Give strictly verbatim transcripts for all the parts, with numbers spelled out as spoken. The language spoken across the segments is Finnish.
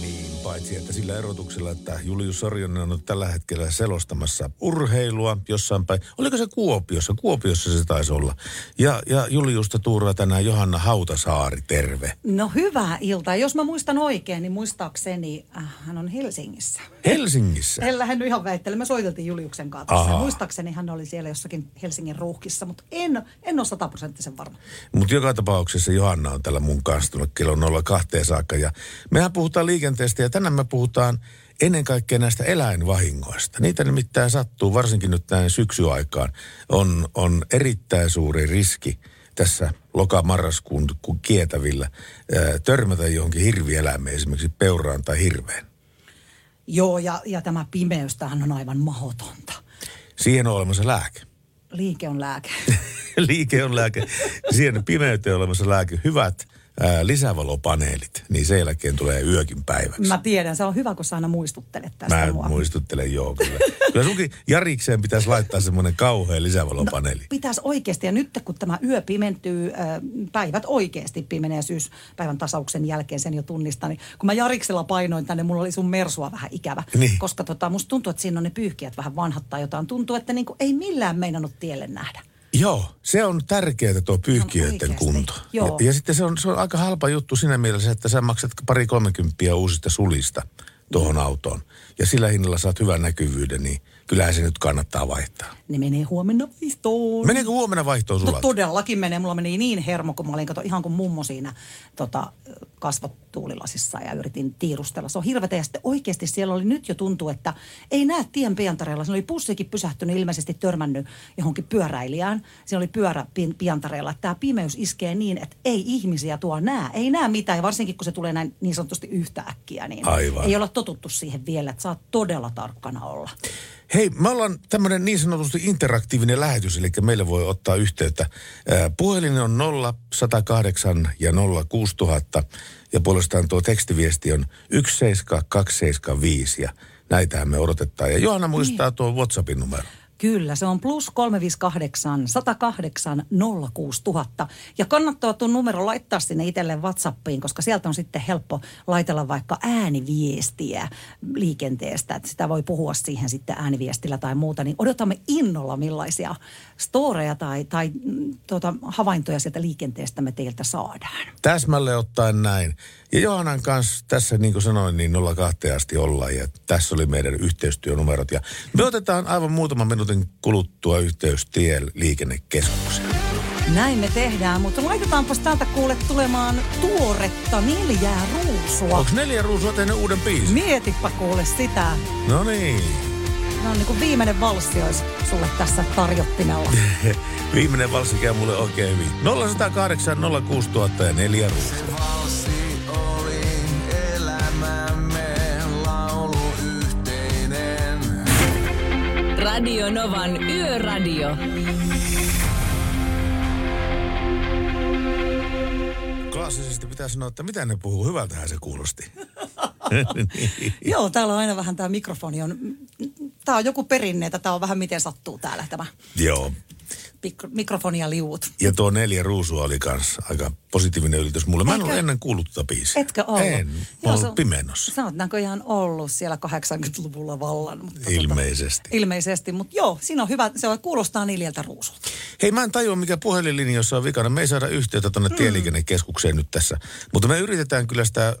Niin, paitsi että sillä erotuksella, että Julius Sorjonen on tällä hetkellä selostamassa urheilua jossain päin. Oliko se Kuopiossa? Kuopiossa se taisi olla. Ja, ja Juliusta tuuraa tänään Johanna Hautasaari, terve. No hyvää iltaa. Jos mä muistan oikein, niin muistaakseni äh, hän on Helsingissä. Helsingissä? En lähdennyt ihan väittelyä. Me soiteltiin Juliuksen kanssa. Muistaakseni hän oli siellä jossakin Helsingin ruuhkissa, mutta en, en ole sataprosenttisen varma. Mutta joka tapauksessa Johanna on täällä mun kanssa tullut kello nolla kaksi saakka. Ja mehän puhutaan liikenteestä ja tänään me puhutaan ennen kaikkea näistä eläinvahingoista. Niitä nimittäin sattuu, varsinkin nyt näin syksyaikaan. On, on erittäin suuri riski tässä loka-marraskuun kietävillä ää, törmätä johonkin hirvieläimeen, esimerkiksi peuraan tai hirveen. Joo, ja, ja tämä pimeystähän on aivan mahotonta. Siihen on olemassa lääke. Liike on lääke. Liike on lääke. Siihen pimeyteen on olemassa lääke. Hyvät ää, lisävalopaneelit, niin sen jälkeen tulee yökin päiväksi. Mä tiedän, se on hyvä, kun sä aina muistuttelet tästä. Mä mua. muistuttelen, joo kyllä. Kyllä sunkin Jarikseen pitäisi laittaa semmoinen kauhea lisävalopaneeli. No, pitäisi oikeasti, ja nyt kun tämä yö pimentyy, ää, päivät oikeasti pimenee syyspäivän tasauksen jälkeen, sen jo tunnistan. Niin kun mä Jariksella painoin tänne, mulla oli sun Mersua vähän ikävä. Niin. Koska tota, musta tuntuu, että siinä on ne pyyhkiät vähän vanhat tai jotain. Tuntuu, että niin kuin ei millään meinannut tielle nähdä. Joo, se on tärkeää tuo pyyhkiöiden kunto. Ja, ja sitten se on, se on aika halpa juttu siinä mielessä, että sä maksat pari kolmekymppiä uusista sulista tuohon autoon. Ja sillä hinnalla saat hyvän näkyvyyden, niin kyllähän se nyt kannattaa vaihtaa. Ne menee huomenna vaihtoon. Meneekö huomenna vaihtoon sulla? No todellakin menee. Mulla meni niin hermo, kun mä olin kato ihan kuin mummo siinä tota, kasvotuulilasissa ja yritin tiirustella. Se on hirveetä. Ja sitten oikeasti siellä oli nyt jo tuntuu, että ei näe tien piantareella. Se oli pussikin pysähtynyt, ilmeisesti törmännyt johonkin pyöräilijään. Siinä oli pyörä piantareella. Tämä pimeys iskee niin, että ei ihmisiä tuo näe. Ei näe mitään. Ja varsinkin, kun se tulee näin niin sanotusti yhtä äkkiä, niin aivan. Ei olla totuttu siihen vielä, että saa todella tarkkana olla. Hei, me ollaan tämmöinen niin sanotusti interaktiivinen lähetys, eli meille voi ottaa yhteyttä. Puhelin on nolla yksi nolla kahdeksan ja nolla kuusi tuhatta ja puolestaan tuo tekstiviesti on yksi seitsemän kaksi seitsemän viisi ja näitähän me odotetaan. Ja Johanna muistaa niin tuo WhatsAppin numero. Kyllä, se on plus kolme viisi kahdeksan sata kahdeksan nolla kuusi tuhatta. Ja kannattaa tuon numero laittaa sinne itselle WhatsAppiin, koska sieltä on sitten helppo laitella vaikka ääniviestiä liikenteestä. Että sitä voi puhua siihen sitten ääniviestillä tai muuta. Niin odotamme innolla, millaisia storeja tai, tai tuota, havaintoja sieltä liikenteestä me teiltä saadaan. Täsmälleen ottaen näin. Ja Johanan kanssa tässä, niin kuin sanoin, niin nolla kaksi asti ollaan. Ja tässä oli meidän yhteistyönumerot. Ja me otetaan aivan muutama minuutin kuluttua yhteys Tieliikennekeskukseen. Näin me tehdään, mutta laitetaanpas täältä kuule tulemaan tuoretta neljää ruusua. Onko neljä ruusua tehnyt uuden biisin? Mietipä kuule sitä. No niin. No niin kuin viimeinen valssi olisi sulle tässä tarjottimella. Viimeinen valssi käy mulle oikein hyvin. nolla yksi nolla kahdeksan nolla kuusi tuhatta ja neljä ruusua. Radio Novan Yöradio. Klassisesti pitää sanoa, että mitä ne puhuu. Hyvältähän se kuulosti. Niin. Joo, täällä on aina vähän tämä mikrofoni on. Tämä on joku perinne, että tämä on vähän miten sattuu täällä tämä. Joo. Mikro, mikrofonia liuut. Ja tuo neljä ruusua oli kanssa aika positiivinen ylitys mulle. Mä en Eikä... ole ennen kuullut tätä biisiä. Etkö ollut? En. Mä Joo, ollut pimennossa. Sä oot näköjään ollut siellä kahdeksankymmentäluvulla vallan. Mutta ilmeisesti. Tota, ilmeisesti, mutta joo, siinä on hyvä, se on, kuulostaa neljältä ruusulta. Hei, mä en tajua, mikä puhelinlinjassa on vikana. Me ei saada yhteyttä tuonne mm. Tieliikennekeskukseen nyt tässä. Mutta me yritetään kyllä sitä ö,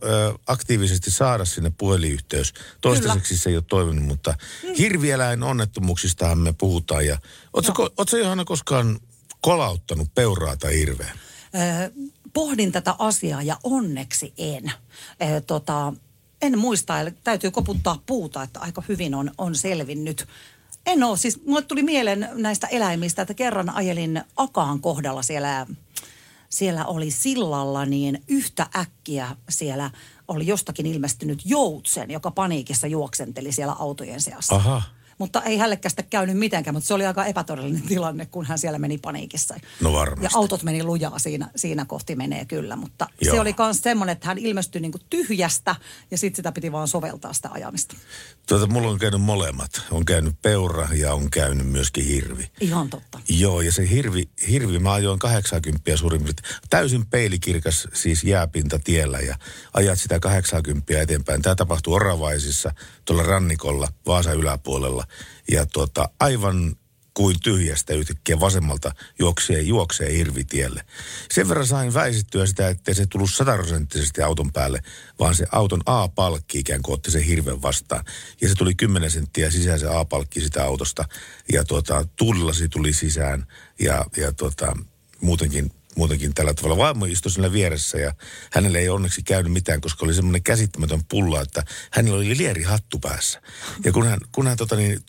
aktiivisesti saada sinne puhelinyhteys. Toistaiseksi kyllä. Se ei ole toiminut, mutta mm. hirvieläin onnettomuuksistahan me puhutaan. Ja ootko, ootko Johanna koskaan kolauttanut peuraa tai hirveä? Öö, pohdin tätä asiaa ja onneksi en. Öö, tota, en muista, eli täytyy koputtaa puuta, että aika hyvin on, on selvinnyt. En ole, siis mulle tuli mieleen näistä eläimistä, että kerran ajelin Akaan kohdalla siellä siellä oli sillalla, niin yhtä äkkiä siellä oli jostakin ilmestynyt joutsen, joka paniikissa juoksenteli siellä autojen seassa. Aha. Mutta ei hällekään sitä käynyt mitenkään, mutta se oli aika epätodellinen tilanne, kun hän siellä meni paniikissa. No varmasti. Ja autot meni lujaa siinä, siinä kohti menee kyllä, mutta joo, se oli myös semmoinen, että hän ilmestyi niinku tyhjästä ja sitten sitä piti vaan soveltaa sitä ajamista. Tuota, mulla on käynyt molemmat. On käynyt peura ja on käynyt myöskin hirvi. Ihan totta. Joo, ja se hirvi, hirvi mä ajoin kahdeksankymmentä suurin piirtein. Täysin peilikirkas siis jääpinta tiellä ja ajat sitä kahdeksankymmentä eteenpäin. Tämä tapahtui Oravaisissa, tuolla rannikolla, Vaasan yläpuolella. Ja tuota, aivan kuin tyhjästä yhtäkkiä vasemmalta juoksee, juoksee hirvitielle. Sen verran sain väisittyä sitä, ettei se tullut sataprosenttisesti auton päälle, vaan se auton A-palkki ikään kuin otti sen hirven vastaan. Ja se tuli kymmenen senttiä sisään se A-palkki sitä autosta. Ja tuota, tullasi tuli sisään ja, ja tuota, muutenkin... Muutenkin tällä tavalla. Vaimo istui siinä vieressä ja hänelle ei onneksi käynyt mitään, koska oli semmoinen käsittämätön pulla, että hänellä oli lierihattu päässä. Ja kun hän, kun hän tota niin,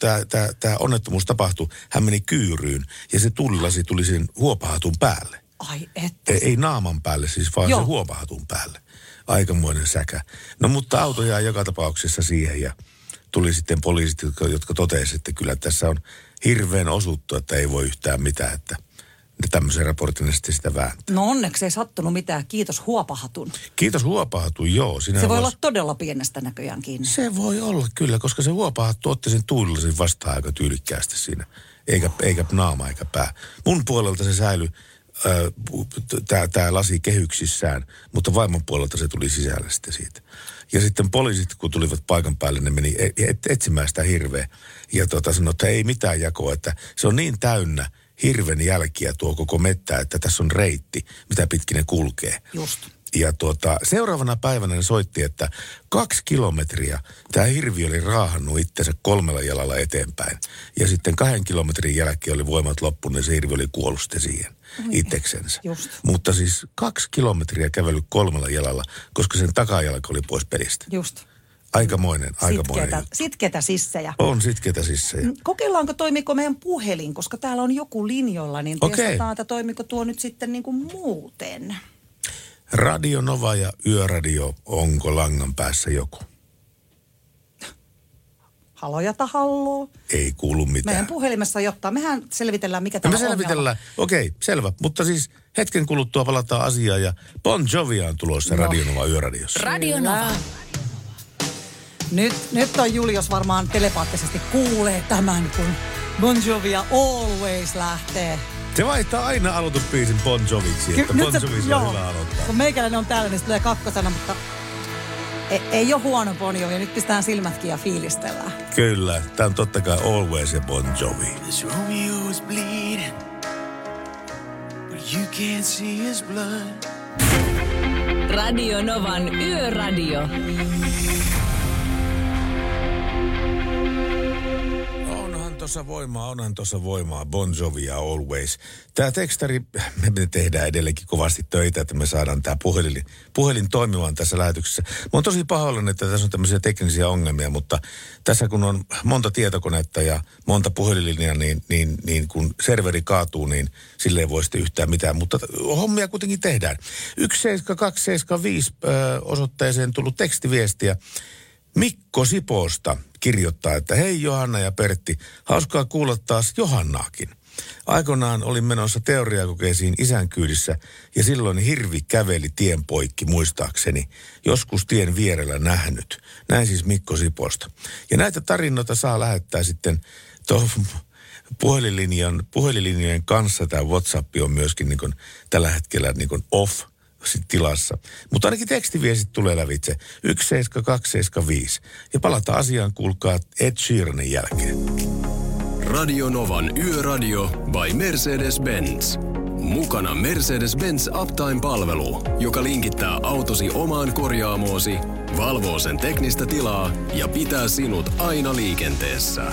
tämä onnettomuus tapahtui, hän meni kyyryyn ja se tullasi tuli sen huopahatun päälle. Ai että. Ei, ei naaman päälle siis, vaan joo, sen huopahatun päälle. Aikamoinen säkä. No mutta auto jää joka tapauksessa siihen ja tuli sitten poliisit, jotka, jotka totesivat, että kyllä tässä on hirveän osuttu, että ei voi yhtään mitään, että tämmöisen raportin sitten sitä vääntää. No onneksi ei sattunut mitään. Kiitos huopahatun. Kiitos huopahatun, joo. Sinä se voi vois... olla todella pienestä näköjään kiinni. Se voi olla kyllä, koska se huopahattu otti sen tuulisen vastaan aika tyylikkäästi siinä. Eikä, oh. eikä naama eikä pää. Mun puolelta se säilyi tämä lasi kehyksissään, mutta vaimon puolelta se tuli sisälle sitten siitä. Ja sitten poliisit, kun tulivat paikan päälle, ne meni etsimään sitä hirveä. Ja tota, sanoi, että ei mitään jakoa, että se on niin täynnä hirven jälkiä tuo koko mettä, että tässä on reitti, mitä pitkin ne kulkee. Just. Ja tuota, seuraavana päivänä ne soitti, että kaksi kilometriä tämä hirvi oli raahannut itsensä kolmella jalalla eteenpäin. Ja sitten kahden kilometrin jälkeen oli voimat loppunut ja se hirvi oli kuollut sitten siihen itseksensä. Just. Mutta siis kaksi kilometriä kävellyt kolmella jalalla, koska sen takajalka oli pois pelistä. Just. Aikamoinen, aikamoinen. Sitketä, sitketä sissejä. On sitketä sissejä. Kokeillaanko, toimiko meidän puhelin, koska täällä on joku linjolla, niin testataan, että toimiko tuo nyt sitten niin kuin muuten. Radio Nova ja Yöradio, onko langan päässä joku? Halojata halloo. Ei kuulu mitään. Meidän puhelimessa jottaa. Mehän selvitellään, mikä no tämä on. Me selvitellään. Ongelma. Okei, selvä. Mutta siis hetken kuluttua palataan asiaan ja Bon Jovia on tulossa no. Radio Nova Yöradiossa. Radio Nova. Nyt, nyt on Julius varmaan telepaattisesti kuulee tämän, kun Bon Jovia Always lähtee. Se vaihtaa aina aloitusbiisin Bon Joviksi, Ky- että Bon Joviksi se, on joo, hyvä aloittaa. Kun meikäläinen on täällä, niin se tulee kakkosana, mutta ei, ei ole huono Bon Jovi. Nyt pistetään silmätkin ja fiilistellään. Kyllä, tämä on totta kai Always ja Bon Jovi. This Romeo is bleeding, but you can't see his blood. Radio Novan Yöradio. Tuossa voimaa, onhan tuossa voimaa, Bon Jovia Always. Tämä tekstari, me tehdään edelleenkin kovasti töitä, että me saadaan tämä puhelin, puhelin toimimaan tässä lähetyksessä. Mä oon tosi pahoillani, että tässä on tämmöisiä teknisiä ongelmia, mutta tässä kun on monta tietokonetta ja monta puhelinlinjaa, niin, niin, niin kun serveri kaatuu, niin sille ei voi sitten yhtään mitään. Mutta hommia kuitenkin tehdään. yksi seitsemän kaksi seitsemän viisi osoitteeseen tullut tekstiviestiä. Mikko Sipoosta kirjoittaa, että hei Johanna ja Pertti, hauskaa kuulla taas Johannaakin. Aikoinaan olin menossa teoriakokeisiin isän kyydissä ja silloin hirvi käveli tien poikki muistaakseni, joskus tien vierellä nähnyt. Näin siis Mikko Sipoosta. Ja näitä tarinoita saa lähettää sitten tuohon puhelinlinjan, puhelinlinjojen kanssa. Tämä WhatsApp on myöskin niin kuin tällä hetkellä niin kuin off tilassa. Mutta ainakin tekstiviestit tulee lävitse. yksi seitsemän kaksi seitsemän viisi. Ja palataan asiaan, kuulkaa Ed Sheeranin jälkeen. Radio Novan Yöradio by Mercedes-Benz. Mukana Mercedes-Benz Uptime-palvelu, joka linkittää autosi omaan korjaamoosi, valvoo sen teknistä tilaa ja pitää sinut aina liikenteessä.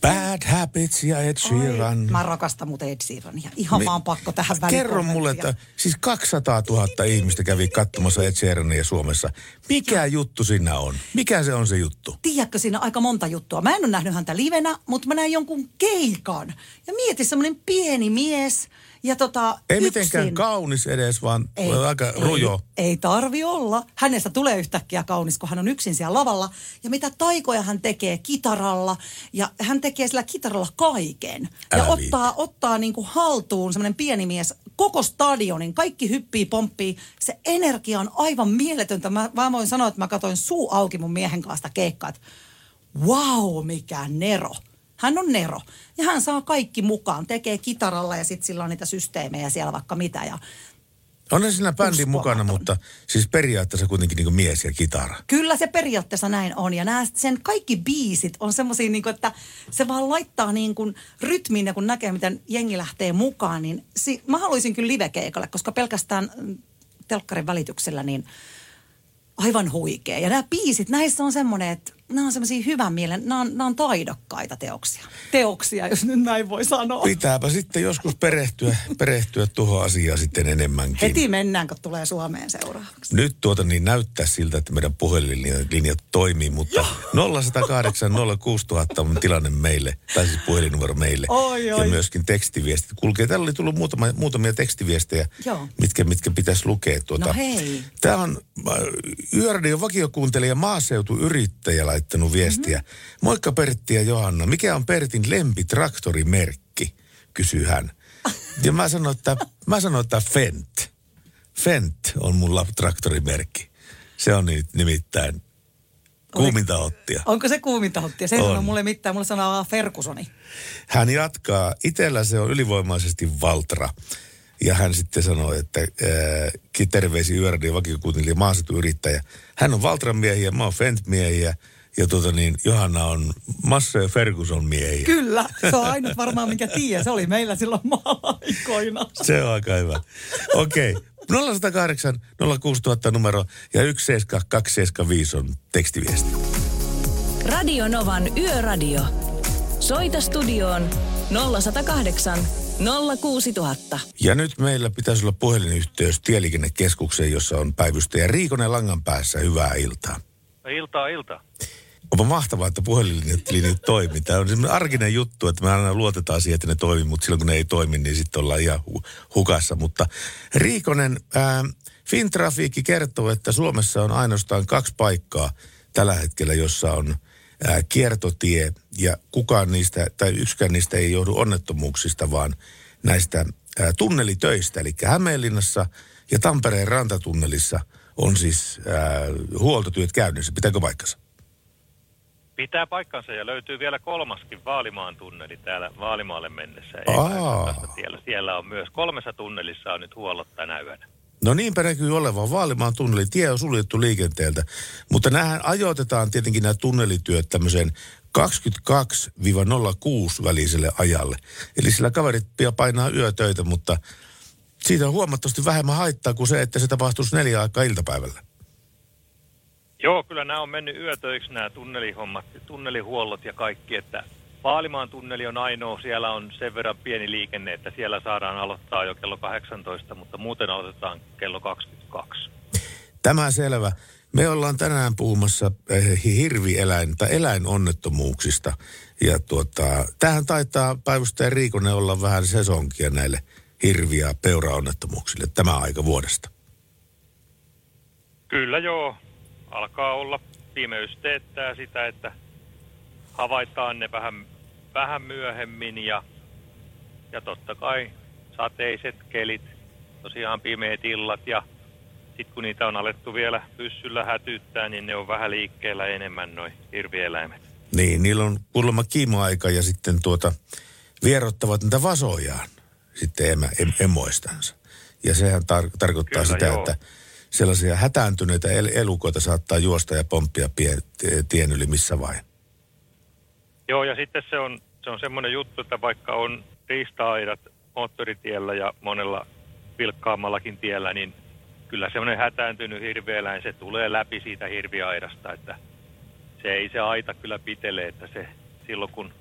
Bad Habits ja Ed Sheeran. Mä rakastan muuten Ed Sheerania. Ihan Me, vaan pakko tähän väliin. Kerro mulle, että siis kaksisataatuhatta ihmistä kävi katsomassa Ed Sheerania Suomessa. Mikä ja. juttu siinä on? Mikä se on se juttu? Tiedätkö, siinä aika monta juttua. Mä en ole nähnyt häntä livenä, mutta mä näin jonkun keikan. Ja mieti, semmoinen pieni mies. Ja tota, ei yksin. Mitenkään kaunis edes, vaan ei, aika ei, rujo. Ei tarvi olla. Hänestä tulee yhtäkkiä kaunis, kun hän on yksin siellä lavalla. Ja mitä taikoja hän tekee kitaralla. Ja hän tekee sillä kitaralla kaiken. Älä ja ottaa, ottaa niin kuin haltuun semmoinen pieni mies koko stadionin. Kaikki hyppii, pomppii. Se energia on aivan mieletöntä. Mä vaan voin sanoa, että mä katsoin suu auki mun miehen kanssa sitä keikkaa. Wow, mikä nero. Hän on nero. Ja hän saa kaikki mukaan. Tekee kitaralla ja sitten sillä on niitä systeemejä siellä vaikka mitä. Ja on siinä bändin mukana, mutta siis periaatteessa kuitenkin niin kuin mies ja kitara. Kyllä se periaatteessa näin on. Ja nää, sen kaikki biisit on semmosia, niin kuin, että se vaan laittaa niin kuin rytmiin ja kun näkee, miten jengi lähtee mukaan. Niin si- mä haluaisin kyllä livekeikalle, koska pelkästään telkkarin välityksellä niin aivan huikea. Ja nämä biisit, näissä on semmoinen, että nämä on semmoisia hyvän mielen, nämä on, nämä on taidokkaita teoksia. Teoksia, jos nyt näin voi sanoa. Pitääpä sitten joskus perehtyä, perehtyä tuohon asiaan sitten enemmänkin. Heti mennään, kun tulee Suomeen seuraavaksi. Nyt tuota niin näyttää siltä, että meidän puhelinlinjat toimii, mutta nolla yksi nolla kahdeksan nolla kuusi nolla nolla nolla on tilanne meille, tai siis puhelinnumero meille. Oi, oi. Ja myöskin tekstiviestit kulkee. Täällä oli tullut muutama, muutamia tekstiviestejä, mitkä, mitkä pitäisi lukea tuota. No hei. Tämä on Yöradion vakiokuuntelija maaseutuyrittäjä laittanut viestiä. Mm-hmm. Moikka Pertti ja Johanna. Mikä on Pertin lempitraktorimerkki? Kysyy hän. Ja mä sanon, että, mä sanon, että Fendt. Fendt on mun traktorimerkki. Se on nimittäin kuuminta hottia. Onko se kuuminta hottia? Se ei sano mulle mitään. Mulle sanoo Fergusoni. Hän jatkaa. Itellä se on ylivoimaisesti Valtra. Ja hän sitten sanoi, että äh, terveisiä Yöradion vakiokuuntelijan maaseutuyrittäjä. Hän on Valtran miehiä, mä oon Fendt miehiä ja tuota niin, Johanna on Massa ja Ferguson miehiä. Kyllä, se on ainut varmaan minkä tiedän. Se oli meillä silloin maalaikoina. Se on aika hyvä. Okei, okay. nolla yksi nolla kahdeksan nolla kuusi nolla nolla nolla numero ja yksi seitsemän kaksi seitsemän viisi on tekstiviesti. Radio Novan Yöradio. Soita studioon nolla yksi nolla kahdeksan nolla kuusi nolla nolla nolla. Ja nyt meillä pitäisi olla puhelinyhteys Tieliikennekeskukseen, jossa on päivystäjä Riikonen langan päässä. Hyvää iltaa. Iltaa, iltaa. Onpa mahtavaa, että puhelinlinjat toimii. Tämä on sellainen arkinen juttu, että me aina luotetaan siihen, että ne toimii, mutta silloin kun ne ei toimi, niin sitten ollaan ihan hukassa. Mutta Riikonen, ää, Fintrafiikki kertoo, että Suomessa on ainoastaan kaksi paikkaa tällä hetkellä, jossa on kiertotie ja kukaan niistä, tai yksikään niistä ei johdu onnettomuuksista, vaan näistä ää, tunnelitöistä. Eli Hämeenlinnassa ja Tampereen rantatunnelissa on siis ää, huoltotyöt käynnissä. Pitääkö paikkansa? Pitää paikkansa ja löytyy vielä kolmaskin Vaalimaan tunneli täällä Vaalimaalle mennessä. Tiellä. Siellä on myös kolmessa tunnelissa on nyt huollot tänä yönä. No niinpä näkyy olevan. Vaalimaan tunneli, tie on suljettu liikenteeltä. Mutta näähän ajoitetaan tietenkin nämä tunnelityöt tämmöiseen kaksikymmentäkaksi nolla kuusi väliselle ajalle. Eli sillä kaverit pian painaa yötöitä, mutta siitä on huomattavasti vähemmän haittaa kuin se, että se tapahtuisi neljä aikaa iltapäivällä. Joo, kyllä nämä on mennyt yötöiksi nämä tunnelihommat, tunnelihuollot ja kaikki, että Vaalimaan tunneli on ainoa, siellä on sen verran pieni liikenne, että siellä saadaan aloittaa jo kello kahdeksantoista, mutta muuten aloitetaan kello kaksikymmentäkaksi. Tämä selvä. Me ollaan tänään puhumassa hirvieläin- tai eläinonnettomuuksista. Ja tuota, tämähän taitaa päivystäjä Riikonen olla vähän sesonkia näille hirvi- ja peuraonnettomuuksille tämä aika vuodesta. Kyllä joo. Alkaa olla pimeys teettää sitä, että havaitaan ne vähän, vähän myöhemmin ja, ja totta kai sateiset kelit, tosiaan pimeät illat ja sitten kun niitä on alettu vielä pyssyllä hätyttää, niin ne on vähän liikkeellä enemmän noi hirvieläimet. Niin, niillä on kuulemma kiima-aika ja sitten tuota vierottavat niitä vasojaan sitten em, em, emoistansa. Ja sehän tar- tarkoittaa Kyllä, sitä, joo. että sellaisia hätääntyneitä el- elukoita saattaa juosta ja pomppia pie- tien yli missä vain. Joo, ja sitten se on, se on semmoinen juttu, että vaikka on riista-aidat moottoritiellä ja monella vilkkaammallakin tiellä, niin kyllä semmoinen hätääntynyt hirvieläin, se tulee läpi siitä hirviaidasta, että se ei se aita kyllä pitele, että se silloin kun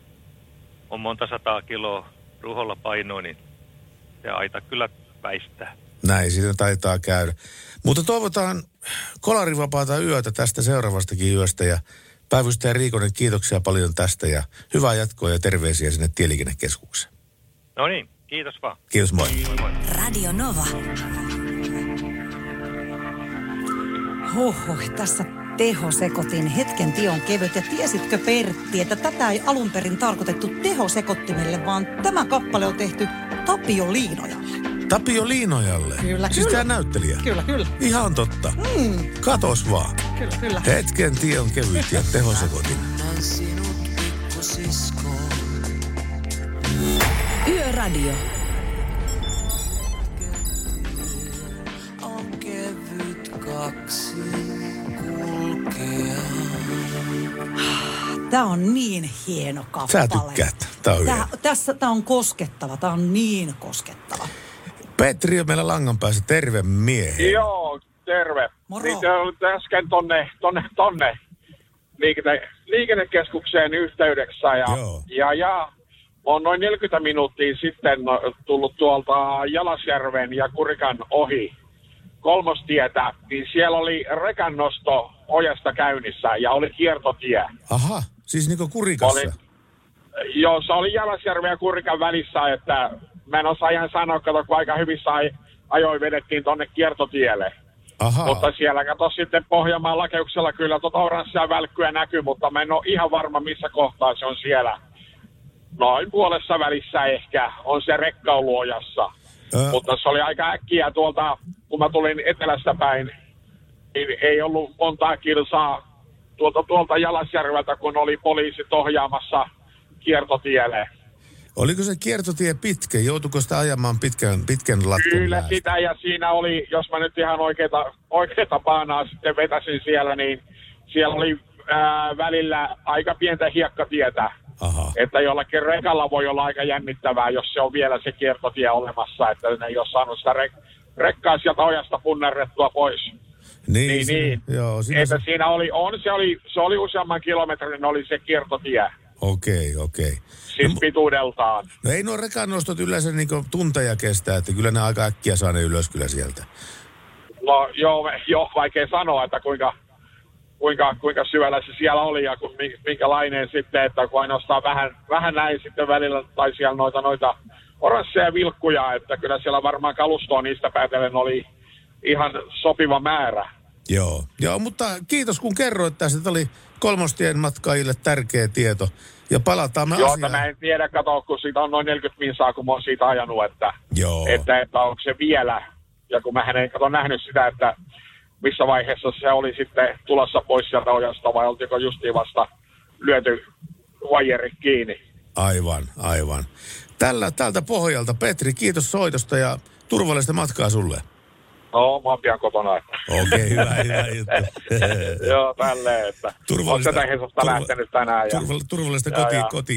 on monta sataa kiloa ruholla painoa, niin se aita kyllä väistää. Näin, siitä taitaa käydä. Mutta toivotaan kolarivapaata yötä tästä seuraavastakin yöstä ja päivystäjä Riikonen, kiitoksia paljon tästä ja hyvää jatkoa ja terveisiä sinne Tieliikennekeskukseen. No niin, kiitos vaan. Kiitos, moi. moi, moi. Radio Nova. Hoho, tässä tehosekotin hetken tion kevyt. Ja tiesitkö, Pertti, että tätä ei alun perin tarkoitettu tehosekottimelle, vaan tämä kappale on tehty Tapio Liinojalle. Tapio Liinojalle? Kyllä, siis kyllä. Tämä näyttelijä? Kyllä, kyllä. Ihan totta. Mm. Katos vaan. Kyllä, kyllä. Hetken tion kevyt ja tehosekotin. Yöradio. On kevyt kaksi kulkea. Tää on niin hieno kappale. Sä tykkäät. Tää on, tää, tässä, tää on koskettava. Tää on niin koskettava. Petri on meillä langan päässä. Terve miehen. Joo, terve. Moro. Niin, äsken tonne, tonne, tonne liikenne, liikennekeskukseen yhteydessä. Ja, ja, ja on noin neljäkymmentä minuuttia sitten tullut tuolta Jalasjärven ja Kurikan ohi kolmostietä. Niin siellä oli rekannosto ojasta käynnissä ja oli kiertotie. Aha, siis niin kuin Kurikassa? Oli, joo, se oli Jalasjärven ja Kurikan välissä, että... Mä en osaa ihan sanoa, kato, kun aika hyvissä ajoin vedettiin tonne kiertotielle. Ahaa. Mutta siellä, kato, sitten Pohjanmaan lakeuksella kyllä tuota oranssia välkkyä näkyy, mutta mä en ole ihan varma, missä kohtaa se on siellä. Noin puolessa välissä ehkä on se rekka ollut ojassa. Ää... Mutta se oli aika äkkiä tuolta, kun mä tulin etelästä päin, niin ei ollut montaa kilsaa tuolta, tuolta Jalasjärveltä, kun oli poliisit ohjaamassa kiertotielle. Oliko se kiertotie pitkä? Joutuiko sitä ajamaan pitkän, pitkän lattun? Kyllä päästä? Sitä, ja siinä oli, jos mä nyt ihan oikeita, oikeita paanaa sitten vetäsin siellä, niin siellä oli ää, välillä aika pientä hiekkatietä. Aha. Että jollakin rekalla voi olla aika jännittävää, jos se on vielä se kiertotie olemassa, että ne ei ole saanut sitä rek- rekkaa sieltä ojasta punnerrettua pois. Niin, niin. Se, niin. Joo, siinä, että se... siinä oli, on, se oli, se oli useamman kilometrin, oli se kiertotie. Okei, okei. Siis no, pituudeltaan. No ei nuo rekannostot yleensä niin kuin tunteja kestää, että kyllä ne aika äkkiä saa ne ylös kyllä sieltä. No joo, joo vaikea sanoa, että kuinka, kuinka, kuinka syvällä se siellä oli ja kun, minkälainen sitten, että kun ainoastaan vähän, vähän näin sitten välillä tai siellä noita, noita oransseja vilkkuja, että kyllä siellä varmaan kalustoa niistä päätellen oli ihan sopiva määrä. Joo, joo, mutta kiitos kun kerroit tästä, että oli kolmostien matkaajille tärkeä tieto. Ja palataan me joo, asiaan. Joo, mä en tiedä, kato, kun siitä on noin neljäkymmentä minsaa, kun mä oon siitä ajanut, että, että, että onko se vielä. Ja kun mähän en kato nähnyt sitä, että missä vaiheessa se oli sitten tulossa pois sieltä ojasta, vai oltiinko justiin vasta lyöty vajeri kiinni. Aivan, aivan. Tällä, tältä pohjalta, Petri, kiitos soitosta ja turvallista matkaa sulle. No, mä oon pian kotona. Okei, hyvä, hyvä juttu. Joo, tälleen, että oon tätä Hesosta lähtenyt tänään. Turvallista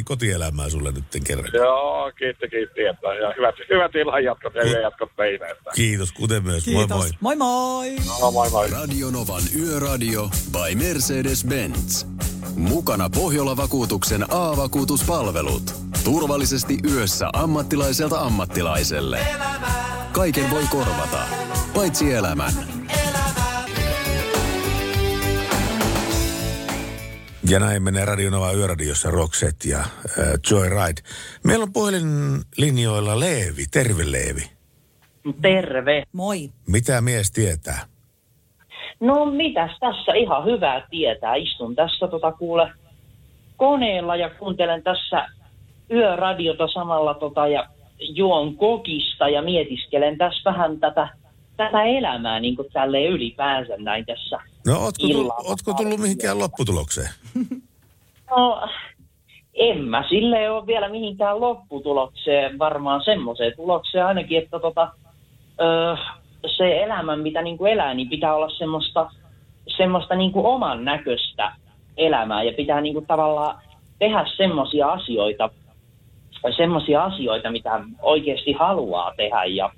kotielämää sulle nytten kerran. Joo, kiitti, kiitti. Hyvät illan jatkot ja hyvän jatkot teille. Kiitos, kuten myös. Moi moi. Moi moi. No, moi moi. Radio Novan Yöradio by Mercedes-Benz. Mukana Pohjola-vakuutuksen A-vakuutuspalvelut. Turvallisesti yössä ammattilaiselta ammattilaiselle. Kaiken voi korvata, paitsi elämän. Ja näin menee Radio Nova Yöradiossa Roxette ja äh, Joy Ride. Meillä on puhelinlinjoilla Leevi. Terve, Leevi. Terve. Moi. Mitä mies tietää? No mitäs tässä ihan hyvää tietää. Istun tässä tota kuule koneella ja kuuntelen tässä yöradiota samalla tota ja... juon kokista ja mietiskelen tässä vähän tätä, tätä elämää niin kuin tälleen ylipäänsä näin tässä. No, ootko, tull, ootko tullut mihinkään lopputulokseen? No, en mä silleen ole vielä mihinkään lopputulokseen, varmaan semmoiseen tulokseen ainakin, että tota, ö, se elämä, mitä niin kuin elää, niin pitää olla semmoista, semmoista niin kuin oman näköistä elämää ja pitää niin kuin tavallaan tehdä semmoisia asioita, semmoisia asioita, mitä oikeasti haluaa tehdä ja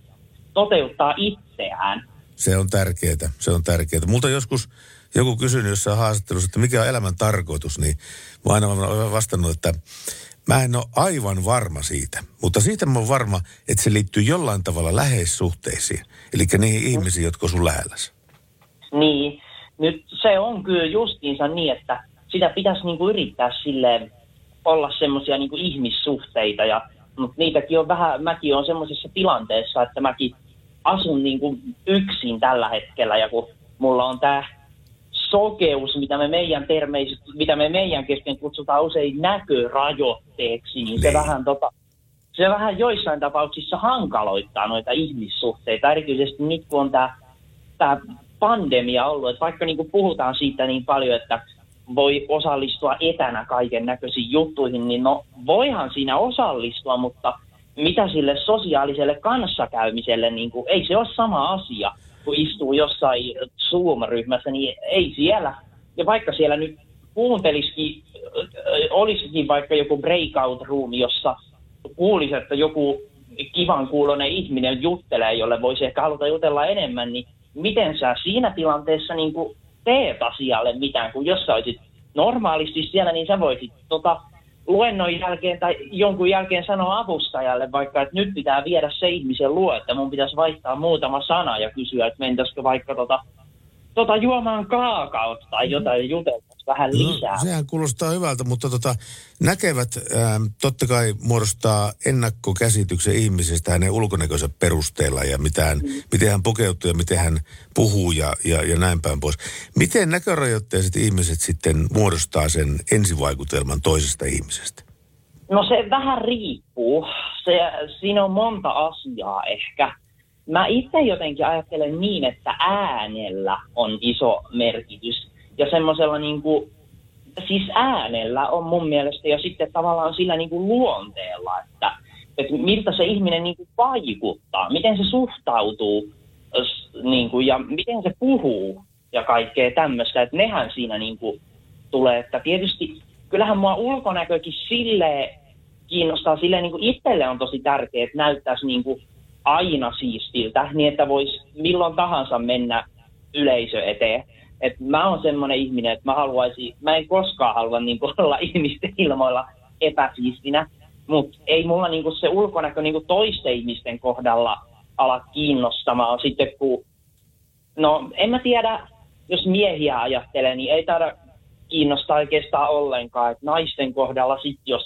toteuttaa itseään. Se on tärkeää, se on tärkeää. Multa joskus joku kysynyt jossain haastattelussa, että mikä on elämän tarkoitus, niin mä aina olen vastannut, että Mä en ole aivan varma siitä, mutta siitä mä oon varma, että se liittyy jollain tavalla läheissuhteisiin, eli niihin mm. ihmisiin, jotka on sun lähelläsi. Niin, nyt se on kyllä justiinsa niin, että sitä pitäisi niinku yrittää silleen olla semmoisia niinku ihmissuhteita, ja, mutta niitäkin on vähän, mäkin olen semmoisessa tilanteessa, että mäkin asun niinku yksin tällä hetkellä, ja kun mulla on tää sokeus, mitä me meidän termeiset, mitä me meidän kesken kutsutaan usein näkörajoitteeksi, niin se vähän, tota, se vähän joissain tapauksissa hankaloittaa noita ihmissuhteita, erityisesti nyt kun on tämä tää pandemia ollut, että vaikka niinku puhutaan siitä niin paljon, että voi osallistua etänä kaiken näköisiin juttuihin, niin no voihan siinä osallistua, mutta mitä sille sosiaaliselle kanssakäymiselle, niin kuin, ei se ole sama asia. Kun istuu jossain Zoom-ryhmässä, niin ei siellä. Ja vaikka siellä nyt kuuntelisikin, olisikin vaikka joku breakout-room, jossa kuulisi, että joku kivan kuuloinen ihminen juttelee, jolle voisi ehkä haluta jutella enemmän, niin miten sä siinä tilanteessa niin kuin teet asialle mitään, kun jos sä olisit normaalisti siellä, niin sä voisit tota, luennon jälkeen tai jonkun jälkeen sanoa avustajalle vaikka, että nyt pitää viedä se ihmisen luo, että mun pitäisi vaihtaa muutama sana ja kysyä, että mentäisikö vaikka tota, tota juomaan kaakaot tai jotain mm. juteltaisiin vähän lisää. No, sehän kuulostaa hyvältä, mutta tota, näkevät ähm, totta kai muodostaa ennakkokäsityksen ihmisestä hänen ulkonäköisen perusteella ja mitään, mm. miten hän pukeutuu ja miten hän puhuu ja, ja, ja näin päin pois. Miten näkörajoitteiset ihmiset sitten muodostaa sen ensivaikutelman toisesta ihmisestä? No se vähän riippuu. Se, siinä on monta asiaa ehkä. Mä itse jotenkin ajattelen niin, että äänellä on iso merkitys. Ja semmoisella niin kuin, siis äänellä on mun mielestä ja sitten tavallaan sillä niin kuin luonteella, että, että miltä se ihminen niin kuin vaikuttaa, miten se suhtautuu niin kuin, ja miten se puhuu ja kaikkea tämmöistä. Että nehän siinä niin kuin tulee, että tietysti kyllähän mua ulkonäkökin silleen kiinnostaa, silleen niin kuin itselle on tosi tärkeää, että näyttäisi niin kuin aina siistiltä, niin että voisi milloin tahansa mennä yleisö eteen. Et mä oon semmoinen ihminen, että mä haluaisin, mä en koskaan halua niinku olla ihmisten ilmoilla epäsiistinä, mutta ei mulla niinku se ulkonäkö niinku toisten ihmisten kohdalla ala kiinnostamaan sitten, kun, no en mä tiedä, jos miehiä ajattelee, niin ei taida kiinnostaa oikeastaan ollenkaan, että naisten kohdalla sitten, jos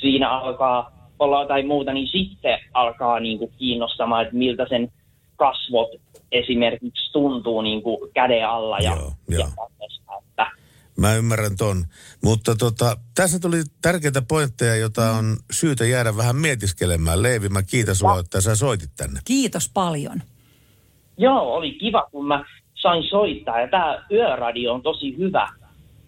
siinä alkaa olla tai muuta, niin sitten alkaa niinku kiinnostamaan, että miltä sen kasvot esimerkiksi tuntuu niinku käden alla ja, joo, ja joo. Että. Mä ymmärrän ton, mutta tota, tässä tuli tärkeitä pointteja, jota mm. on syytä jäädä vähän mietiskelemään. Leivi, mä kiitän sulla, että sä soitit tänne. Kiitos paljon. Joo, oli kiva, kun mä sain soittaa ja tää Yöradio on tosi hyvä,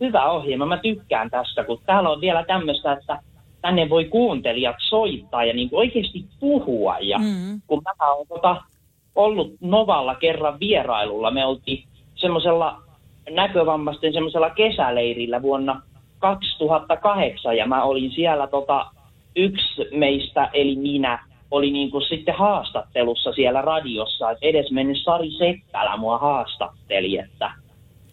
hyvä ohjelma. Mä tykkään tästä, kun täällä on vielä tämmöistä, että tänne voi kuuntelijat soittaa ja niin kuin oikeasti puhua. Ja mm. kun mä oon tota, ollut Novalla kerran vierailulla, me oltiin semmoisella näkövammaisten semmoisella kesäleirillä vuonna kaksituhattakahdeksan ja mä olin siellä tota, yksi meistä, eli minä, oli niin kuin sitten haastattelussa siellä radiossa, että edesmennyt Sari Settälä mua haastatteli, että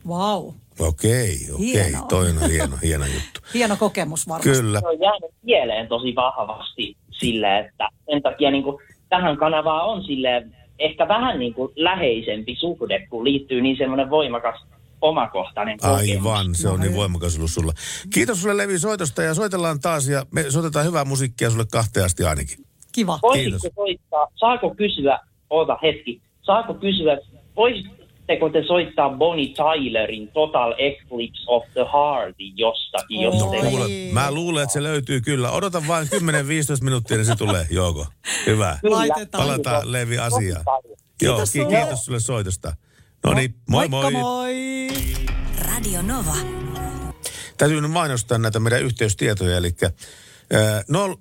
vau. Wow. Okei, okei. Hienoa. Toi on hieno, hieno juttu. Hieno kokemus varmasti. Kyllä. Se on jäänyt mieleen tosi vahvasti sille, että sen takia niin kuin, tähän kanavaan on sille ehkä vähän niin kuin läheisempi suhde, kun liittyy niin semmoinen voimakas omakohtainen kokemus. Aivan, se on niin voimakas ollut sulla. Kiitos sulle Levi soitosta ja soitellaan taas ja me soitetaan hyvää musiikkia sulle kahteen asti ainakin. Kiva. Voisitko soittaa, saako kysyä, oota hetki, saako kysyä, voisitko Voitteko te soittaa Bonnie Tylerin Total Eclipse of the Heart jostakin? Jos no, kuule, mä luulen, että se löytyy kyllä. Odotan vain kymmenen viisitoista minuuttia, niin se tulee. Jouko, hyvä. Laitetaan. Palataan Levi asiaan. Joo, kiitos, ki- kiitos sulle soitosta. No niin, moi moi. Moikka moi. Radio Nova. Täytyy nyt mainostaa näitä meidän yhteystietoja, eli nolla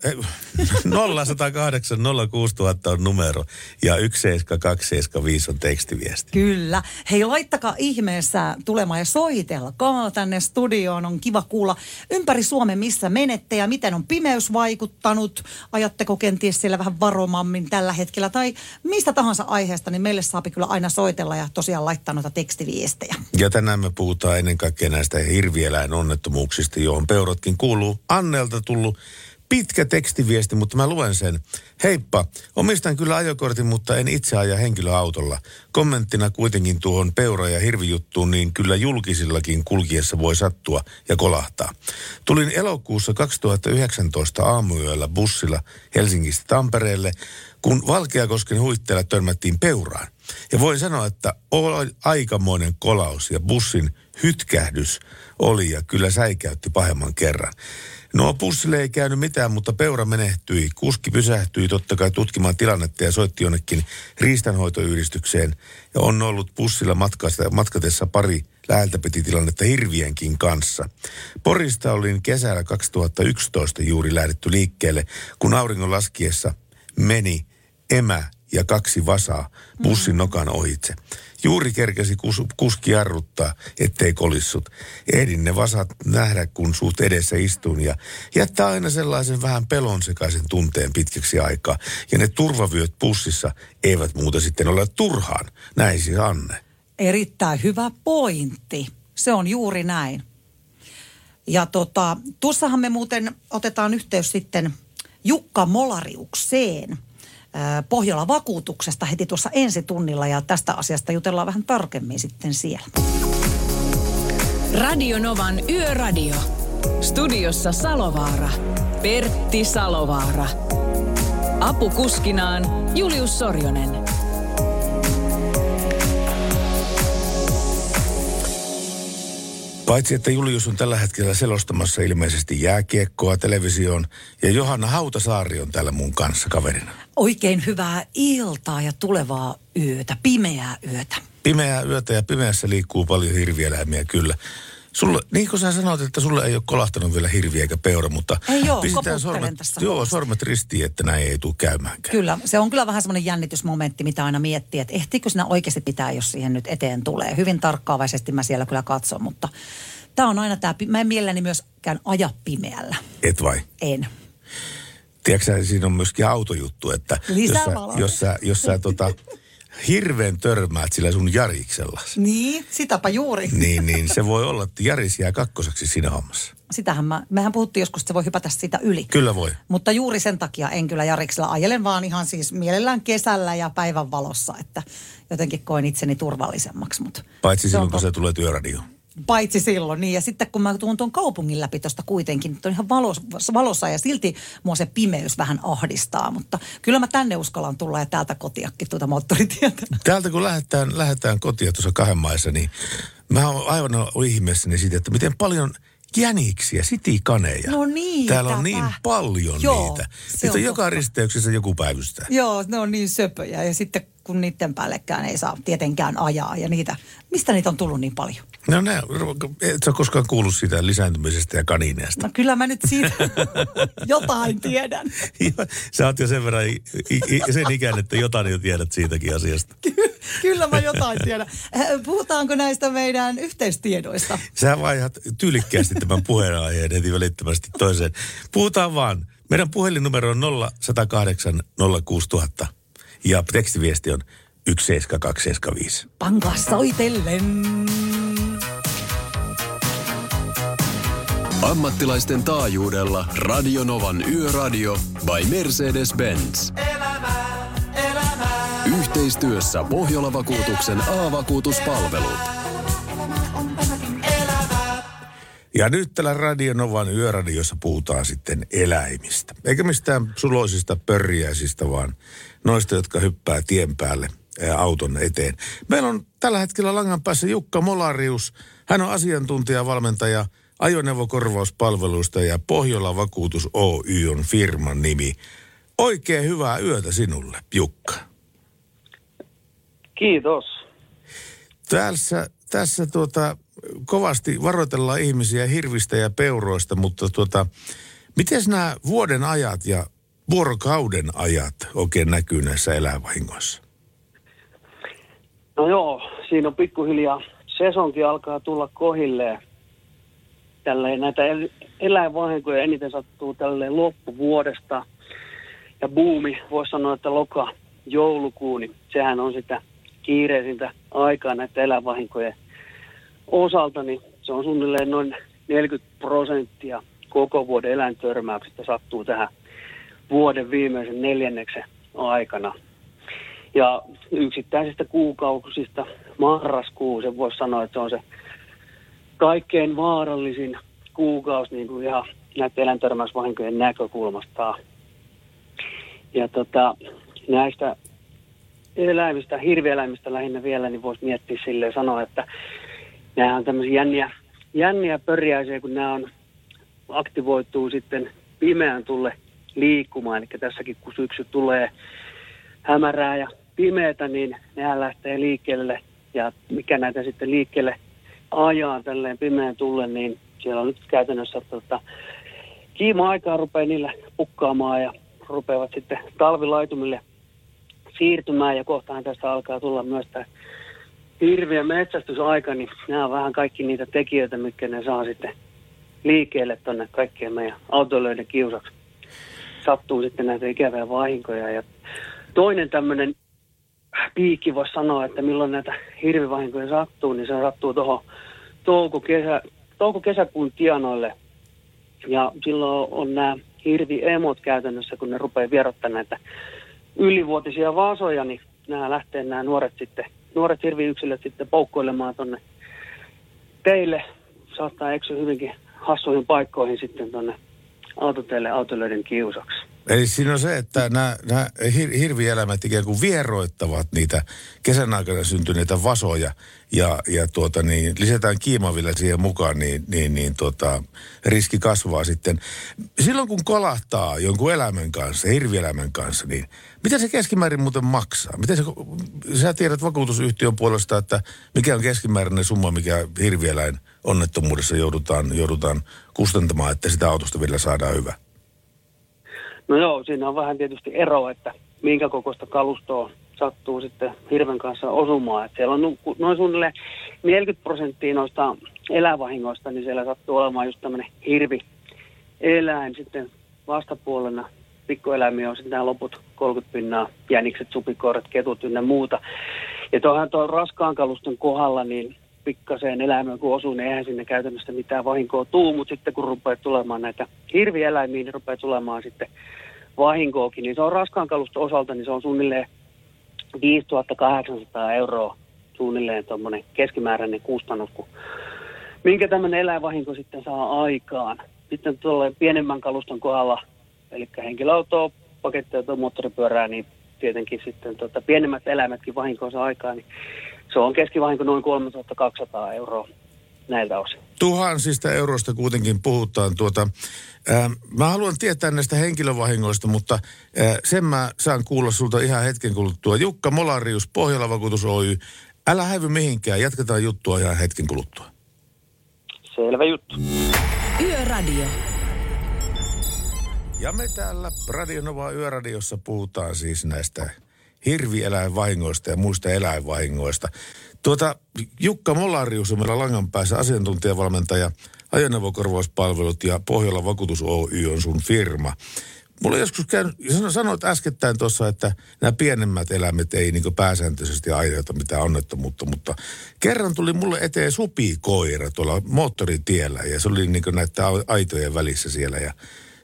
yksi nolla kahdeksan nolla kuusi tuhatta on numero ja yksi seitsemän kaksi seitsemän viisi on tekstiviesti. Kyllä. Hei, laittakaa ihmeessä tulemaan ja soitelkaa tänne studioon. On kiva kuulla ympäri Suomen, missä menette ja miten on pimeys vaikuttanut. Ajatteko kenties siellä vähän varomammin tällä hetkellä tai mistä tahansa aiheesta, niin meille saapi kyllä aina soitella ja tosiaan laittaa noita tekstiviestejä. Ja tänään me puhutaan ennen kaikkea näistä hirvieläinonnettomuuksista, johon peurotkin kuuluu. Annelta tullut pitkä tekstiviesti, mutta mä luen sen. Heippa, omistan kyllä ajokortin, mutta en itse aja henkilöautolla. Kommenttina kuitenkin tuohon peura- ja hirvijuttuun, niin kyllä julkisillakin kulkiessa voi sattua ja kolahtaa. Tulin elokuussa kaksituhattayhdeksäntoista aamuyöllä bussilla Helsingistä Tampereelle, kun Valkeakosken huitteella törmättiin peuraan. Ja voin sanoa, että oli aikamoinen kolaus ja bussin hytkähdys oli ja kyllä säikäytti pahemman kerran. No bussille ei käynyt mitään, mutta peura menehtyi. Kuski pysähtyi totta kai tutkimaan tilannetta ja soitti jonnekin riistanhoitoyhdistykseen. Ja on ollut bussilla matkatessa pari läheltä piti tilannetta hirvienkin kanssa. Porista olin kesällä kaksituhattayksitoista juuri lähdetty liikkeelle, kun auringon laskiessa meni emä ja kaksi vasaa bussin nokan ohitse. Juuri kerkesi kus, kuski jarruttaa, ettei kolissut. Ehdin ne vasat nähdä, kun suht edessä istun ja jättää aina sellaisen vähän pelonsekaisen tunteen pitkäksi aikaa. Ja ne turvavyöt bussissa eivät muuta sitten ole turhaan. Näin siis Anne. Erittäin hyvä pointti. Se on juuri näin. Ja tota, tuossahan me muuten otetaan yhteys sitten Jukka Molariukseen Pohjola-vakuutuksesta heti tuossa ensi tunnilla ja tästä asiasta jutellaan vähän tarkemmin sitten siellä. Radio Novan Yöradio. Studiossa Salovaara. Pertti Salovaara. Apukuskinaan Julius Sorjonen. Paitsi, että Julius on tällä hetkellä selostamassa ilmeisesti jääkiekkoa televisioon ja Johanna Hautasaari on täällä mun kanssa kaverina. Oikein hyvää iltaa ja tulevaa yötä, pimeää yötä. Pimeää yötä ja pimeässä liikkuu paljon hirvieläimiä kyllä. Sulle, niin kuin sä sanoit, että sulle ei ole kolahtanut vielä hirviä eikä peura, mutta ei joo, pistetään sormet, joo, sormet ristiin, että näin ei tule käymäänkään. Kyllä, se on kyllä vähän semmoinen jännitysmomentti, mitä aina miettii, että ehtiikö sinä oikeasti pitää, jos siihen nyt eteen tulee. Hyvin tarkkaavaisesti mä siellä kyllä katson, mutta tämä on aina tämä, mä en mielelläni myöskään aja pimeällä. Et vai? En. Tiedätkö siinä on myöskin autojuttu, että Lisää jos sä, jos sä, jos sä tota... hirveän törmäät sillä sun jariksellasi. Niin, sitäpä juuri. Niin, niin se voi olla, että Jaris jää kakkoseksi siinä hommassa. Sitähän mä, mehän puhuttiin joskus, että se voi hypätä siitä yli. Kyllä voi. Mutta juuri sen takia en kyllä Jariksella ajelen, vaan ihan siis mielellään kesällä ja päivän valossa, että jotenkin koen itseni turvallisemmaksi. Mut paitsi silloin, kun to... se tulee työradioon. Paitsi silloin, niin. Ja sitten kun mä tuun tuon kaupungin läpi tuosta kuitenkin, nyt on ihan valos, valossa ja silti mua se pimeys vähän ahdistaa. Mutta kyllä mä tänne uskallan tulla ja täältä kotiakin tuota moottoritietä. Täältä kun lähdetään, lähdetään kotia tuossa kahden maissa, niin mä oon aivan ihmeessäni siitä, että miten paljon jäniksiä, sitikaneja. No niin. Täällä on niin paljon Joo, niitä. Niitä on joka totta. Risteyksessä joku päivystää. Joo, ne on niin söpöjä ja sitten kun niiden päällekään ei saa tietenkään ajaa ja niitä, mistä niitä on tullut niin paljon? No ne, et sä koskaan kuullut siitä lisääntymisestä ja kanineesta. No kyllä mä nyt siitä jotain tiedän. Sä oot jo sen verran sen ikään, että jotain jo tiedät siitäkin asiasta. Kyllä mä jotain tiedän. Puhutaanko näistä meidän yhteistiedoista? Sä vaihdat tyylikkäästi tämän puheenaiheen heti välittömästi toiseen. Puhutaan vaan. Meidän puhelinnumero on nolla yksi nolla kahdeksan nolla kuusi nolla nolla nolla. Ja tekstiviesti on yksi seitsemän kaksi seitsemän viisi. Pankaa soitellen. Ammattilaisten taajuudella Radio Novan Yöradio by Mercedes-Benz. Elämää, elämää. Yhteistyössä Pohjola-vakuutuksen A-vakuutuspalvelut. Ja nyt täällä Radio Novan Yöradiossa puhutaan sitten eläimistä. Eikä mistään suloisista pörjäisistä, vaan noista, jotka hyppää tien päälle auton eteen. Meillä on tällä hetkellä langan päässä Jukka Molarius. Hän on asiantuntija, valmentaja ajoneuvokorvauspalveluista ja Pohjola-vakuutus Oy on firman nimi. Oikein hyvää yötä sinulle, Jukka. Kiitos. Tässä, tässä tuota, kovasti varoitellaan ihmisiä hirvistä ja peuroista, mutta tuota, miten nämä vuoden ajat ja vuorokauden ajat oikein näkyy näissä eläinvahingoissa? No joo, siinä on pikkuhiljaa. Sesonkin alkaa tulla kohilleen. Tälleen näitä eläinvahinkoja eniten sattuu tälleen loppuvuodesta. Ja buumi, voisi sanoa, että loka, joulukuun, niin sehän on sitä kiireisintä aikaa näitä eläinvahinkojen osalta, niin se on suunnilleen noin neljäkymmentä prosenttia koko vuoden eläintörmäyksistä sattuu tähän vuoden viimeisen neljänneksen aikana. Ja yksittäisistä kuukausista marraskuu, se voisi sanoa, että se on se kaikkein vaarallisin kuukausi niin kuin ihan näiden eläintörmäysvahinkojen näkökulmasta. Ja tota, näistä eläimistä, hirvieläimistä lähinnä vielä, niin voisi miettiä silleen sanoa, että nämä on tämmöisiä jänniä, jänniä pörjäisiä, kun nämä on, aktivoituu sitten pimeään tulle liikkumaan. Eli tässäkin, kun syksy tulee hämärää ja pimeätä, niin nehän lähtee liikkeelle. Ja mikä näitä sitten liikkeelle ajaa tälleen pimeän tulle, niin siellä on nyt käytännössä tota, kiima-aikaa rupeaa niillä pukkaamaan ja rupeavat sitten talvilaitumille siirtymään. Ja kohtaan tästä alkaa tulla myös tämä hirviä metsästysaika, niin nämä on vähän kaikki niitä tekijöitä, mitkä ne saa sitten liikkeelle tuonne kaikkien meidän autoilijoiden kiusaksi. Sattuu sitten näitä ikäviä vahinkoja. Ja toinen tämmöinen piikki voisi sanoa, että milloin näitä hirvivahinkoja sattuu, niin se sattuu tuohon touko-kesä, touko-kesäkuun tienoille. Ja silloin on nämä hirviemot käytännössä, kun ne rupeaa vierottamaan näitä ylivuotisia vasoja, niin nämä lähtee nämä nuoret sitten, nuoret hirviyksilöt sitten poukkoilemaan tuonne teille. Saattaa eksyä hyvinkin hassuihin paikkoihin sitten tuonne autoteille autoilijoiden kiusaksi. Eli siinä on se, että nämä, nämä hir- hirvieläimet ikään kuin vieroittavat niitä kesän aikana syntyneitä vasoja ja, ja tuota niin, lisätään kiimavilla siihen mukaan, niin, niin, niin tuota, riski kasvaa sitten. Silloin kun kolahtaa jonkun eläimen kanssa, hirvieläimen kanssa, niin mitä se keskimäärin muuten maksaa? Miten se, sä tiedät vakuutusyhtiön puolesta, että mikä on keskimääräinen summa, mikä hirvieläin onnettomuudessa joudutaan, joudutaan kustantamaan, että sitä autosta vielä saadaan hyvä? No joo, siinä on vähän tietysti ero, että minkä kokoista kalustoa sattuu sitten hirven kanssa osumaan. Että siellä on noin suunnilleen neljäkymmentä prosenttia noista elävahingoista, niin siellä sattuu olemaan just tämmöinen hirvieläin. Sitten vastapuolena pikkueläimiä on sitten nämä loput kolmekymmentä pinnaa, jänikset, supikoirat, ketut ynnä muuta. Ja tuohan tuon raskaan kaluston kohdalla, niin pikkaseen eläimeen kun osuu, niin eihän sinne käytännössä mitään vahinkoa tuu, mutta sitten kun rupeaa tulemaan näitä hirvieläimiä, niin rupeaa tulemaan sitten vahinkoakin. Niin se on raskaan kaluston osalta, niin se on suunnilleen viisituhattakahdeksansataa euroa suunnilleen tuommoinen keskimääräinen kustannus, kun minkä tämmöinen eläinvahinko sitten saa aikaan. Sitten tuollainen pienemmän kaluston kohdalla, eli henkilöautoa, pakettia tai moottoripyörää, niin tietenkin sitten tuota, pienemmät eläimetkin vahinkoa saa aikaan, niin se on keskivahinko noin kolmetuhattakaksisataa euroa näiltä osin. Tuhansista euroista kuitenkin puhutaan. Tuota, ää, mä haluan tietää näistä henkilövahingoista, mutta ää, sen mä saan kuulla sulta ihan hetken kuluttua. Jukka Molarius, Pohjola-vakuutus Oy. Älä häivy mihinkään, jatketaan juttua ihan hetken kuluttua. Selvä juttu. Yöradio. Ja me täällä Radio Nova Yöradiossa puhutaan siis näistä hirvieläinvahingoista ja muista eläinvahingoista. Tuota, Jukka Molarius on meillä langan päässä, asiantuntijavalmentaja, ajoneuvokorvauspalvelut ja Pohjola-vakuutus Oy on sun firma. Mulla joskus käynyt, sanoit äskettäin tuossa, että nämä pienemmät eläimet ei niin kuin pääsääntöisesti aiheuta mitään onnettomuutta, mutta kerran tuli mulle eteen supikoira tuolla moottoritiellä ja se oli niin kuin näiden aitojen välissä siellä ja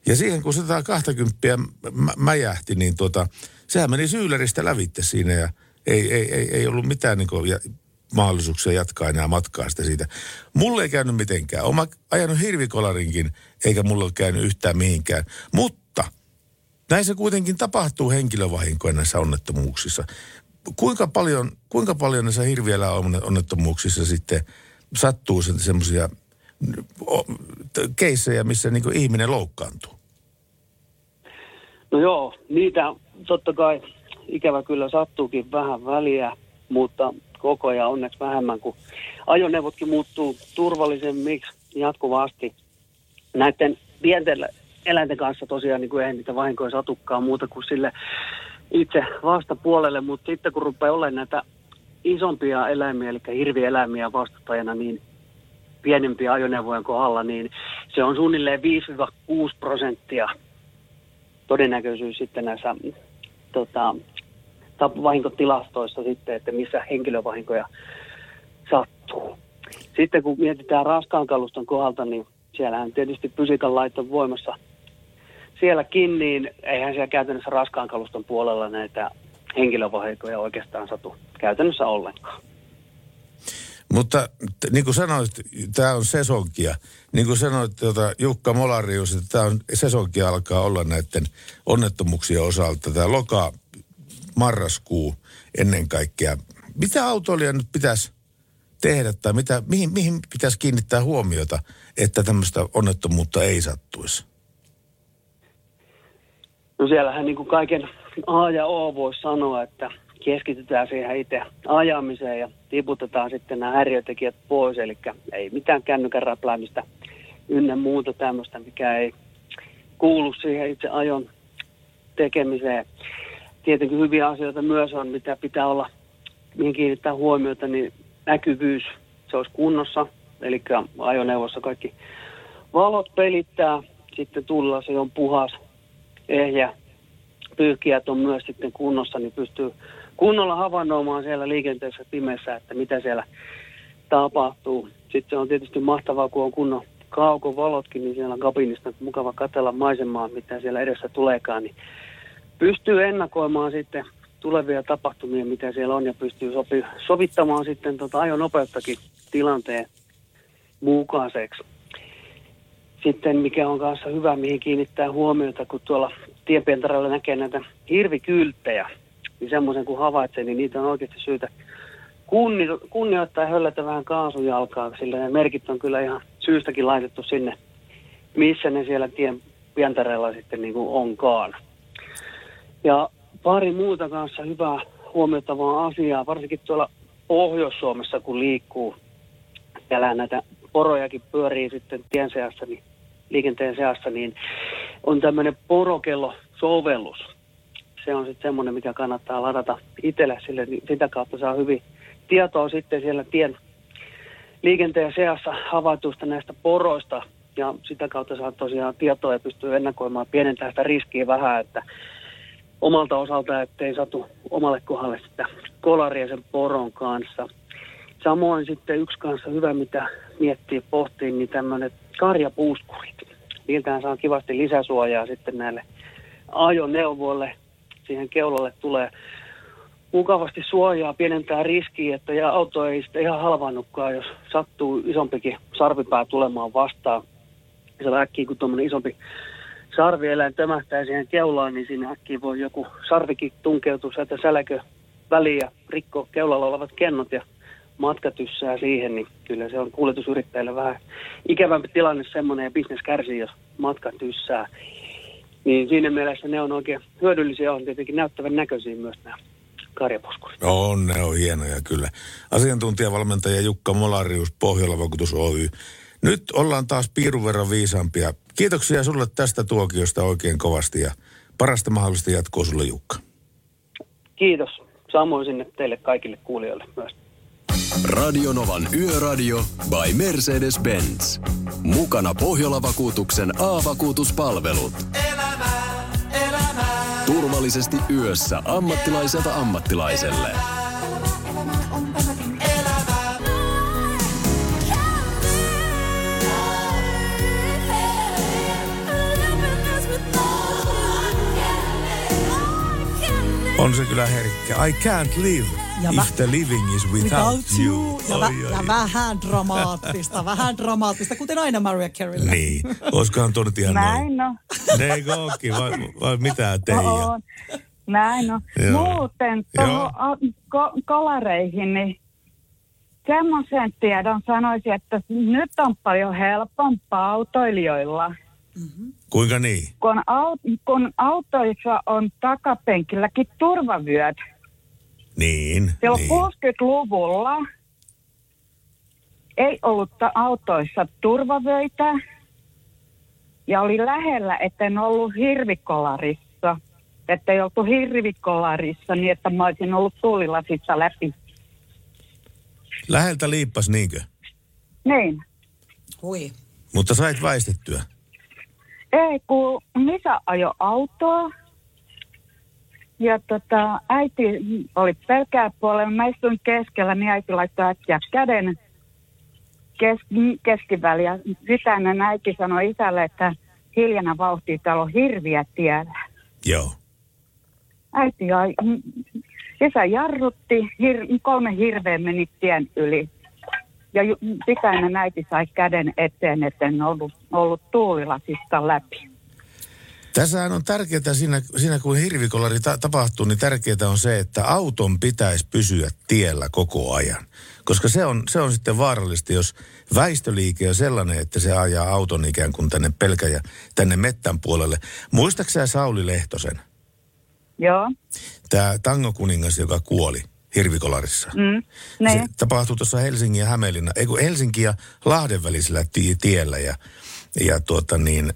Ja siihen, kun sata kaksikymmentä mä, mäjähti, niin tuota, sehän meni syyläristä lävitte siinä ja ei, ei, ei, ei ollut mitään niin kuin, ja, mahdollisuuksia jatkaa enää matkaa sitä siitä. Mulle ei käynyt mitenkään. Olen ajanut hirvikolarinkin, eikä mulle ole käynyt yhtään mihinkään. Mutta näissä kuitenkin tapahtuu henkilövahinkoja näissä onnettomuuksissa. Kuinka paljon, kuinka paljon näissä hirvieläinonnettomuuksissa sitten sattuu semmoisia keissejä, missä niin kuin ihminen loukkaantuu? No joo, niitä totta kai ikävä kyllä sattuukin vähän väliä, mutta koko ajan onneksi vähemmän, kun ajoneuvotkin muuttuu turvallisemmiksi jatkuvasti. Näiden pienten eläinten kanssa tosiaan niin kuin eihän niitä vahinkoja satukaan muuta kuin sille itse vastapuolelle, mutta sitten kun rupeaa olemaan näitä isompia eläimiä, eli hirvieläimiä vastustajana, niin pienempiä ajoneuvojen kohdalla, niin se on suunnilleen viisi kuusi prosenttia todennäköisyys sitten näissä tota, vahinkotilastoissa sitten, että missä henkilövahinkoja sattuu. Sitten kun mietitään raskaan kaluston kohdalta, niin siellähän tietysti fysiikan lait on voimassa sielläkin, niin eihän siellä käytännössä raskaan kaluston puolella näitä henkilövahinkoja oikeastaan satu käytännössä ollenkaan. Mutta t- niin kuin sanoit, tämä on sesonkia. Niin kuin sanoit tuota, Jukka Molarius, että tämä on sesonkia alkaa olla näiden onnettomuuksien osalta. Tämä loka, marraskuu ennen kaikkea. Mitä autoilija nyt pitäisi tehdä tai mitä, mihin, mihin pitäisi kiinnittää huomiota, että tämmöistä onnettomuutta ei sattuisi? No siellähän niin kuin kaiken A ja O voisi sanoa, että keskitytään siihen itse ajamiseen ja tiputetaan sitten nämä häiriötekijät pois. Eli ei mitään kännykän räpläämistä ynnä muuta tämmöistä, mikä ei kuulu siihen itse ajon tekemiseen. Tietenkin hyviä asioita myös on, mitä pitää olla, mihin kiinnittää huomiota, niin näkyvyys, se olisi kunnossa. Eli ajoneuvossa kaikki valot pelittää, sitten tuulilla se on puhas, ehjä. Pyyhkiät on myös sitten kunnossa, niin pystyy kunnolla havainnoimaan siellä liikenteessä pimeässä, että mitä siellä tapahtuu. Sitten on tietysti mahtavaa, kun on kunnon kaukovalotkin, niin siellä on kabinista mukava katsella maisemaa, mitä siellä edessä tuleekaan. Niin pystyy ennakoimaan sitten tulevia tapahtumia, mitä siellä on, ja pystyy sopi- sovittamaan sitten tota ajonopeuttakin tilanteen mukaiseksi. Sitten mikä on kanssa hyvä, mihin kiinnittää huomiota, kun tuolla tienpientareilla näkee näitä hirvikylttejä, niin semmoisen kun havaitsee, niin niitä on oikeasti syytä kunni- kunnioittaa ja höllätä vähän kaasujalkaa, sillä ne merkit on kyllä ihan syystäkin laitettu sinne, missä ne siellä tienpientareilla sitten niin kuin onkaan. Ja pari muuta kanssa hyvää huomioitavaa asiaa, varsinkin tuolla Pohjois-Suomessa, kun liikkuu siellä näitä porojakin pyörii sitten tien seassa, niin liikenteen seassa, niin on tämmöinen porokellosovellus. Se on sitten semmoinen, mikä kannattaa ladata itselle, sillä sitä kautta saa hyvin tietoa sitten siellä tien liikenteen seassa havaituista näistä poroista, ja sitä kautta saa tosiaan tietoa ja pystyy ennakoimaan, pienentää sitä riskiä vähän, että omalta osalta, ettei satu omalle kohdalle sitä kolaria sen poron kanssa. Samoin sitten yksi kanssa hyvä, mitä miettii, pohtii, niin tämmöiset karjapuuskurit. Niiltähän saa kivasti lisäsuojaa sitten näille ajoneuvoille. Siihen keulalle tulee mukavasti suojaa, pienentää riskiä, että ja auto ei sitten ihan halvannutkaan, jos sattuu isompikin sarvipää tulemaan vastaan. Se on äkkiä, kun tuommoinen isompi sarvieläin tömähtää siihen keulaan, niin siinä äkkiä voi joku sarvikin tunkeutua sieltä säläkö väliin ja rikkoo keulalla olevat kennot ja matkatyssää siihen, niin kyllä se on kuljetusyrittäjille vähän ikävämpi tilanne semmoinen, ja bisnes kärsii, jos matkatyssää. Niin siinä mielessä ne on oikein hyödyllisiä, on tietenkin näyttävän näköisiä myös nämä karjaposkurit. No on, ne on hienoja kyllä. Asiantuntijavalmentaja Jukka Molarius, Pohjola-vakuutus Oy. Nyt ollaan taas piirun verran viisaampia. Kiitoksia sulle tästä tuokiosta oikein kovasti, ja parasta mahdollista jatkoa sulle, Jukka. Kiitos. Samoin sinne teille kaikille kuulijoille myös. Radio Novan Yöradio by Mercedes-Benz. Mukana Pohjola-vakuutuksen A-vakuutuspalvelut. Elämä, elämä. Turvallisesti yössä ammattilaiselta ammattilaiselle. Elämä, elämä elämä. On se kyllä herkkä. I can't live. Ja if the living is without you. Ja, vä- ja vähän dramaattista, vähän dramaattista, kuten aina Mariah Careylla. Niin, olisikohan tuo nyt ihan noin? Näin on. Eikö ookin, vai, vai mitä teijä? No, näin on. Muuten tuohon ko- kolareihin, niin semmoisen tiedon sanoisin, että nyt on paljon helpompaa autoilijoilla. Mm-hmm. Kuinka niin? Kun, au- kun autoissa on takapenkilläkin turvavyöt. Niin, silloin niin. kuusikymmentäluvulla ei ollut autoissa turvavöitä ja oli lähellä, etten ollut hirvikolarissa. Että ei oltu hirvikolarissa niin, että mä olisin ollut tuulilasissa läpi. Läheltä liippas, niinkö? Niin. Hui. Mutta sait väistettyä? Ei, kun isä ajoi autoa. Ja tota, äiti oli pelkää puolella. Mä istuin keskellä, niin äiti laittoi äkkiä käden kes- keskiväliä. Sisäinen äiti sanoi isälle, että hiljana vauhtiin, täällä on hirviä tiellä. Joo. Äiti ja isä jarrutti, hir- kolme hirveä meni tien yli. Ja sisäinen äiti sai käden eteen, etten ollut, ollut tuulilasista läpi. Tässähän on tärkeää siinä, siinä kun hirvikolari ta- tapahtuu, niin tärkeää on se, että auton pitäisi pysyä tiellä koko ajan. Koska se on, se on sitten vaarallista, jos väistöliike on sellainen, että se ajaa auton ikään kuin tänne pelkäjä, tänne mettän puolelle. Muistatko sä Sauli Lehtosen? Joo. Tämä tangokuningas, joka kuoli hirvikolarissa. Mm, se tapahtui tuossa Helsingin ja Hämeenlinnan, ei kun Helsingin ja Lahden välisellä tie- tiellä ja... Ja tuota niin,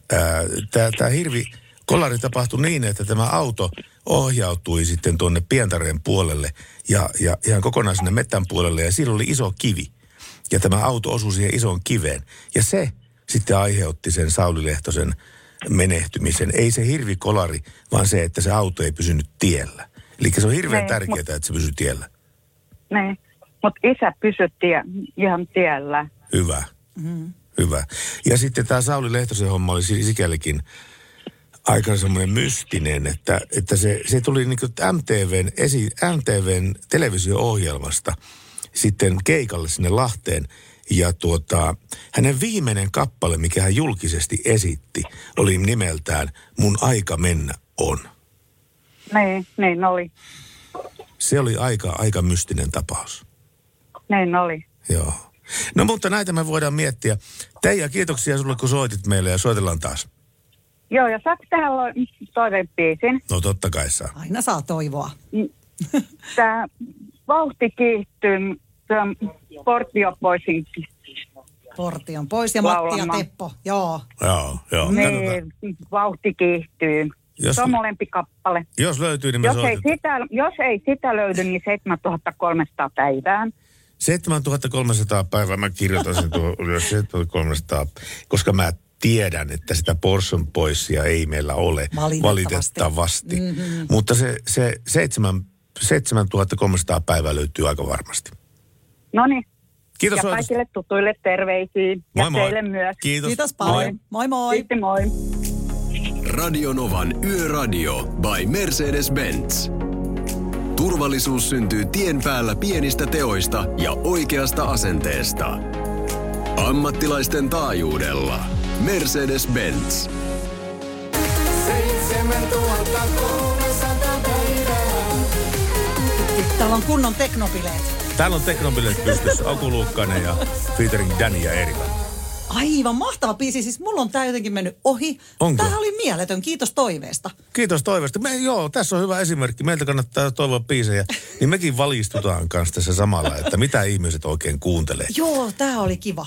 tämä hirvikolari tapahtui niin, että tämä auto ohjautui sitten tuonne Pientareen puolelle ja, ja ihan kokonaan sinne mettän puolelle. Ja siellä oli iso kivi. Ja tämä auto osui siihen isoon kiveen. Ja se sitten aiheutti sen Sauli Lehtosen menehtymisen. Ei se hirvikolari, vaan se, että se auto ei pysynyt tiellä. Eli se on hirveän tärkeää, mut, että se pysyy tiellä. Ne, mutta isä pysyi tie, ihan tiellä. Hyvä. Mm. Hyvä. Ja sitten tämä Sauli Lehtosen homma oli sikälikin aika semmoinen mystinen, että, että se, se tuli niin kuin M T V:n, esi, M T V:n televisio-ohjelmasta sitten keikalle sinne Lahteen. Ja tuota, hänen viimeinen kappale, mikä hän julkisesti esitti, oli nimeltään Mun aika mennä on. Niin, niin oli. Se oli aika, aika mystinen tapaus. Niin oli. Joo. No mutta näitä me voidaan miettiä. Teija, kiitoksia sulle, kun soitit meille ja soitellaan taas. Joo, ja saatko tähän toivepiisin? No totta kai saa. Aina saa toivoa. Tämä vauhti kiihtyy, Portion poisin. Portion pois ja Matti ja Teppo, joo. Joo, joo. Niin, vauhti kiihtyy. Jos, se on molempi kappale. Jos löytyy, niin me jos soitetaan. Ei sitä, jos ei sitä löydy, niin seitsemäntuhatta kolmesataa päivään. seitsemäntuhatta kolmesataa päivää, mä kirjoitan sen tuohon ylös, seitsemäntuhatta kolmesataa, koska mä tiedän, että sitä portion poissia ei meillä ole valitettavasti. valitettavasti. Mm-hmm. Mutta se, se seitsemäntuhatta kolmesataa päivää löytyy aika varmasti. No niin. Kiitos. Ja kaikille soitus. Tutuille terveisiin. Moi ja moi. Teille myös. Kiitos. Kiitos paljon. Moi moi. Kiitti moi. Radio Novan Yöradio by Mercedes-Benz. Turvallisuus syntyy tien päällä pienistä teoista ja oikeasta asenteesta. Ammattilaisten taajuudella. Mercedes-Benz. Täällä on kunnon teknobileet. Täällä on teknobileet pystyssä. Aku Luukkainen ja featuring Danny ja Erika. Aivan mahtava biisi. Siis mulla on tää jotenkin mennyt ohi. Onko? Tämähän oli mieletön. Kiitos toiveesta. Kiitos toiveesta. Me, joo, tässä on hyvä esimerkki. Meiltä kannattaa toivoa biisejä. Niin mekin valistutaan kanssa tässä samalla, että mitä ihmiset oikein kuuntelee. Joo, tää oli kiva.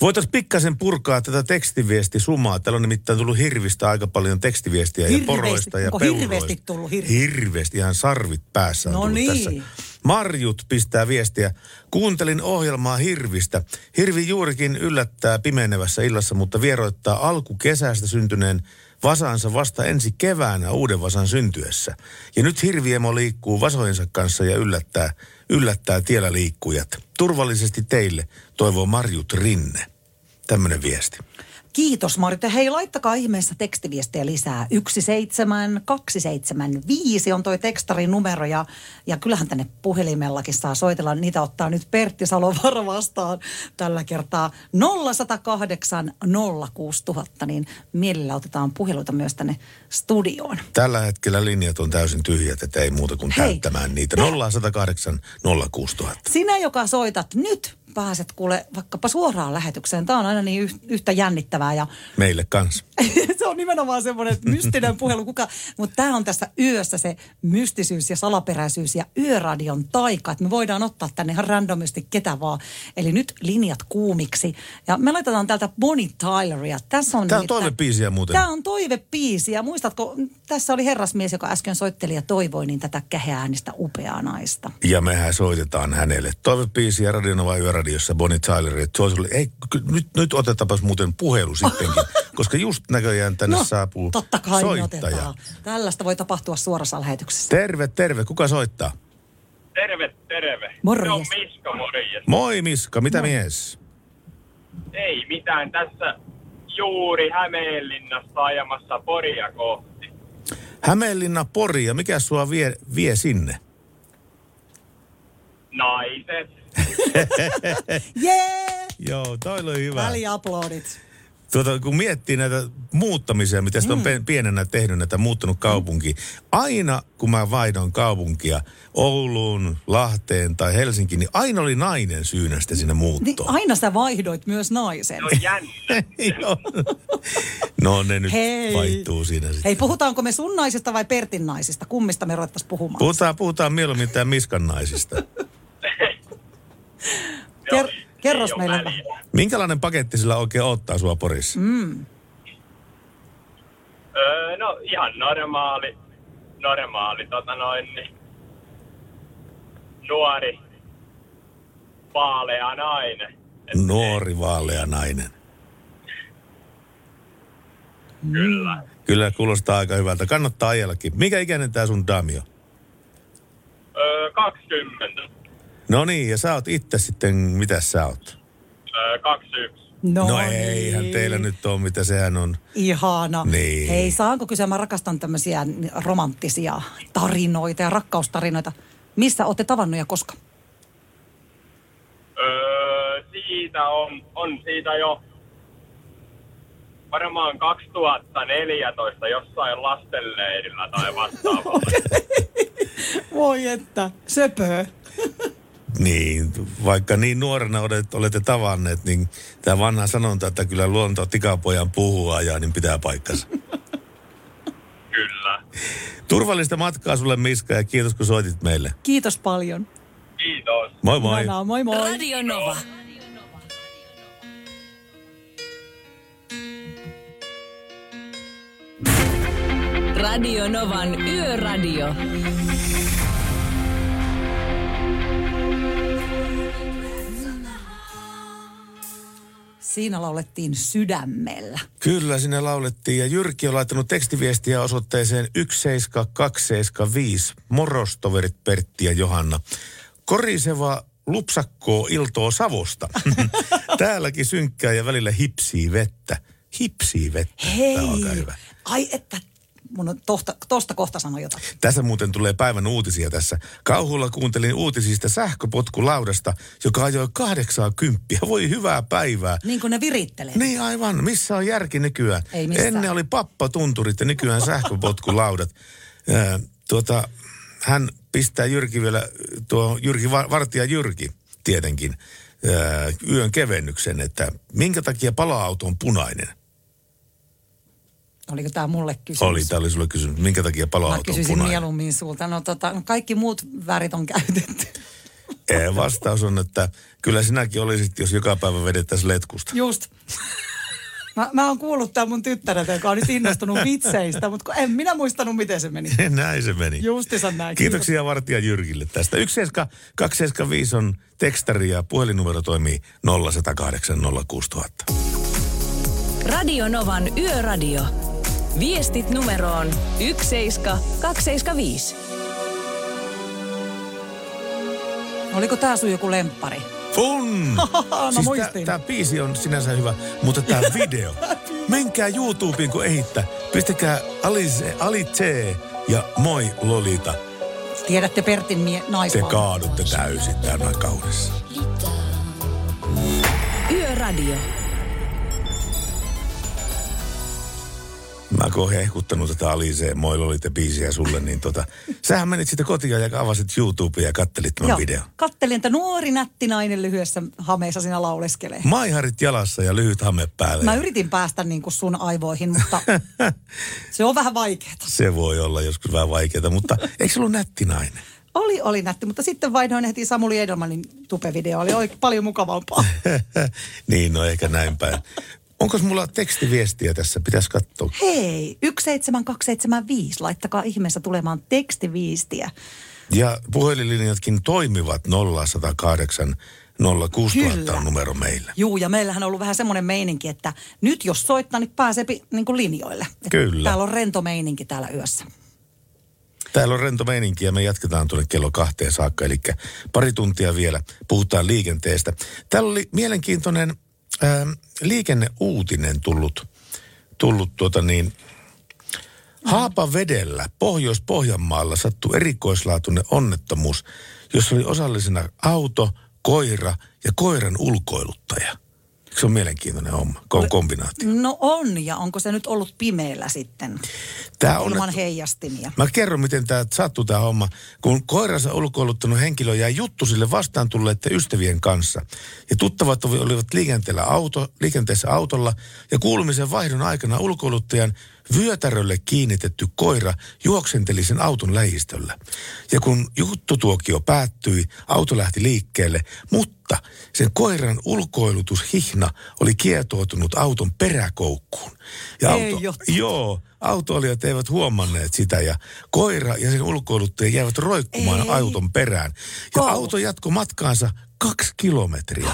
Voitaisiin pikkasen purkaa tätä tekstiviestisumaa. Täällä on nimittäin tullut hirvistä aika paljon tekstiviestiä hirveesti. Ja poroista ja peuroista. Hirveesti tullut hirveesti? Hirveesti. Ihan sarvit päässä on no tullut niin. Tässä. Marjut pistää viestiä. Kuuntelin ohjelmaa hirvistä. Hirvi juurikin yllättää pimenevässä illassa, mutta vieroittaa alkukesästä syntyneen vasansa vasta ensi keväänä uuden vasan syntyessä. Ja nyt hirviemo liikkuu vasojensa kanssa ja yllättää, yllättää tiellä liikkujat. Turvallisesti teille, toivoo Marjut Rinne. Tämmöinen viesti. Kiitos Marjut. Hei, laittakaa ihmeessä tekstiviestejä lisää. yksi seitsemän kaksi seitsemän viisi on toi tekstarinumero ja, ja kyllähän tänne puhelimellakin saa soitella. Niitä ottaa nyt Pertti Salovaara vastaan tällä kertaa nolla yksi nolla kahdeksan nolla kuusi nolla nolla, niin mielellä otetaan puheluita myös tänne studioon. Tällä hetkellä linjat on täysin tyhjät, että ei muuta kuin hei, täyttämään niitä. nolla yksi nolla kahdeksan nolla kuusi nolla nolla. Sinä, joka soitat nyt. Pääset kuule vaikkapa suoraan lähetykseen. Tämä on aina niin yh, yhtä jännittävää. Ja... meille kanssa. Se on nimenomaan semmoinen mystinen puhelu. Kuka... mutta tämä on tässä yössä se mystisyys ja salaperäisyys ja yöradion taika. Että me voidaan ottaa tänne ihan randomisti ketä vaan. Eli nyt linjat kuumiksi. Ja me laitetaan täältä Bonnie Tyleria. Tässä on tämä on niitä... toivepiisiä muuten. Tämä on toivepiisiä. Muistatko, tässä oli herrasmies, joka äsken soitteli ja toivoi niin tätä käheäänistä upeaa naista. Ja mehän soitetaan hänelle toivepiisiä Radio Nova Yöradioon. Radiossa Bonnie Tyler, että oli, ei, nyt, nyt otetaanpas muuten puhelu sittenkin, koska just näköjään tänne no, saapuu totta kai soittaja. Tällaista voi tapahtua suorassa lähetyksessä. Terve, terve. Kuka soittaa? Terve, terve. Morjens. Se on Miska, morjens. Moi Miska, mitä no. mies? Ei mitään, tässä juuri Hämeenlinnasta ajamassa Poria kohti. Hämeenlinna, Poria, mikä sua vie, vie sinne? Naiset. Jee! Joo, toi oli hyvä. Väliaplodit. Tuota, kun miettii näitä muuttamisia, mitä sitä on mm. pienenä tehnyt, näitä muuttunut kaupunkiin. Aina, kun mä vaihdoin kaupunkia Ouluun, Lahteen tai Helsinkiin, niin aina oli nainen syynä sitä sinne muuttoon. Niin aina sä vaihdoit myös naisen. No jännä. No ne nyt Hei. vaihtuu siinä sitten. Hei, puhutaanko me sun naisista vai Pertin naisista? Kummista me ruvettaisiin puhumaan? Puhutaan, puhutaan mieluummin tämän Miskan naisista. Ker- Kerros meille. Väliä. Minkälainen paketti sillä oikein ottaa sua Porissa? Mm. Öö, no ihan normaali, normaali tota noin, niin, nuori, vaalea nainen. Et nuori, vaalea nainen. Kyllä. Kyllä kuulostaa aika hyvältä. Kannattaa ajellakin. Mikä ikäinen tää sun daami on? Öö, kaksikymmentä. No niin, ja sä oot itse sitten, mitä sä oot? Öö, kaksi yksi. No, no eihän teillä nyt ole, mitä sehän on. Ihana. Niin. Hei, saanko kysyä, mä rakastan tämmöisiä romanttisia tarinoita ja rakkaustarinoita. Missä ootte tavannut ja koska? Öö, siitä on, on siitä jo varmaan kaksituhattaneljätoista jossain lastenleirillä tai vastaavalla. Voi että, söpö. Niin, vaikka niin nuorena olet, olette tavanneet, niin tämä vanha sanonta, että kyllä luonto tikapojan puhuu ajaa, niin pitää paikkansa. Kyllä. Turvallista matkaa sulle, Miska, ja kiitos kun soitit meille. Kiitos paljon. Kiitos. Moi moi. Vanaa, moi moi. Radio Nova. Radio Novan Yöradio. Siinä laulettiin sydämellä. Kyllä, siinä laulettiin. Ja Jyrki on laittanut tekstiviestiä osoitteeseen yksi seitsemän kaksi seitsemän viisi. Morostoverit Pertti ja Johanna. Koriseva lupsakko iltoo Savosta. Täälläkin synkkää ja välillä hipsii vettä. Hipsii vettä. Hei, tämä on aika hyvä. Ai että, mun on tosta, tosta kohta sanoa jotain. Tässä muuten tulee päivän uutisia tässä. Kauhulla kuuntelin uutisista sähköpotkulaudasta, joka ajoi kahdeksankymmentä. Voi hyvää päivää. Niin kuin ne virittelee. Niin aivan. Missä on järki nykyään? Ei missään. Ennen oli pappatunturit ja nykyään sähköpotkulaudat. Tuota, hän pistää Jyrki vielä, tuo Jyrki, vartija Jyrki tietenkin, yön kevennyksen, että minkä takia pala-auto on punainen? Oliko tämä mulle kysymys? Oli, tämä oli sulle kysymys. Minkä takia paloauto on punainen? Mä kysyisin mieluummin sulta. No tota, kaikki muut värit on käytetty. Ei, vastaus on, että kyllä sinäkin olisit, jos joka päivä vedettäisiin letkusta. Just. Mä, mä oon kuullut tämän mun tyttäreltä, joka on nyt innostunut vitseistä, mutta en minä muistanut, miten se meni. Näin se meni. Justiinsa näin. Kiitoksia kiitos. Vartija Jyrkille tästä. yksi seitsemän kaksi seitsemän viisi on tekstari ja puhelinnumero toimii nolla yksi nolla kahdeksan nolla kuusi nolla nolla nolla. Radio Novan Yöradio. Viestit numeroon yksi seitsemän kaksi seitsemän viisi. Oliko tää sun joku lemppari? On! No siis muistin. Tää, tää biisi on sinänsä hyvä, mutta tää video. Menkää YouTubeen kun ehittää. Pistäkää Alizée, Alizée ja Moi Lolita. Tiedätte Pertin mie- naisvallan. Te kaadutte täysin tämän kaudessa. Yöradio. Mä kun oon hehkuttanut tätä Alizée, Moi Lolita biisiä sulle, niin tota, sähän menit sitten kotiin ja avasit YouTubea ja kattelit tämän Joo, videon. Kattelin, että nuori nätti nainen lyhyessä hameessa sinä lauleskelee. Maiharit jalassa ja lyhyt hame päälle. Mä yritin päästä niin kuin sun aivoihin, mutta se on vähän vaikeeta. Se voi olla joskus vähän vaikeeta, mutta eikö se ollut nätti nainen? Oli, oli nätti, mutta sitten vaihdoin heti Samuli Edelmanin tupevideo. Oli oikein paljon mukavampaa. Niin, no ehkä näin päin. Onko mulla tekstiviestiä tässä? Pitäisi katsoa. Hei, yksi seitsemän kaksi seitsemän viisi. Laittakaa ihmeessä tulemaan tekstiviestiä. Ja puhelinlinjatkin toimivat nolla yksi nolla kahdeksan nolla kuusi nolla nolla nolla on numero meillä. Juu, ja meillähän on ollut vähän semmoinen meininki, että nyt jos soittaa, niin pääsee niin kuin linjoille. Kyllä. Täällä on rento meininki täällä yössä. Täällä on rento meininki ja me jatketaan tuonne kello kahteen saakka, eli pari tuntia vielä puhutaan liikenteestä. Täällä oli mielenkiintoinen ää, liikenneuutinen tullut, tullut tuota niin, Haapavedellä, Pohjois-Pohjanmaalla sattui erikoislaatuinen onnettomuus, jossa oli osallisena auto, koira ja koiran ulkoiluttaja. Se on mielenkiintoinen homma, kombinaatio. No on, ja onko se nyt ollut pimeällä sitten tää ilman onnet... heijastimia? Mä kerron, miten tämä sattui tämä homma. Kun koiransa ulkoiluttanut henkilö jäi juttu sille vastaan tulleiden ystävien kanssa. Ja tuttavat olivat liikenteellä auto, liikenteessä autolla, ja kuulumisen vaihdon aikana ulkoiluttajan vyötärölle kiinnitetty koira juoksenteli sen auton lähistöllä. Ja kun juttutuokio päättyi, auto lähti liikkeelle, mutta sen koiran ulkoilutushihna oli kietoutunut auton peräkoukkuun. Ja Ei auto, joo, autoilijat eivät huomanneet sitä ja koira ja sen ulkoiluttaja jäivät roikkumaan Ei. auton perään. Ja Kou. auto jatkoi matkaansa kaksi kilometriä.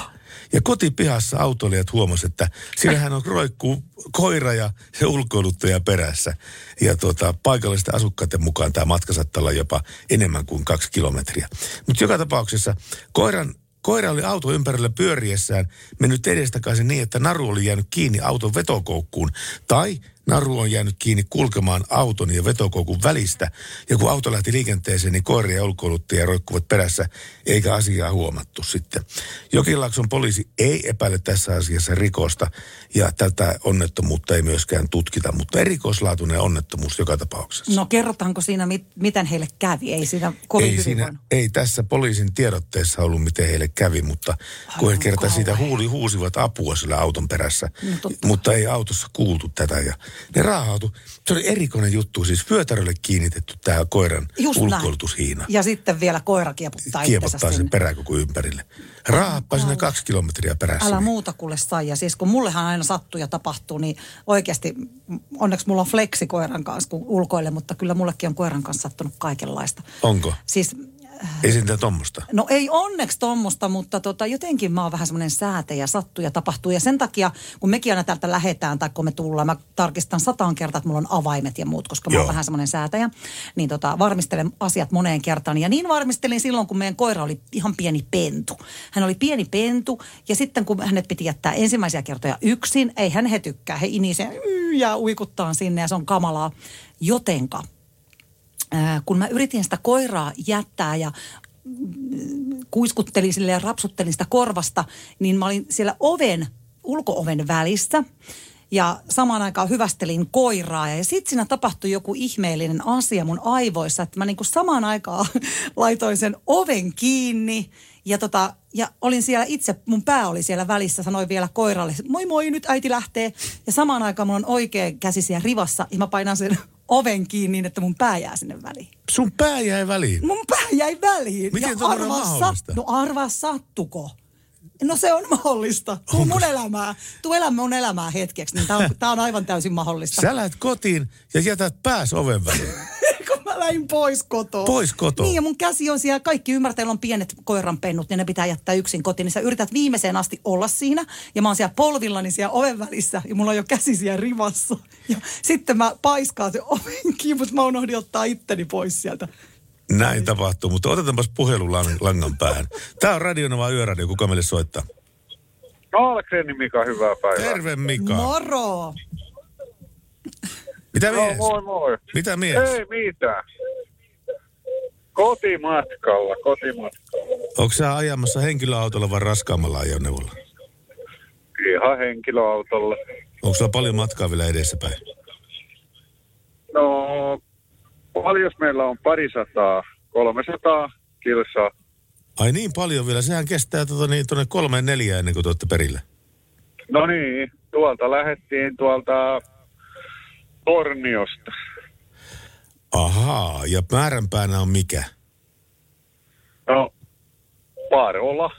Ja kotipihassa autoilijat huomasivat, että sillähän on roikkuu koira ja se ulkoiluttaja perässä. Ja tuota, paikallisten asukkaiden mukaan tämä matka saattaa olla jopa enemmän kuin kaksi kilometriä. Mutta joka tapauksessa koiran, koira oli auto ympärillä pyöriessään mennyt edestakaisin niin, että naru oli jäänyt kiinni auton vetokoukkuun. Tai naru on jäänyt kiinni kulkemaan auton ja vetokoukun välistä. Ja kun auto lähti liikenteeseen, niin koira ja ulkoiluttaja roikkuvat perässä, eikä asiaa huomattu sitten. Jokilaakson poliisi ei epäile tässä asiassa rikosta, ja tätä onnettomuutta ei myöskään tutkita, mutta erikoislaatuinen onnettomuus joka tapauksessa. No kerrotaanko siinä, mit, miten heille kävi? Ei siinä kovin ei, siinä, ei tässä poliisin tiedotteessa ollut, miten heille kävi, mutta Aivan kun he kertaa siitä huuli, huusivat apua sillä auton perässä, no, mutta ei autossa kuultu tätä ja ne raahautu. Se oli erikoinen juttu, siis vyötärölle kiinnitetty tämä koiran ulkoilutushiina. Ja sitten vielä koira kieputtaa, kieputtaa sen perään koko ympärille. Raahappa sinne kaksi kilometriä perässä. Älä muuta kuule sai. Ja siis kun mullehan aina sattuu ja tapahtuu, niin oikeasti onneksi mulla on fleksi koiran kanssa kun ulkoilen, mutta kyllä mullekin on koiran kanssa sattunut kaikenlaista. Onko? Siis... Ei sitä tommosta. No ei onneksi tommosta, mutta tota, jotenkin mä oon vähän semmoinen säätäjä, sattuu ja tapahtuu. Ja sen takia, kun mekin aina täältä lähetään tai kun me tullaan, mä tarkistan sataan kertaa, että mulla on avaimet ja muut, koska Joo. mä oon vähän semmoinen säätäjä. Niin tota, varmistelen asiat moneen kertaan. Ja niin varmistelin silloin, kun meidän koira oli ihan pieni pentu. Hän oli pieni pentu ja sitten kun hänet piti jättää ensimmäisiä kertoja yksin, ei hän he tykkää. He inisee ja uikuttaa sinne ja se on kamalaa. Jotenka. Kun mä yritin sitä koiraa jättää ja kuiskuttelin sille ja rapsuttelin sitä korvasta, niin mä olin siellä oven, ulko-oven välissä ja samaan aikaan hyvästelin koiraa. Ja sitten siinä tapahtui joku ihmeellinen asia mun aivoissa, että mä niin kuin samaan aikaan laitoin sen oven kiinni ja tota... Ja olin siellä itse, mun pää oli siellä välissä, sanoin vielä koiralle, moi moi, nyt äiti lähtee. Ja samaan aikaan mulla on oikea käsi siellä rivassa ja mä painan sen oven kiinni niin, että mun pää jää sinne väliin. Sun pää jäi väliin? Mun pää jäi väliin. Miten ja arvaa mahdollista? Sat, no arvaa sattuko. No se on mahdollista. Tuu Onko? mun elämää. Tuu elämä mun elämää hetkeksi, niin tää on, tää on aivan täysin mahdollista. Sä lähet kotiin ja jätät pääs oven väliin. Mä lähdin pois kotoa. Pois kotoa. Niin ja mun käsi on siellä, kaikki ymmärtäjillä on pienet koiranpennut, niin ne pitää jättää yksin kotiin. Niin sä yrität viimeiseen asti olla siinä ja mä oon siellä polvillani siellä oven välissä ja mulla on jo käsi siellä rivassa. Ja sitten mä paiskaan sen oven kiinni, mutta mä unohdin ottaa itteni pois sieltä. Näin tapahtuu, mutta otetaanpas puhelu langan päähän. Tää on Radio Nova Yöradio, kuka meille soittaa? Alkreeni Mika, hyvää päivää. Terve Mika. Moro. Mitä no, mies? Moi moi. Mitä mies? Ei mitään. Kotimatkalla, kotimatkalla. Onko sä ajamassa henkilöautolla vai raskaammalla ajoneuvolla? Ihan henkilöautolla. Onko sulla paljon matkaa vielä edessäpäin? No, paljon meillä on parisataa, kolmesataa kilsaa. Ai niin paljon vielä, sehän kestää tuota niin, tuonne kolmeen neljään ennen kuin te olette perillä. No niin, tuolta lähdettiin tuolta... Torniosta. Ahaa, ja määränpäänä on mikä? No, Parola.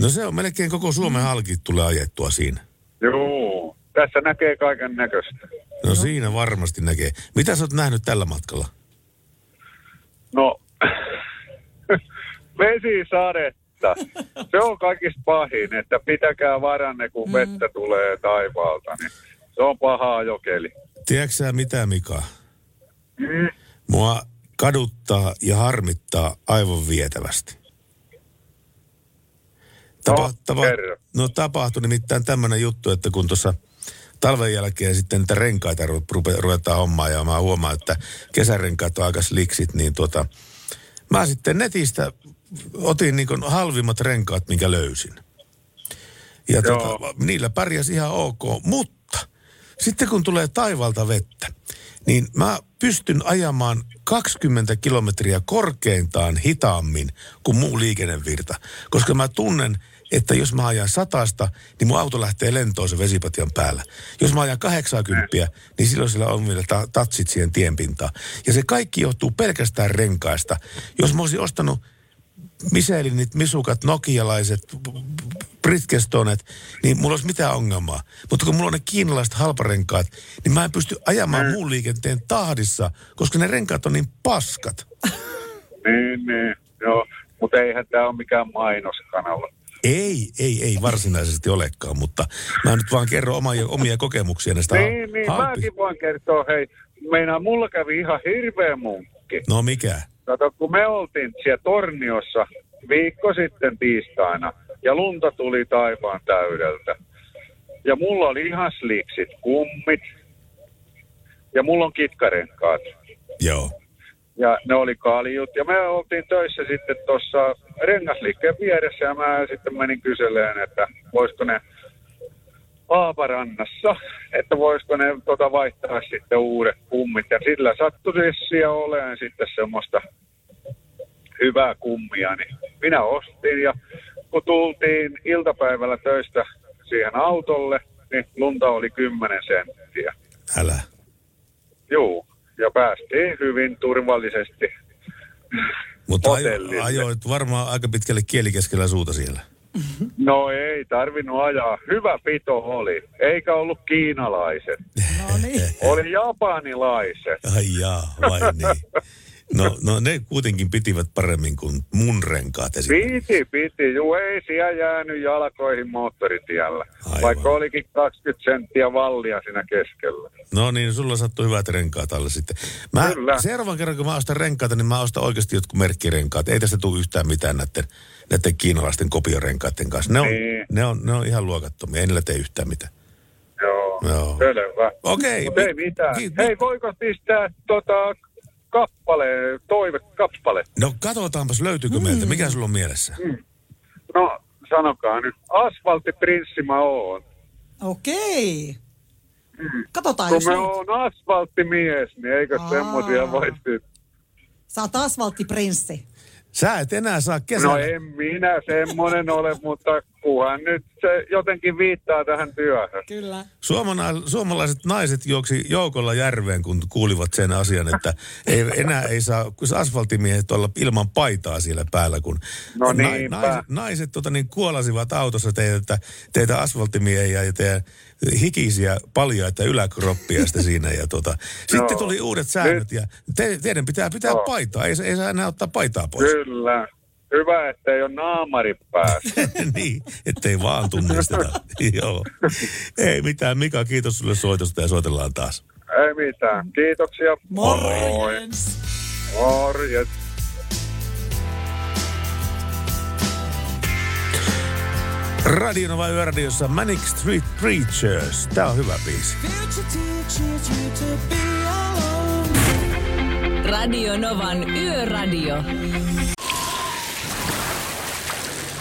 No se on melkein koko Suomen halki tulee ajettua siinä. Joo, tässä näkee kaiken näköistä. No, no siinä varmasti näkee. Mitä sä oot nähnyt tällä matkalla? No, vesisadetta. Se on kaikista pahin, että pitäkää varanne, kun vettä tulee taivaalta, niin se on pahaa jokeli. Tiedätkö sä mitä, Mika? Mm. Mua kaduttaa ja harmittaa aivan vietävästi. Tapa, tapa, no tapahtui nimittäin tämmöinen juttu, että kun tuossa talven jälkeen sitten niitä renkaita rupe, ruvetaan hommaa ja mä huomaan, että kesärenkaat on aika sliksit, niin tuota, mä sitten netistä otin niin kuin halvimmat renkaat, minkä löysin. Ja tuota, niillä pärjäsi ihan ok, mutta sitten kun tulee taivalta vettä, niin mä pystyn ajamaan kaksikymmentä kilometriä korkeintaan hitaammin kuin muu liikennevirta, koska mä tunnen, että jos mä ajan satasta, niin mun auto lähtee lentoon sen vesipatian päällä. Jos mä ajan kahdeksankymmentä, niin silloin sillä on vielä tatsit siihen tienpintaan. Ja se kaikki johtuu pelkästään renkaista. Jos mä olisin ostanut Miselinit, misukat, nokialaiset, britkestonet, niin mulla olisi mitään ongelmaa. Mutta kun mulla on ne kiinalaiset halparenkaat, niin mä en pysty ajamaan muun liikenteen tahdissa, koska ne renkaat on niin paskat. Niin, niin, joo. Mutta eihän tää ole mikään mainoskanava. Ei, ei, ei varsinaisesti olekaan, mutta mä nyt vaan kerron omia, omia kokemuksia näistä halpista. Niin, niin, halpi. Mäkin voin kertoa, hei, meinaa mulla kävi ihan hirveä munkki. No mikä? Kato, kun me oltiin siellä Torniossa viikko sitten tiistaina, ja lunta tuli taivaan täydeltä. Ja mulla oli ihan sliksit kummit, ja mulla on kitkarenkaat. Joo. Ja ne oli kaljut, ja me oltiin töissä sitten tuossa rengasliikkeen vieressä, ja mä sitten menin kyseleen, että voisiko ne Aaparannassa, että voisiko ne tota vaihtaa sitten uudet kummit. Ja sillä sattui siis ja oleen sitten semmoista hyvää kummia, niin minä ostin. Ja kun tultiin iltapäivällä töistä siihen autolle, niin lunta oli kymmenen senttiä. Älä. Juu, ja päästiin hyvin turvallisesti mutta hotellille. Mutta ajoit varmaan aika pitkälle kielikeskellä suuta siellä. No ei tarvinnut ajaa. Hyvä pito oli. Eikä ollut kiinalaiset. No niin. Oli japanilaiset. Ai jaa, vai niin. No, no ne kuitenkin pitivät paremmin kuin mun renkaat esimerkiksi. Piti, piti. Juu, ei siellä jäänyt jalkoihin moottoritiellä. Aivan. Vaikka olikin kaksikymmentä senttiä vallia siinä keskellä. No niin, sulla sattui hyvät renkaat alle sitten. Mä, kyllä. Seuraavan kerran, kun mä ostan renkaata, niin mä ostan oikeasti jotkut merkkirenkaat. Ei tästä tule yhtään mitään näiden, näiden kiinalaisten kopiorenkaiden kanssa. Ne on, niin. ne, on, ne on ihan luokattomia. Ei niillä tee yhtään mitään. Joo, Joo. selvä. Okei. Okay. Ei mitään. Kiit- Hei, voiko pistää tota... kappale, toive, kappale. No katsotaanpas, löytyykö mm. meiltä. Mikä sulla on mielessä? Mm. No, sanokaa nyt. Asfalttiprinssi mä oon. Okei. Mm. Katsotaan, kun jos... Kun mä oon asfalttimies, niin eikö Aa. semmosia vaihtyy? Sä oot asfalttiprinssi. Sä et enää saa kesällä. No en minä semmonen ole, mutta kuhan nyt se jotenkin viittaa tähän työhön. Kyllä. Suomala- suomalaiset naiset juoksi joukolla järveen, kun kuulivat sen asian, että ei, enää ei saa, kun asfaltimiehet olla ilman paitaa siellä päällä, kun no na- naiset, naiset tota niin, kuolasivat autossa teitä, teitä asfaltimiehiä ja teidän hikisiä paljaita yläkroppia sitä siinä. Ja tota. Sitten no. tuli uudet säännöt ja te, teidän pitää pitää no. paitaa, ei, ei saa enää ottaa paitaa pois. Kyllä. Hyvä, ettei ole naamari päässä. Niin, ettei vaan tunnisteta. Joo. Ei mitään. Mika, kiitos sulle soitosta ja soitellaan taas. Ei mitään. Kiitoksia. Morjens. Morjens. Radio Nova Yöradiossa Manic Street Preachers. Tää on hyvä biisi. Radio Novan Yöradio.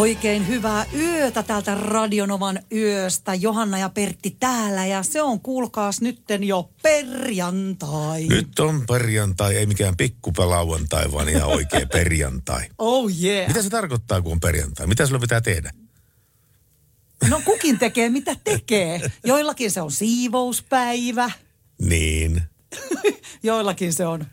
Oikein hyvää yötä täältä Radio Novan yöstä. Johanna ja Pertti täällä ja se on kuulkaas nytten jo perjantai. Nyt on perjantai, ei mikään pikkupelauantai, vaan ihan oikea perjantai. Oh yeah. Mitä se tarkoittaa, kun on perjantai? Mitä sulla pitää tehdä? No kukin tekee, mitä tekee. Joillakin se on siivouspäivä. Niin. Joillakin se on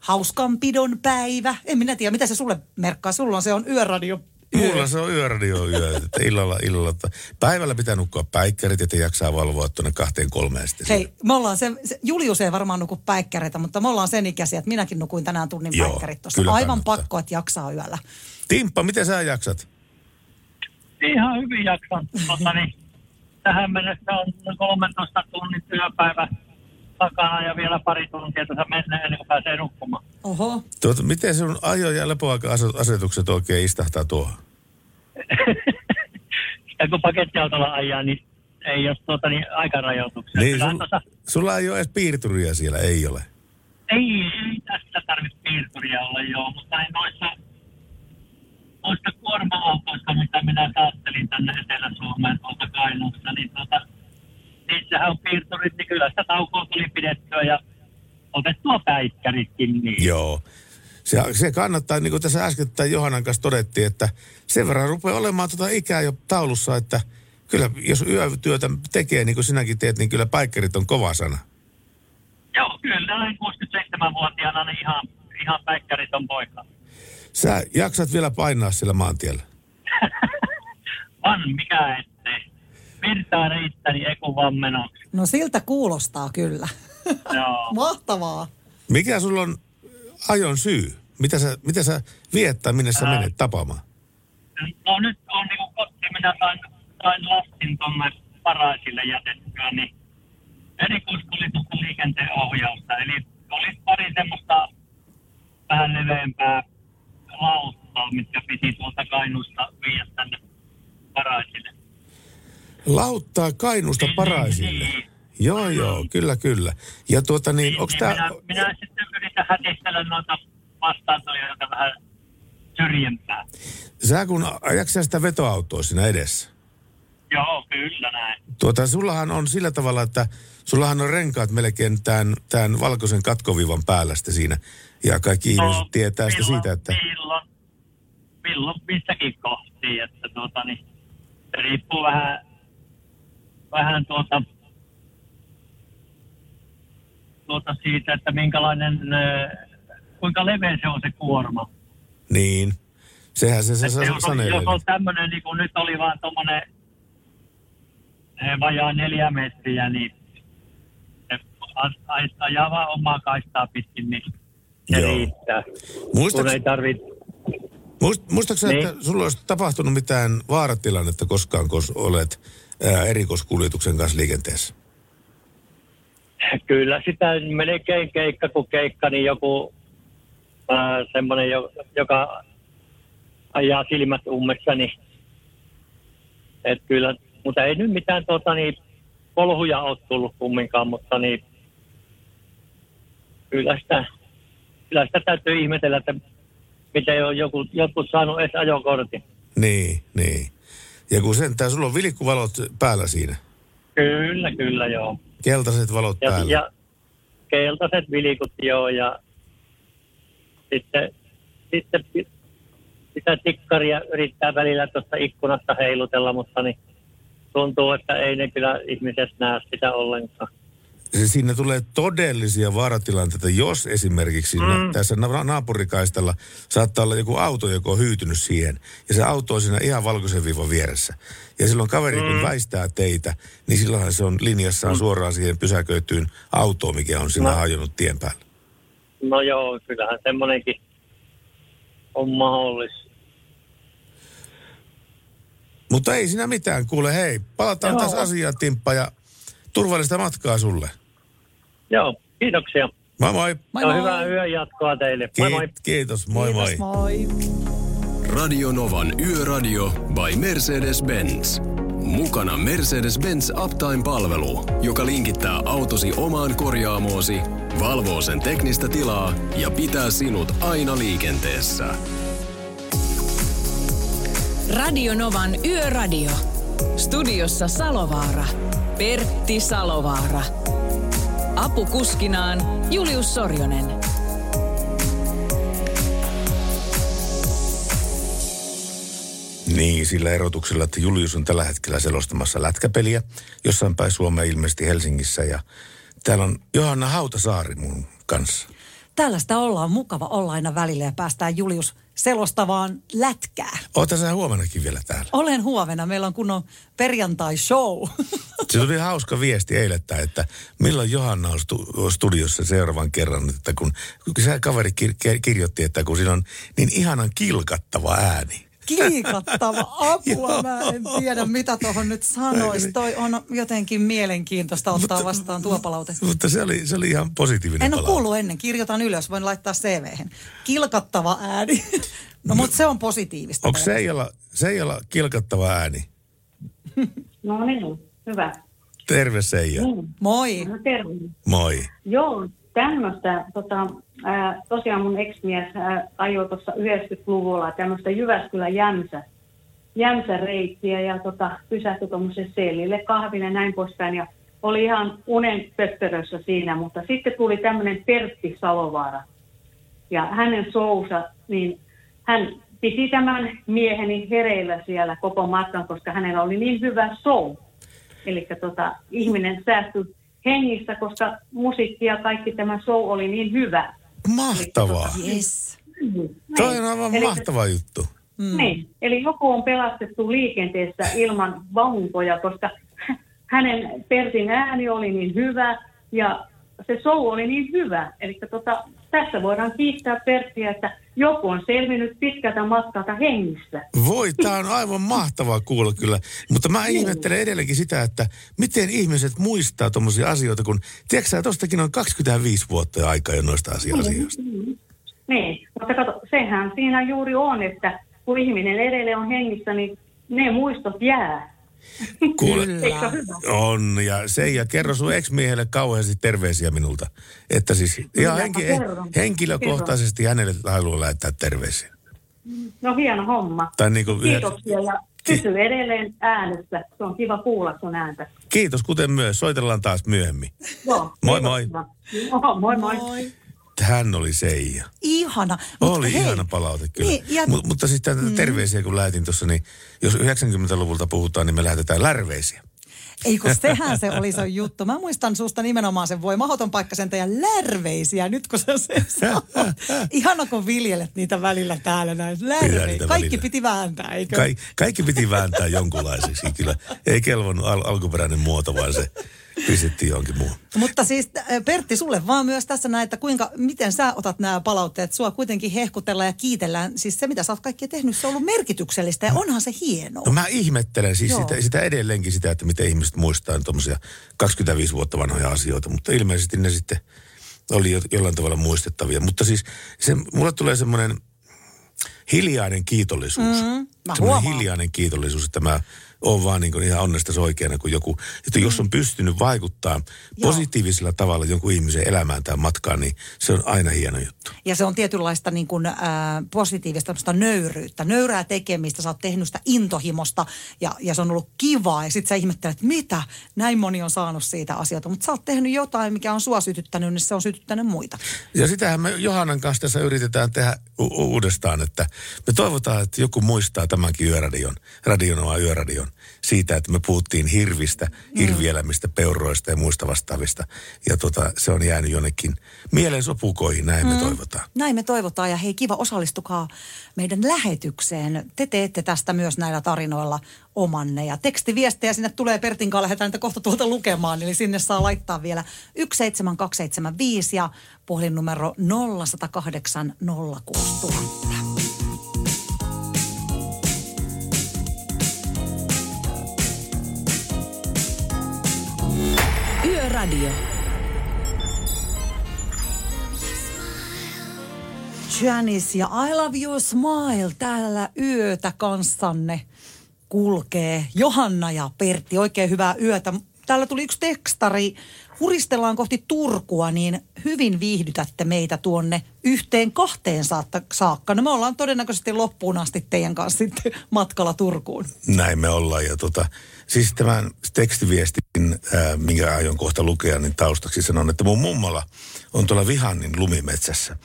hauskanpidon päivä. En minä tiedä, mitä se sulle merkkaa. Sulla se on yöradio. Mulla se on yöradio yö. Illalla, illalla. Päivällä pitää nukkua päikkärit, ettei jaksaa valvoa tuonne kahteen kolmeen sitten. Hei, me ollaan sen, Julius ei varmaan nuku päikkäreitä, mutta me ollaan sen ikäisiä, että minäkin nukuin tänään tunnin Joo, päikkärit tuossa. Aivan kannattaa. Pakko, että jaksaa yöllä. Timppa, miten sä jaksat? Ihan hyvin jaksan. Otani, tähän mennessä on kolmetoista tunnin työpäivä takana ja vielä pari tuntia tässä mennään ennen kuin pääsee nukkumaan. Oho. Tuota, miten sun ajo- ja lepoaika-asetukset oikein istahtaa tuohon? Ja kun pakettiautolla ajaa, niin ei ole tuota, niin aikarajoituksia. Niin, sul, tuossa... Sulla ei ole edes piirturia siellä, ei ole? Ei, ei tässä tarvitse piirturia olla, joo, mutta ei noissa... Noista kuorma-autoista, mitä minä saattelin tänne Etelä-Suomeen tuolta Kainuusta, niin tuota, niissähän on piirturit, niin kyllä sitä taukoa tuli pidettyä ja otettua päikkäritkin niin. Joo. Se, se kannattaa, niin kuin tässä äsken Johannan kanssa todettiin, että sen verran rupeaa olemaan tuota ikää jo taulussa, että kyllä jos yötyötä tekee, niin kuin sinäkin teet, niin kyllä päikkärit on kova sana. Joo, kyllä. Olen kuusikymmentäseitsemänvuotiaana, niin ihan, ihan päikkärit on poika. Sä jaksat vielä painaa sillä maantiellä. Van, mikä ettei. Virtaa riittäni, ei kun vaan menoksi. No siltä kuulostaa kyllä. Joo. Mahtavaa. Mikä sulla on ajon syy? Mitä sä, mitä sä viettää, minne sä Ää... menet tapaamaan? No nyt on niinku kotti, minä sain, sain lastin tuonne Paraisille jätettyä, niin erikuskulitusta liikenteen ohjausta. Eli oli pari semmoista vähän leveämpää lauttaa, mitkä piti tuolta Kainuusta viedä tänne Paraisille. Lauttaa Kainuusta niin, Paraisille? Niin, joo, niin. joo, kyllä, kyllä. Ja tuota niin, niin onko niin, tämä... Minä, minä sitten yritän hätistellä noita vastaantoja, joita vähän syrjempää. Sä kun ajaksä sitä vetoautoa siinä edessä? Joo, kyllä näin. Tuota, sullahan on sillä tavalla, että sullahan on renkaat melkein tämän, tämän valkoisen katkoviivan päällä sitten siinä. Ja kaikki no, ihmiset tietää sitä siitä, että... Milloin, milloin missäkin kohti, että tuota niin... Riippuu vähän, vähän tuota, tuota siitä, että minkälainen, kuinka leveä se on se kuorma. Niin, sehän se, se, se sanelee. Jos on, jos on tämmöinen, niin kuin nyt oli vaan tommoinen vajaa neljä metriä, niin ajaa vaan omaa kaistaa pitkin, niin se Joo. riittää. Muistaks... Kun ei tarvitse... Muistatko sä, niin. että sulla olisi tapahtunut mitään vaaratilannetta koskaan, kun olet ää, erikoiskuljetuksen kanssa liikenteessä? Kyllä, sitä melkein keikka kuin keikka, niin joku ää, semmoinen, joka ajaa silmät ummessa, niin et kyllä, mutta ei nyt mitään tota, niin, polhuja ole tullut kumminkaan, mutta niin, kyllä, sitä, kyllä sitä täytyy ihmetellä, että mitä ei ole joku, jotkut saanut edes ajokortin. Niin, niin. Ja kun sentään, sulla on vilkkuvalot päällä siinä. Kyllä, kyllä, joo. Keltaiset valot ja, päällä. Ja keltaiset vilkut, joo, ja sitten, sitten sitä tikkaria yrittää välillä tuosta ikkunasta heilutella, mutta niin tuntuu, että ei ne kyllä ihmiset näe sitä ollenkaan. Siinä tulee todellisia vaaratilanteita, jos esimerkiksi mm. tässä naapurikaistalla saattaa olla joku auto, joka on hyytynyt siihen. Ja se auto on siinä ihan valkoisen viivan vieressä. Ja silloin kaveri, mm. kun väistää teitä, niin silloinhan se on linjassaan mm. suoraan siihen pysäköityyn autoon, mikä on siinä no. hajonnut tien päällä. No joo, kyllähän semmoinenkin on mahdollista. Mutta ei siinä mitään. Kuule, hei, palataan taas asiaan, Timppa, ja turvallista matkaa sulle. Joo, kiitoksia. Moi moi. Moi, moi. Hyvää yön jatkoa teille. Moi moi. Kiitos, moi moi. Kiitos, moi. Radio Novan Yöradio by Mercedes-Benz. Mukana Mercedes-Benz Uptime-palvelu, joka linkittää autosi omaan korjaamoosi, valvoo sen teknistä tilaa ja pitää sinut aina liikenteessä. Radio Novan Yöradio. Studiossa Salovaara. Pertti Salovaara. Apukuskinaan Julius Sorjonen. Niin, sillä erotuksella, että Julius on tällä hetkellä selostamassa lätkäpeliä jossain päin Suomea, ilmeisesti Helsingissä. Ja täällä on Johanna Hautasaari mun kanssa. Tällaista ollaan, mukava olla aina välillä ja päästään Julius selostavaan lätkää. Oota sä huomenakin vielä täällä. Olen huomenna, meillä on kunnon perjantai-show. Se tuli hauska viesti eilettä, että milloin Johanna on stu- studiossa seuraavan kerran, että kun, kun sä kaveri kir- kirjoitti, että kun siinä on niin ihanan kilkattava ääni. Kiikattava apua. Mä en tiedä, mitä tuohon nyt sanoisi. Toi on jotenkin mielenkiintoista ottaa mutta, vastaan tuo palaute. Mutta se oli, se oli ihan positiivinen palaute. En ole kuullut ennen. Kirjoitan ylös. Voin laittaa C V:hen. Kilkattava ääni. No, mutta se on positiivista. Onko Seijalla, Seijalla kilkattava ääni? No niin, hyvä. Terve, Seija. Mm. Moi. No, terve. Moi. Joo, tämmöistä... Tota... Äh, tosiaan mun ex-mies äh, ajoi tuossa yhdeksänkymmentäluvulla tämmöistä Jyväskylä-Jämsä-reittiä ja tota, pysähtyi tuommoisen sellille kahville ja näin poispäin. Ja oli ihan unen pöttörössä siinä, mutta sitten tuli tämmöinen Pertti Salovaara. Ja hänen show'sa, niin hän piti tämän mieheni hereillä siellä koko matkan, koska hänellä oli niin hyvä show. Eli tota, ihminen säästyi hengissä, koska musiikki ja kaikki tämä show oli niin hyvä. Mahtavaa. Yes. Toi on aivan eli, mahtava juttu. Mm. Niin, eli joku on pelastettu liikenteessä ilman vahinkoja, koska hänen Pertin ääni oli niin hyvä ja se show oli niin hyvä. Eli tota, tässä voidaan kiittää Perttiä, että joku on selvinnyt pitkältä matkalta hengissä. Voi, tämä on aivan mahtavaa kuulla kyllä. Mutta mä ihmettelen edelleenkin sitä, että miten ihmiset muistaa tommosia asioita, kun tiedätkö sä, tostakin on kaksikymmentäviisi vuotta aikaa jo noista asioista. Niin, mutta kato, sehän siinä juuri on, että kun ihminen edelleen on hengissä, niin ne muistot jää. Kuule, on. Ja Seija, kerro sun ex-miehelle kauheasti terveisiä minulta. Että siis ihan henki, henkilökohtaisesti kerron. Hänelle haluaa lähettää terveisiä. No hieno homma. Tai niin kuin kiitoksia yhä... ja pysy Ki... edelleen äänessä. Se on kiva kuulla sun ääntä. Kiitos kuten myös. Soitellaan taas myöhemmin. Joo, moi moi. Oho, moi moi. Moi. Hän oli Seija. Ihana. Oli hei, ihana palaute kyllä. Niin, ja... Mut, mutta siis tätä terveisiä kun lähetin tuossa, niin jos yhdeksänkymmentäluvulta puhutaan, niin me lähetetään lärveisiä. Ei kun sehän se oli se juttu. Mä muistan susta nimenomaan sen voi mahdoton paikka sen teidän lärveisiä, nyt kun sä se sanot. Ihana kun viljelet niitä välillä täällä näin. Lärveisiä. Kaikki välillä. Piti vääntää, eikö? Ka- kaikki piti vääntää jonkunlaiseksi kyllä. Ei kelvannut al- alkuperäinen muoto, vaan se... Pistettiin johonkin muuhun. Mutta siis Pertti, sulle vaan myös tässä näin, että kuinka, miten sä otat nämä palautteet? Sua kuitenkin hehkutellaan ja kiitellään. Siis se, mitä sä oot kaikkia tehnyt, se on ollut merkityksellistä ja no, onhan se hienoa. No mä ihmettelen siis sitä, sitä edelleenkin sitä, että miten ihmiset muistaa tuommoisia kaksikymmentäviisi vuotta vanhoja asioita. Mutta ilmeisesti ne sitten oli jo, jollain tavalla muistettavia. Mutta siis se, mulle tulee semmoinen hiljainen kiitollisuus. Mm, semmoinen hiljainen kiitollisuus, että mä... On vaan niin kuin ihan onnestas oikeana, kun joku, että jos on pystynyt vaikuttaa joo. positiivisella tavalla jonkun ihmisen elämään tai matkaan, niin se on aina hieno juttu. Ja se on tietynlaista niin kuin, äh, positiivista nöyryyttä, nöyrää tekemistä, sä oot tehnyt sitä intohimosta ja, ja se on ollut kivaa. Ja sit sä ihmettelet, että mitä, näin moni on saanut siitä asioita, mutta sä oot tehnyt jotain, mikä on sua sytyttänyt, niin se on sytyttänyt muita. Ja sitähän me Johannan kanssa tässä yritetään tehdä u- u- uudestaan, että me toivotaan, että joku muistaa tämänkin yöradion, radionoa yöradion. Siitä, että me puhuttiin hirvistä, hirvielämistä, peuroista ja muista vastaavista. Ja tota, se on jäänyt jonnekin mieleen sopukoihin, näin mm. me toivotaan. Näin me toivotaan ja hei kiva, osallistukaa meidän lähetykseen. Te teette tästä myös näillä tarinoilla omanne. Ja tekstiviestejä sinne tulee, Pertinkaan lähdetään niitä kohta tuolta lukemaan. Eli sinne saa laittaa vielä yksi seitsemän kaksi seitsemän viisi ja puhelinnumero nolla yksi nolla kahdeksan nolla kuusi nolla nolla nolla. Radio. Janice ja I Love Your Smile täällä yötä kanssanne kulkee Johanna ja Pertti. Oikein hyvää yötä. Täällä tuli yksi tekstari. Huristellaan kohti Turkua, niin hyvin viihdytätte meitä tuonne yhteen kahteen saakka. No me ollaan todennäköisesti loppuun asti teidän kanssa sitten matkalla Turkuun. Näin me ollaan. Ja tota, siis tämän tekstiviestin, ää, minkä aion kohta lukea, niin taustaksi sanon, että mun mummala on tuolla Vihannin lumimetsässä.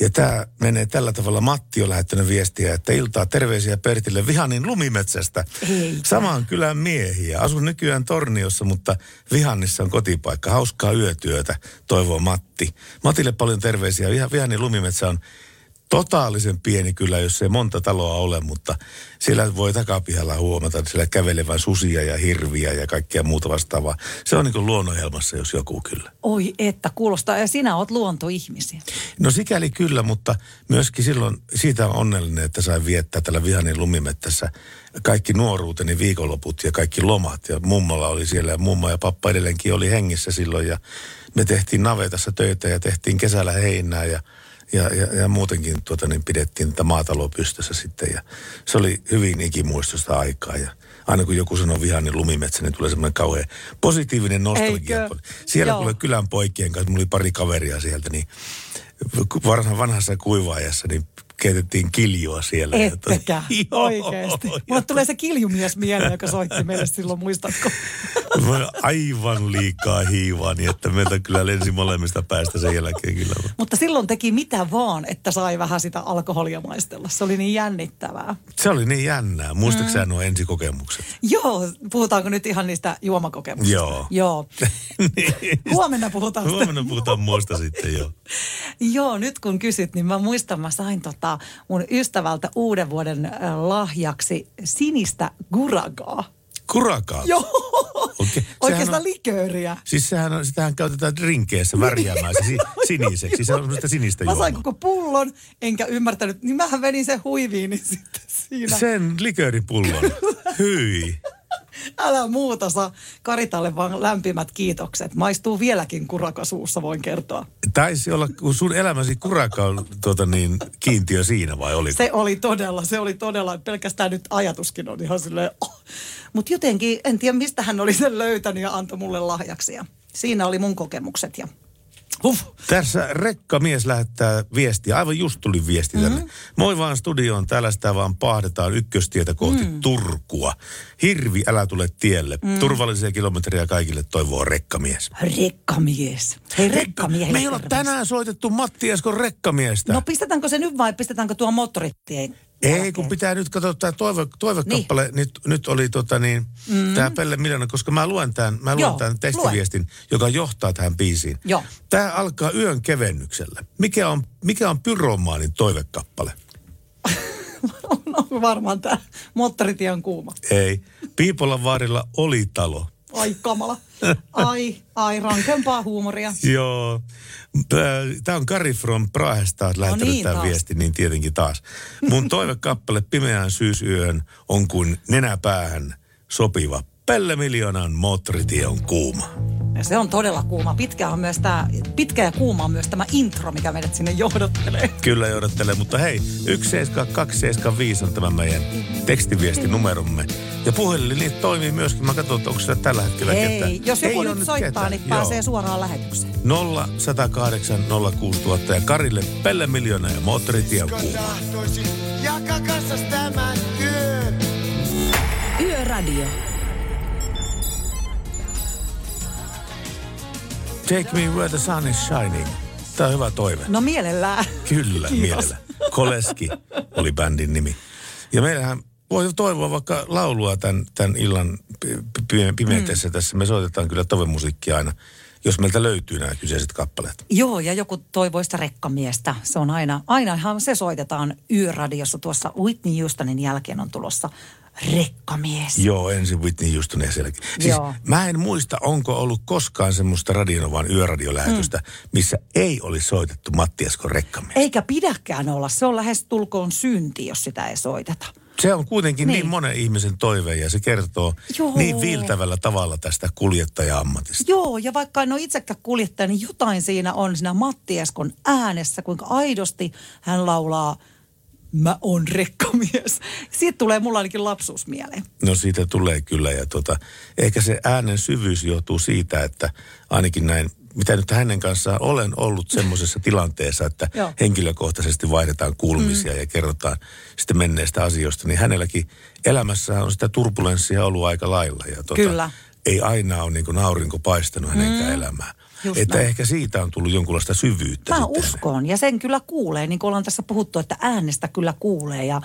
Ja tämä menee tällä tavalla. Matti on lähettänyt viestiä, että iltaa terveisiä Pertille Vihannin lumimetsästä. Eikä. Samaan kylän miehiä. Asun nykyään Torniossa, mutta Vihannissa on kotipaikka. Hauskaa yötyötä, toivoo Matti. Matille paljon terveisiä. Vihannin lumimetsä on totaalisen pieni kylä, jos ei monta taloa ole, mutta siellä voi takapihalla huomata, että siellä kävelevän susia ja hirviä ja kaikkea muuta vastaavaa. Se on niin kuin luonnonhelmassa, jos joku kyllä. Oi että, kuulostaa. Ja sinä oot luontoihmisiä. No sikäli kyllä, mutta myöskin silloin siitä on onnellinen, että sain viettää tällä Vihannin lumimettässä kaikki nuoruuteni viikonloput ja kaikki lomat. Ja mummola oli siellä ja mummo ja pappa edelleenkin oli hengissä silloin. Ja me tehtiin navetassa töitä ja tehtiin kesällä heinää ja Ja, ja, ja muutenkin tuota, niin pidettiin tätä maataloa pystyssä sitten ja se oli hyvin ikimuistoista aikaa ja aina kun joku sanoo Vihannin lumimetsä, niin tulee semmoinen kauhean positiivinen nostalgia. Eikö? Siellä tulee kylän poikien kanssa, mulla oli pari kaveria sieltä, niin varsin vanhassa kuiva-ajassa, niin keitettiin kiljoa siellä. Ettekä, oikeasti. Mulle tulee se kiljumies mieleen, joka soitti meille silloin, muistatko? Mä aivan liikaa hiivaa, niin että meitä kyllä lensi molemmista päästä sen jälkeen kyllä. Mutta silloin teki mitä vaan, että sai vähän sitä alkoholia maistella. Se oli niin jännittävää. Se oli niin jännää. Muistatko mm. sä nuo ensikokemukset? Joo, puhutaanko nyt ihan niistä juomakokemuksista? Joo. Joo. niin. Huomenna puhutaan. Huomenna puhutaan muusta sitten, joo. Joo, nyt kun kysyt, niin mä muistan, mä sain tota mun ystävältä uuden vuoden lahjaksi sinistä guragaa. Guragaa? Joo. Okay. Oikeastaan on likööriä. Siis sehän on, sitähän käytetään drinkeissä värjäämään se siniseksi. Se on semmoista sinistä juomaa. Mä sain koko pullon, enkä ymmärtänyt, niin mähän venin sen huiviin, niin sitten siinä. Sen likööripullon. Hyi. Älä muuta saa. Karitalle vaan lämpimät kiitokset. Maistuu vieläkin kuraka suussa, voin kertoa. Taisi olla sun elämäsi kuraka on tuota niin, kiintiö siinä vai oliko? Se oli todella, se oli todella. Pelkästään nyt ajatuskin on ihan silleen. Oh. Mutta jotenkin en tiedä mistä hän oli sen löytänyt ja antoi mulle lahjaksi. Ja siinä oli mun kokemukset ja... Uff. Tässä rekkamies lähettää viestiä. Aivan just tuli viesti tänne. Mm-hmm. Moi vaan studioon. Täällä sitä vaan paahdetaan ykköstietä kohti mm. Turkua. Hirvi, älä tule tielle. Mm. Turvallisia kilometrejä kaikille toivoo rekkamies. Rekkamies. Hei rekkamies. Me ei ole tänään soitettu Matti Eskon rekkamiestä. No pistetäänkö se nyt vai pistetäänkö tuo moottoritien? Ei, kun pitää nyt katsoa tämä toive, toivekappale. Niin. Nyt, nyt oli tota niin, mm. tämä Pelle Miljoona, koska mä luen tämän, mä luen Joo, tämän tekstiviestin, luen. joka johtaa tähän biisiin. Joo. Tämä alkaa yön kevennyksellä. Mikä on, mikä on pyromaanin toivekappale? Onko varmaan tämä moottoritie on kuuma? Ei. Piipolan vaarilla oli talo. Ai kamala. Ai, ai, rankempaa huumoria. Joo. Tämä on Kari from Prahesta lähettänyt no niin, tämän taas. viestin, niin tietenkin taas. Mun toivekappale pimeään syysyöhön on kuin nenäpäähän sopiva. Pelle Miljoonan moottoritie on kuuma. Ja se on todella kuuma. Pitkä on myös tämä, pitkä ja kuuma on myös tämä intro, mikä meidät sinne johdottelee. Kyllä johdottelee, mutta hei, yksi seitsemän kaksi seitsemän viisi on tämä meidän tekstiviestinumeromme. Ja puhelin niin toimii myöskin. Mä katson, onko sitä tällä hetkellä hei, ketään. Jos joku nyt soittaa, ketään. niin pääsee Joo. suoraan lähetykseen. nolla yksi nolla kahdeksan nolla kuusi nolla nolla nolla ja Karille Pelle Miljoona ja moottoritie on kuuma. Jaka kassas tämän yön. Yöradio. Take me where the sun is shining. Tämä on hyvä toive. No mielellään. Kyllä, Kiitos. mielellään. Koleski oli bändin nimi. Ja meillähän voi toivoa vaikka laulua tämän, tämän illan pimeydessä mm. tässä. Me soitetaan kyllä toivemusiikkia aina, jos meiltä löytyy nämä kyseiset kappaleet. Joo, ja joku toivoi sitä rekkamiestä. Se on aina, ainahan se soitetaan yöradiossa. Tuossa Whitney Houstonin jälkeen on tulossa rekkamies. Joo, ensin Whitney Houston ja sielläkin. Siis Joo. mä en muista, onko ollut koskaan semmoista Radio Novan yöradiolähetystä, mm. missä ei olisi soitettu Matti Eskon rekkamies. Eikä pidäkään olla. Se on lähes tulkoon synti, jos sitä ei soiteta. Se on kuitenkin niin, niin monen ihmisen toive ja se kertoo Joo. niin viiltävällä tavalla tästä kuljettaja-ammatista. Joo, ja vaikka en ole itsekään kuljettaja, niin jotain siinä on siinä Matti Eskon äänessä, kuinka aidosti hän laulaa Mä oon rekkamies. Siitä tulee mulla ainakin lapsuus mieleen. No siitä tulee kyllä ja tota, ehkä se äänen syvyys johtuu siitä, että ainakin näin mitä nyt hänen kanssaan olen ollut semmoisessa tilanteessa, että Joo. henkilökohtaisesti vaihdetaan kulmisia mm. ja kerrotaan sitten menneistä asioista, niin hänelläkin elämässään on sitä turbulenssia ollut aika lailla. Ja tuota, Kyllä. ei aina ole niin kuin aurinko paistanut hänenkään mm. elämään. Just että näin. Ehkä siitä on tullut jonkunlaista syvyyttä. Mä uskon, ja sen kyllä kuulee, niin kuin ollaan tässä puhuttu, että äänestä kyllä kuulee, ja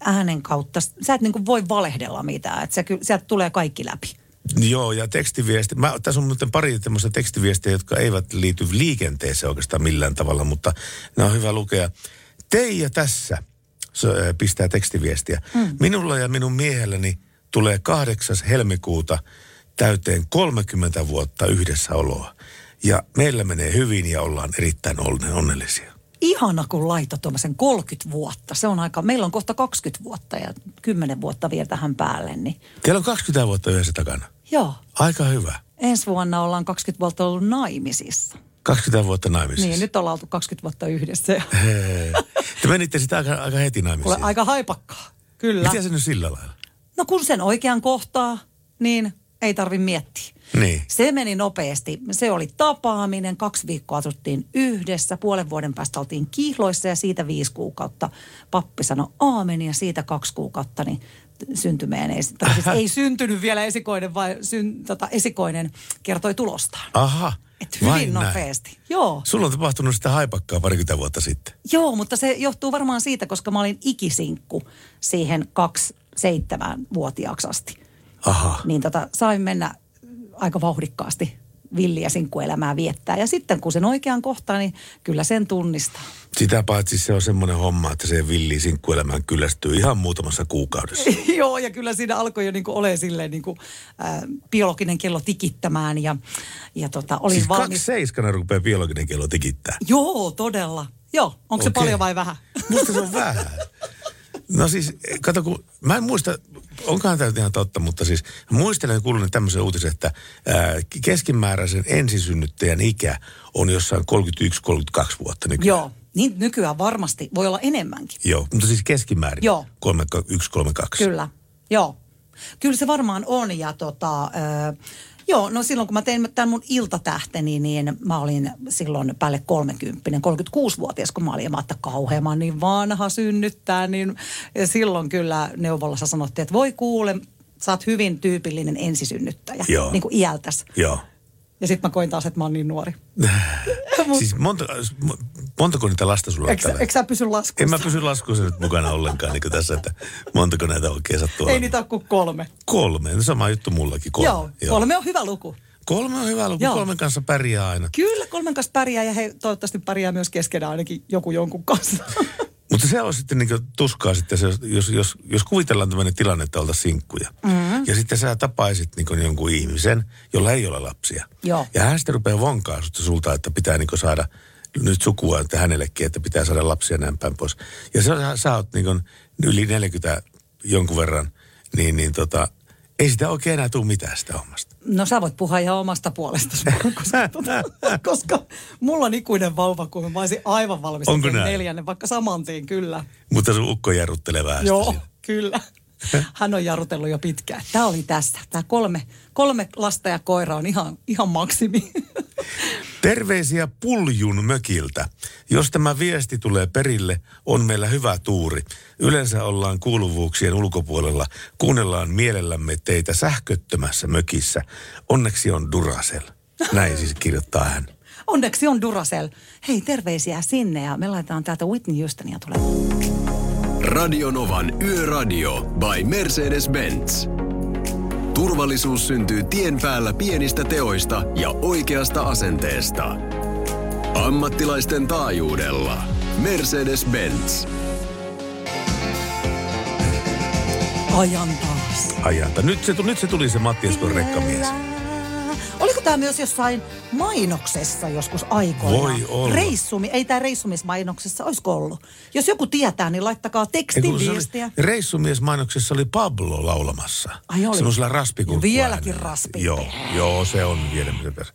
äänen kautta, sä et niin kuin voi valehdella mitään, että sieltä tulee kaikki läpi. Joo, ja tekstiviesti, mä, tässä on muuten pari tämmöistä tekstiviestiä, jotka eivät liity liikenteeseen oikeastaan millään tavalla, mutta nämä on hyvä lukea. Teija tässä pistää tekstiviestiä. Mm. Minulla ja minun miehelläni tulee kahdeksas helmikuuta täyteen kolmekymmentä vuotta yhdessäoloa. Ja meillä menee hyvin ja ollaan erittäin onnellisia. Ihana, kun laitat tuommoisen kolmekymmentä vuotta. Se on aika, meillä on kohta kaksikymmentä vuotta ja kymmenen vuotta vielä tähän päälle. Niin. Teillä on kaksikymmentä vuotta yhdessä takana? Joo. Aika hyvä. Ensi vuonna ollaan kaksikymmentä vuotta ollut naimisissa. kaksikymmentä vuotta naimisissa? Niin, nyt ollaan oltu kaksikymmentä vuotta yhdessä. Hei. Te menitte sitä aika, aika heti naimisiin. Kuule, aika haipakkaa, kyllä. Miten se nyt sillä lailla? No kun sen oikean kohtaa, niin ei tarvi miettiä. Niin. Se meni nopeasti. Se oli tapaaminen. Kaksi viikkoa asuttiin yhdessä. Puolen vuoden päästä oltiin kihloissa ja siitä viisi kuukautta. Pappi sanoi aamen ja siitä kaksi kuukautta niin syntymeen esi- tai siis ei syntynyt vielä esikoinen, vaan syn- tota, esikoinen kertoi tulostaan. Aha. Et hyvin nopeasti. Joo. Sulla on tapahtunut sitä haipakkaa parikymmentä vuotta sitten. Joo, mutta se johtuu varmaan siitä, koska mä olin ikisinkku siihen kaksi seitsemänvuotiaaksi asti. Aha. Niin tota, sain mennä aika vauhdikkaasti villiä sinkkuelämää viettää. Ja sitten kun sen oikean kohtaan, niin kyllä sen tunnistaa. Sitä paitsi se on semmoinen homma, että se villi sinkkuelämään kyllästyy ihan muutamassa kuukaudessa. Joo, ja kyllä siinä alkoi jo niin kuin olemaan silleen niin kuin, äh, biologinen kello tikittämään. Ja, ja tota, olin siis valmis. Kaksi seiskana rupeaa biologinen kello tikittää. Joo, todella. Joo, onko okay. se paljon vai vähän? Musta se on vähän. No siis, kato kun, mä en muista, onkohan tämä ihan totta, mutta siis muistelen kuulunut tämmöisen uutisen, että ää, keskimääräisen ensisynnyttäjän ikä on jossain kolmekymmentäyksi kolmekymmentäkaksi vuotta nykyään. Joo, niin nykyään varmasti voi olla enemmänkin. Joo, mutta siis keskimäärin kolmekymmentäyksi kolmekymmentäkaksi. Kyllä, joo. Kyllä se varmaan on ja tota... Ö, Joo, no silloin kun mä tein tämän mun iltatähteni, niin mä olin silloin päälle kolmekymppinen, kolmekymmentäkuusivuotias, kun mä olin. Ja mä ajattelin, että kauhean, mä oon niin vanha synnyttää, niin silloin kyllä neuvolassa sanottiin, että voi kuule, sä oot hyvin tyypillinen ensisynnyttäjä, Joo. niin kuin iältäs. Joo. Ja sit mä koin taas, että mä oon niin nuori. Mut... Siis monta, montako niitä lasta sulla on tällä? Eikö sä pysy laskussa? En mä pysy laskussa nyt mukana ollenkaan, niin kuin tässä, että montako näitä oikein sattuu. Ei niitä ole kuin kolme. Kolme, no sama juttu mullakin. Kolme. Joo, Joo, kolme on hyvä luku. Kolme on hyvä luku, Joo. kolmen kanssa pärjää aina. Kyllä, kolmen kanssa pärjää ja he toivottavasti pärjää myös keskenään ainakin joku jonkun kanssa. Mutta se on sitten niin kuin tuskaa sitten, se, jos, jos, jos kuvitellaan tämmöinen tilanne, että oltaisiin sinkkuja. Mm-hmm. Ja sitten sä tapaisit niin kuin jonkun ihmisen, jolla ei ole lapsia. Joo. Ja hän sitten rupeaa vonkaa sulta, että pitää niin kuin saada nyt sukua että hänellekin, että pitää saada lapsia näin päin pois. Ja sä, sä oot niin kuin yli neljäkymmentä jonkun verran, niin, niin tota... Ei sitä oikein enää tule mitään sitä hommasta. No sä voit puhua ihan omasta puolestasi, koska, tuota, koska mulla on ikuinen vauva, kun mä olisin aivan valmis. Onko näin? Neljännen, vaikka samantiin, kyllä. Mutta sun ukko jarruttelee vähän. Joo, siinä. Kyllä. Hän on jarrutellut jo pitkään. Tää oli tässä. Tää kolme, kolme lasta ja koira on ihan, ihan maksimi. Terveisiä Puljun mökiltä. Jos tämä viesti tulee perille, on meillä hyvä tuuri. Yleensä ollaan kuuluvuuksien ulkopuolella. Kuunnellaan mielellämme teitä sähköttömässä mökissä. Onneksi on Duracell. Näin siis kirjoittaa hän. Onneksi on Duracell. Hei, terveisiä sinne ja me laitetaan täältä Whitney Houstonia tulemaan. Radio Novan Yöradio by Mercedes-Benz. Turvallisuus syntyy tien päällä pienistä teoista ja oikeasta asenteesta. Ammattilaisten taajuudella. Mercedes-Benz. Ajan taas. Ajan taas. Nyt se tuli, nyt se, tuli se Matti Eskolan rekkamies. Oliko tämä myös jossain mainoksessa joskus aikoina? Voi olla. Reissumi, ei tämä reissumiesmainoksessa, olisiko ollut? Jos joku tietää, niin laittakaa tekstiviestiä. Reissumiesmainoksessa oli Pablo laulamassa. Ai oli? Semmoisella raspikulkkuainen. Vieläkin raspi. Joo, joo, se on vielä.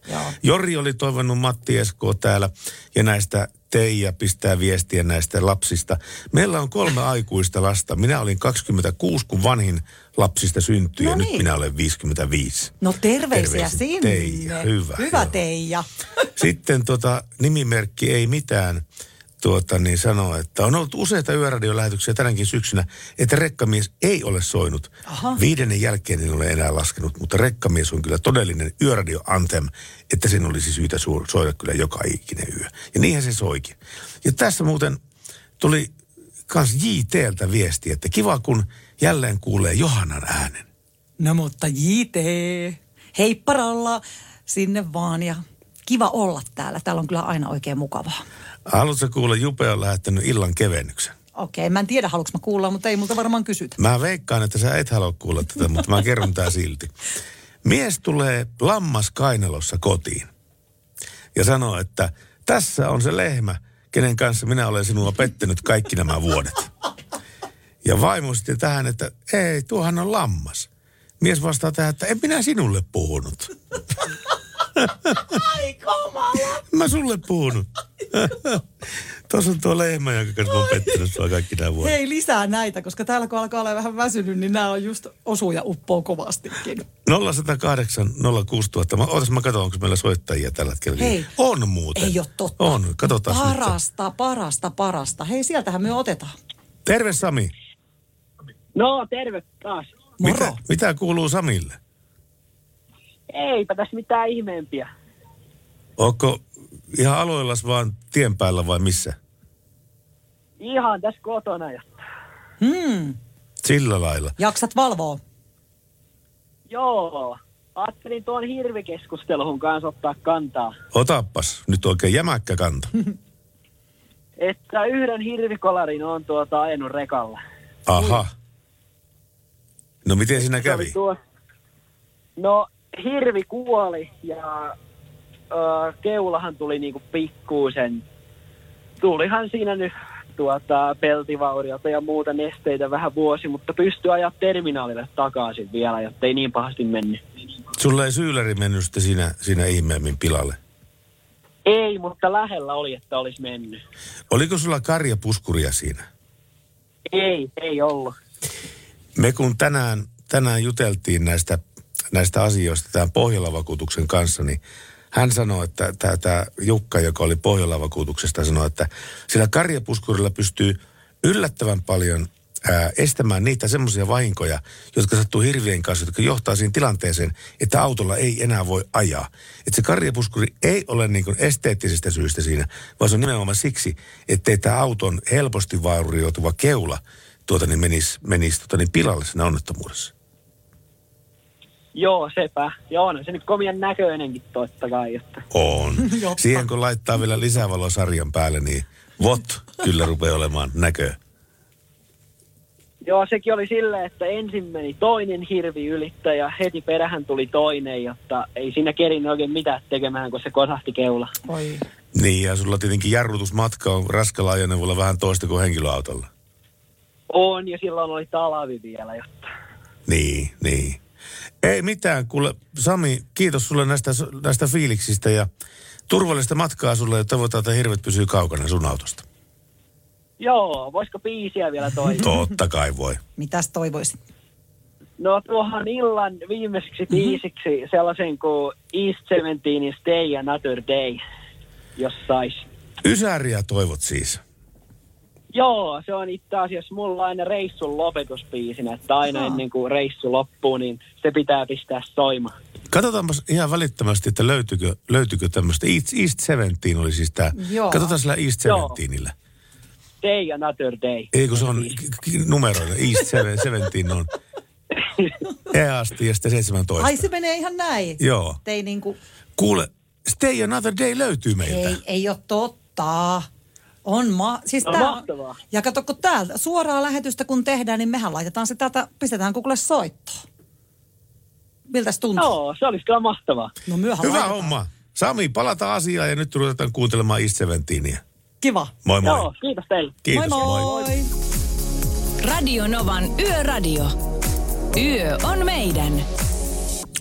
Joo. Jori oli toivonut Matti Eskoa täällä ja näistä Teija pistää viestiä näistä lapsista. Meillä on kolme aikuista lasta. Minä olin kaksikymmentäkuusi, kun vanhin lapsista syntyi, no ja niin. Nyt minä olen viisikymmentäviisi. No terveisiä Terveisin sinne. Teija, hyvä. Hyvä joo. Teija. Sitten tota, nimimerkki ei mitään tuota, niin sanoo, että on ollut useita yöradiolähetyksiä tänäkin syksynä, että rekkamies ei ole soinut. Aha. Viidennen jälkeen en ole enää laskenut, mutta rekkamies on kyllä todellinen yöradioantem, että sen olisi syytä soida kyllä joka ikinen yö. Ja niinhän se soikin. Ja tässä muuten tuli kans J T:ltä viesti, että kiva kun jälleen kuulee Johannan äänen. No mutta J T, heipparolla sinne vaan ja kiva olla täällä. Täällä on kyllä aina oikein mukavaa. Haluatko kuulla, Jupe on lähettänyt illan kevennyksen? Okei, okay, mä en tiedä haluatko mä kuulla, mutta ei multa varmaan kysytä. Mä veikkaan, että sä et halua kuulla tätä, mutta mä kerron tää silti. Mies tulee lammas kainalossa kotiin ja sanoo, että tässä on se lehmä, kenen kanssa minä olen sinua pettänyt kaikki nämä vuodet. Ja vaimo sitten tähän, että ei, tuohan on lammas. Mies vastaa tähän, että en minä sinulle puhunut. Ai kamala. Mä sulle puhunut. Tuossa on tuo lehmä, jonka kanssa mä oon pettänyt sua kaikki nämä vuodet. Hei, lisää näitä, koska täällä kun alkaa olla vähän väsynyt, niin nämä on just osuja uppoo kovastikin. nolla yksi nolla kahdeksan nolla kuusi nolla nolla nolla. Ootas, mä katson, onko meillä soittajia tällä hetkellä. Hei. On muuten. Ei ole totta. On, katsotaan. Parasta, nyt. parasta, parasta. Hei, sieltähän me otetaan. Terve, Sami. No, terve taas. Moro. Mitä, mitä kuuluu Samille? Eipä tässä mitään ihmeempiä. Onko ihan aloillas vaan tien päällä vai missä? Ihan tässä kotona. Ja. Hmm. Sillä lailla. Jaksat valvoa? Joo. Ajattelin tuon hirvikeskustelun kanssa ottaa kantaa. Otappas. Nyt oikein jämäkkä kanta. Että yhden hirvikolarin on tuota ajanut rekalla. Aha. No miten siinä kävi? Tuo... No... Hirvi kuoli ja ö, keulahan tuli niinku pikkuisen. Tulihan siinä nyt tuota, peltivauriota ja muuta nesteitä vähän vuosi, mutta pystyi ajaa terminaalille takaisin vielä, jotta ei niin pahasti mennyt. Sulla ei syyläri mennyt sitten siinä, siinä ihmeemmin pilalle? Ei, mutta lähellä oli, että olisi mennyt. Oliko sulla karjapuskuria siinä? Ei, ei ollut. Me kun tänään, tänään juteltiin näistä... näistä asioista tämän Pohjola-vakuutuksen kanssa, niin hän sanoi, että tämä, tämä Jukka, joka oli Pohjola-vakuutuksesta, sanoi, että sillä karjapuskurilla pystyy yllättävän paljon ää, estämään niitä semmoisia vahinkoja, jotka sattuu hirvien kanssa, jotka johtaa siihen tilanteeseen, että autolla ei enää voi ajaa. Että se karjapuskuri ei ole niin kuin esteettisistä syistä siinä, vaan se on nimenomaan siksi, ettei tämä auton helposti vaurioituva keula tuota, niin menisi, menisi tuota, niin pilalle siinä onnettomuudessa. Joo, sepä. Joo, no se nyt komian näköinenkin totta kai. Että. On. Siihen kun laittaa vielä lisävalosarjan päälle, niin vot kyllä rupeaa olemaan näköä. Joo, sekin oli silleen, että ensin meni toinen hirvi ylittäjä ja heti perähän tuli toinen, jotta ei siinä kerinyt oikein mitään tekemään, kun se kosahti keula. Oi. Niin, ja sulla tietenkin jarrutusmatka on raskalla ajoneuvolla vähän toista kuin henkilöautolla. On, ja silloin oli talvi vielä, jotta... Niin, niin. Ei mitään, kuule Sami, kiitos sulle näistä, näistä fiiliksistä ja turvallista matkaa sulle ja toivotaan, että hirvet pysyy kaukana sun autosta. Joo, voisiko biisiä vielä toivoa? Totta kai voi. Mitäs toivoisit? No tuohan illan viimeiseksi biisiksi mm-hmm. sellaisen kuin East Seventeenin Stay Another Day, jos sais. Ysäriä toivot siis? Joo, se on itse asiassa mulla aina reissun lopetusbiisinä, että aina ennen kuin reissu loppuu, niin se pitää pistää soimaan. Katsotaanpas ihan välittömästi, että löytyykö, löytyykö tämmöistä. East, East Seventeen oli siis tää. Joo. Katsotaan sillä East Seventeenillä. Day Another Day. Ei kun se on numeroinen. East Seventeen on E asti ja sitten seitsemäntoista. Ai se menee ihan näin. Joo. Ei niinku... Kuule, Stay Another Day löytyy meiltä. Ei, ei ole totta. On ma- siis no, tää mahtavaa. Ja kato, kun täältä suoraa lähetystä kun tehdään, niin mehän laitetaan se täältä, pistetään Google soittoon. Miltäs tuntuu? Joo, se olisi kyllä mahtavaa. No, hyvä laitetaan. Homma. Sami, palata asiaan ja nyt ruvetaan kuuntelemaan East Seventeenia. Kiva. Moi moi. Joo, kiitos teille. Kiitos, moi, moi. moi. Radio Novan Yöradio. Yö on meidän.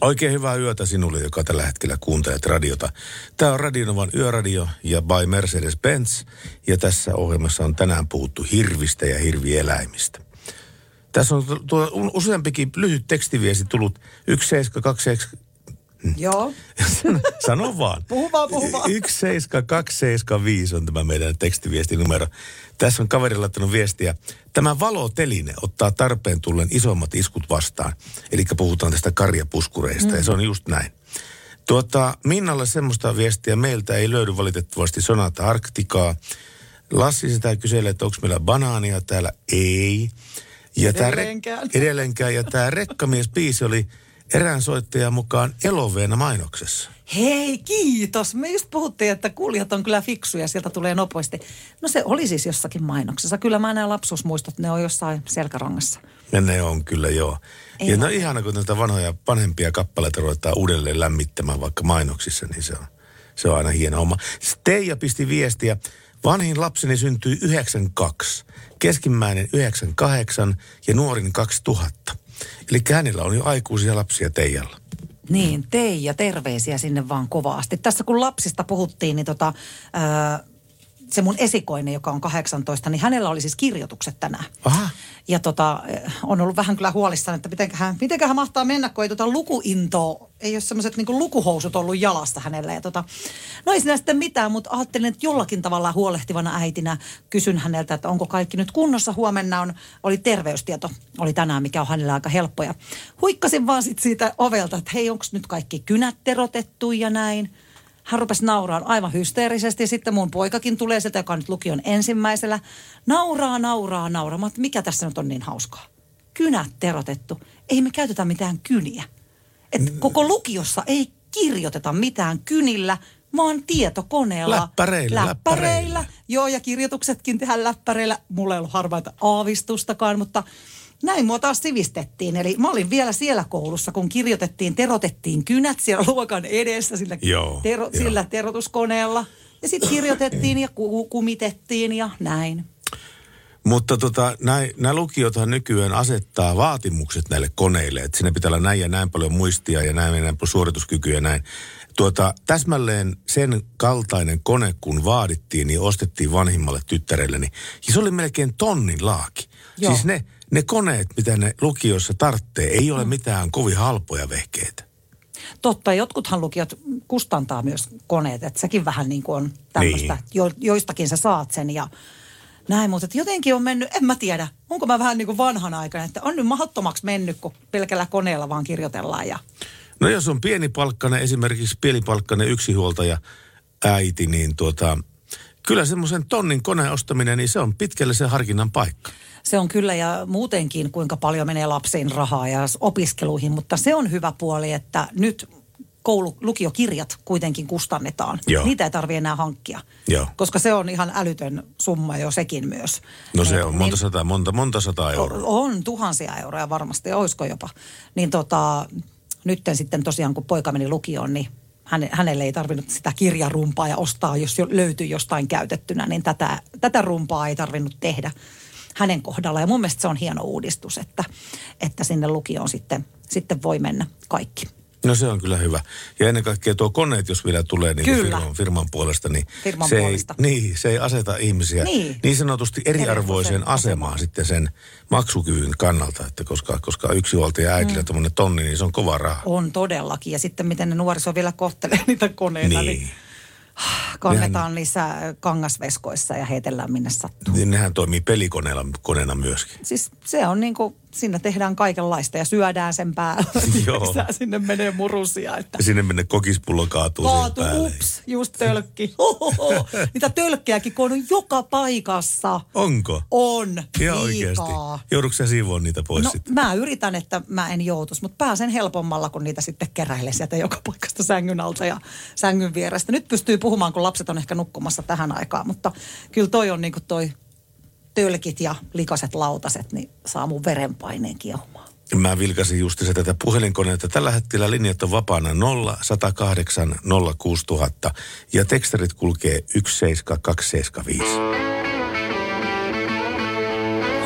Oikein hyvää yötä sinulle, joka tällä hetkellä kuuntelet radiota. Tämä on Radio Novan Yöradio ja by Mercedes-Benz. Ja tässä ohjelmassa on tänään puhuttu hirvistä ja hirvieläimistä. Tässä on tuo useampikin lyhyt tekstiviesti tullut yksi seitsemän kaksi seitsemän. Joo. Sano vaan. Puhu vaan, puhu vaan. yksi seitsemän kaksi seitsemän viisi on tämä meidän tekstiviestinumero. Tässä on kaveri laittanut viestiä. Tämä valoteline ottaa tarpeen tullen isommat iskut vastaan. Eli puhutaan tästä karjapuskureista mm. ja se on just näin. Tuota, Minnalle semmoista viestiä meiltä ei löydy valitettavasti Sonata Arktikaa. Lassi sitä kyselee, että onko meillä banaania täällä. Ei. Ja edelleenkään. Re- edelleenkään. Ja tämä Rekkamies-biisi oli erään soittajan mukaan eloveena mainoksessa. Hei, kiitos. Me just puhuttiin, että kuulijat on kyllä fiksuja, sieltä tulee nopeasti. No se oli siis jossakin mainoksessa. Kyllä mä nämä lapsuusmuistot, ne on jossain selkärangassa. Ja ne on kyllä, joo. Ei ja no ihana, kun näitä vanhoja, vanhempia kappaleita ruvetaan uudelleen lämmittämään vaikka mainoksissa, niin se on, se on aina hieno homma. Steija pisti viestiä. Vanhin lapseni syntyi yhdeksänkymmentäkaksi, keskimmäinen yhdeksänkymmentäkahdeksan ja nuorin kaksituhatta. Eli hänellä on jo aikuisia lapsia Teijalla. Niin, Teija, terveisiä sinne vaan kovasti. Tässä kun lapsista puhuttiin, niin tota, ää, se mun esikoinen, joka on kahdeksantoista, niin hänellä oli siis kirjoitukset tänään. Aha. Ja tota, on ollut vähän kyllä huolissaan, että mitenköhän, mitenköhän mahtaa mennä, kun ei tota lukuintoa, ei ole semmoiset niin lukuhousut ollut jalassa hänellä. Ja tota, no ei siinä sitten mitään, mutta ajattelin, että jollakin tavalla huolehtivana äitinä kysyn häneltä, että onko kaikki nyt kunnossa. Huomenna on, oli terveystieto, oli tänään, mikä on hänellä aika helppo. Ja huikkasin vaan sitten siitä ovelta, että hei, onko nyt kaikki kynät terotettu ja näin. Hän rupesi nauraan aivan hysteerisesti. Sitten mun poikakin tulee sieltä, joka on nyt lukion ensimmäisellä. Nauraa, nauraa, nauraa. Mä, mikä tässä nyt on niin hauskaa? Kynät terotettu. Ei me käytetä mitään kyniä. Et koko lukiossa ei kirjoiteta mitään kynillä, vaan tietokoneella. Läppäreillä, läppäreillä. läppäreillä. Joo, ja kirjoituksetkin tehdään läppäreillä. Mulla ei ollut harvaita aavistustakaan, mutta näin mua taas sivistettiin. Eli mä olin vielä siellä koulussa, kun kirjoitettiin, terotettiin kynät siellä luokan edessä sillä, joo, tero, jo. sillä terotuskoneella. Ja sitten kirjoitettiin ja ku, kumitettiin ja näin. Mutta tota, nämä lukiothan nykyään asettaa vaatimukset näille koneille. Että siinä pitää olla näin ja näin paljon muistia ja näin ja näin paljon suorituskykyä ja näin. Tuota, täsmälleen sen kaltainen kone, kun vaadittiin, niin ostettiin vanhimmalle tyttärelle. Niin, ja se oli melkein tonnin laaki. Joo. Siis ne... Ne koneet, mitä ne lukiossa tarvitsee, ei ole mitään kovin halpoja vehkeitä. Totta, jotkuthan lukiot kustantaa myös koneet, että sekin vähän niin kuin on tällaista, niin. jo, joistakin sä saat sen ja näin, mutta jotenkin on mennyt, en mä tiedä, onko mä vähän niin kuin vanhanaikainen, että on nyt mahdottomaksi mennyt, kun pelkällä koneella vaan kirjoitellaan. Ja no jos on pienipalkkainen, esimerkiksi pienipalkkainen yksihuoltaja äiti, niin tuota, kyllä semmoisen tonnin koneen ostaminen, niin se on pitkälle sen harkinnan paikka. Se on kyllä ja muutenkin, kuinka paljon menee lapsiin rahaa ja opiskeluihin, mutta se on hyvä puoli, että nyt koulu, lukiokirjat kuitenkin kustannetaan. Joo. Niitä ei tarvitse enää hankkia, joo, koska se on ihan älytön summa jo sekin myös. No se on monta sataa, monta, monta sataa euroa. On, on tuhansia euroja varmasti, olisiko jopa. Niin tota, nyt sitten tosiaan kun poika meni lukioon, niin hänelle ei tarvinnut sitä kirjarumpaa ja ostaa, jos löytyy jostain käytettynä, niin tätä, tätä rumpaa ei tarvinnut tehdä hänen kohdalla. Ja mun mielestä se on hieno uudistus, että, että sinne lukioon sitten, sitten voi mennä kaikki. No se on kyllä hyvä. Ja ennen kaikkea tuo koneet, jos vielä tulee niin firman, firman puolesta, niin, firman se, puolesta. Ei, niin se ei aseta ihmisiä niin, niin sanotusti eriarvoiseen asemaan sitten sen maksukyvyn kannalta, että koska, koska yksihuoltaja äidillä mm. tuommoinen tonni, niin se on kova raha. On todellakin. Ja sitten miten ne nuoriso vielä kohtelee niitä koneita, niin, niin kannetaan lisää kangasveskoissa ja heitellään minne sattuu. Niin nehän toimii pelikoneella koneena myöskin. Siis se on niin kuin, siinä tehdään kaikenlaista ja syödään sen päälle. Joo. Sinne menee murusia. Että sinne menee kokispullo kaatuu Kaatu, sen päälle. Ups, just tölkki. Ohoho. Niitä tölkkejäkin on joka paikassa. Onko? On. Ja oikeasti. Joudutko sä siivoon niitä pois no, sitten? Mä yritän, että mä en joutuisi, mutta pääsen helpommalla, kun niitä sitten keräilee sieltä joka paikasta sängyn alta ja sängyn vierestä. Nyt pystyy puhumaan, kun lapset on ehkä nukkumassa tähän aikaan, mutta kyllä toi on niin kuin toi tölkit ja likaset lautaset, niin saa mun verenpaineen kiehumaan. Mä vilkasin justi se tätä puhelinkoneita. Tällä hetkellä linjat on vapaana nolla yksi nolla kahdeksan nolla kuusi nolla nolla nolla ja teksterit kulkee yksi seitsemän kaksi seitsemän viisi.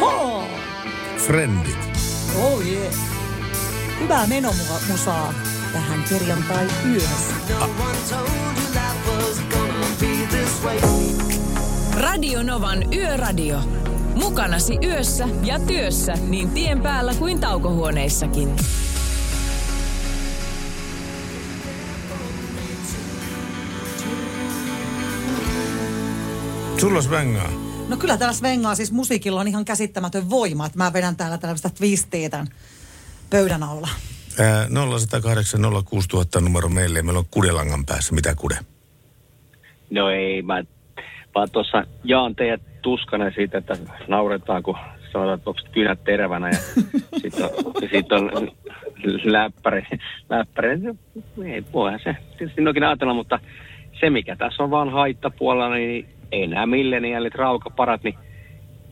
Hoo! Friendit. Oh yeah. Hyvää menomusaa. tähän kirjantai yhdessä. Radio Novan Yöradio. Mukanasi yössä ja työssä niin tien päällä kuin taukohuoneissakin. Sulla svengaa. No kyllä täällä svengaa, siis musiikilla on ihan käsittämätön voima, että mä vedän täällä tällaista twistiä tämän pöydän alla. nolla yksi kahdeksan nolla kuusi nolla nolla nolla numero meille ja meillä on kudelangan päässä. Mitä kude? No ei, mä vaan tuossa jaan teidän tuskana siitä, että nauretaan, kun sanotaan, että onko kynät terävänä ja sitten on, sit on läppäri. läppäri. Ei voihan se tietysti noinkin ajatella, mutta se mikä tässä on vaan haittapuolella, niin ei nämä milleniaalit, raukaparat, niin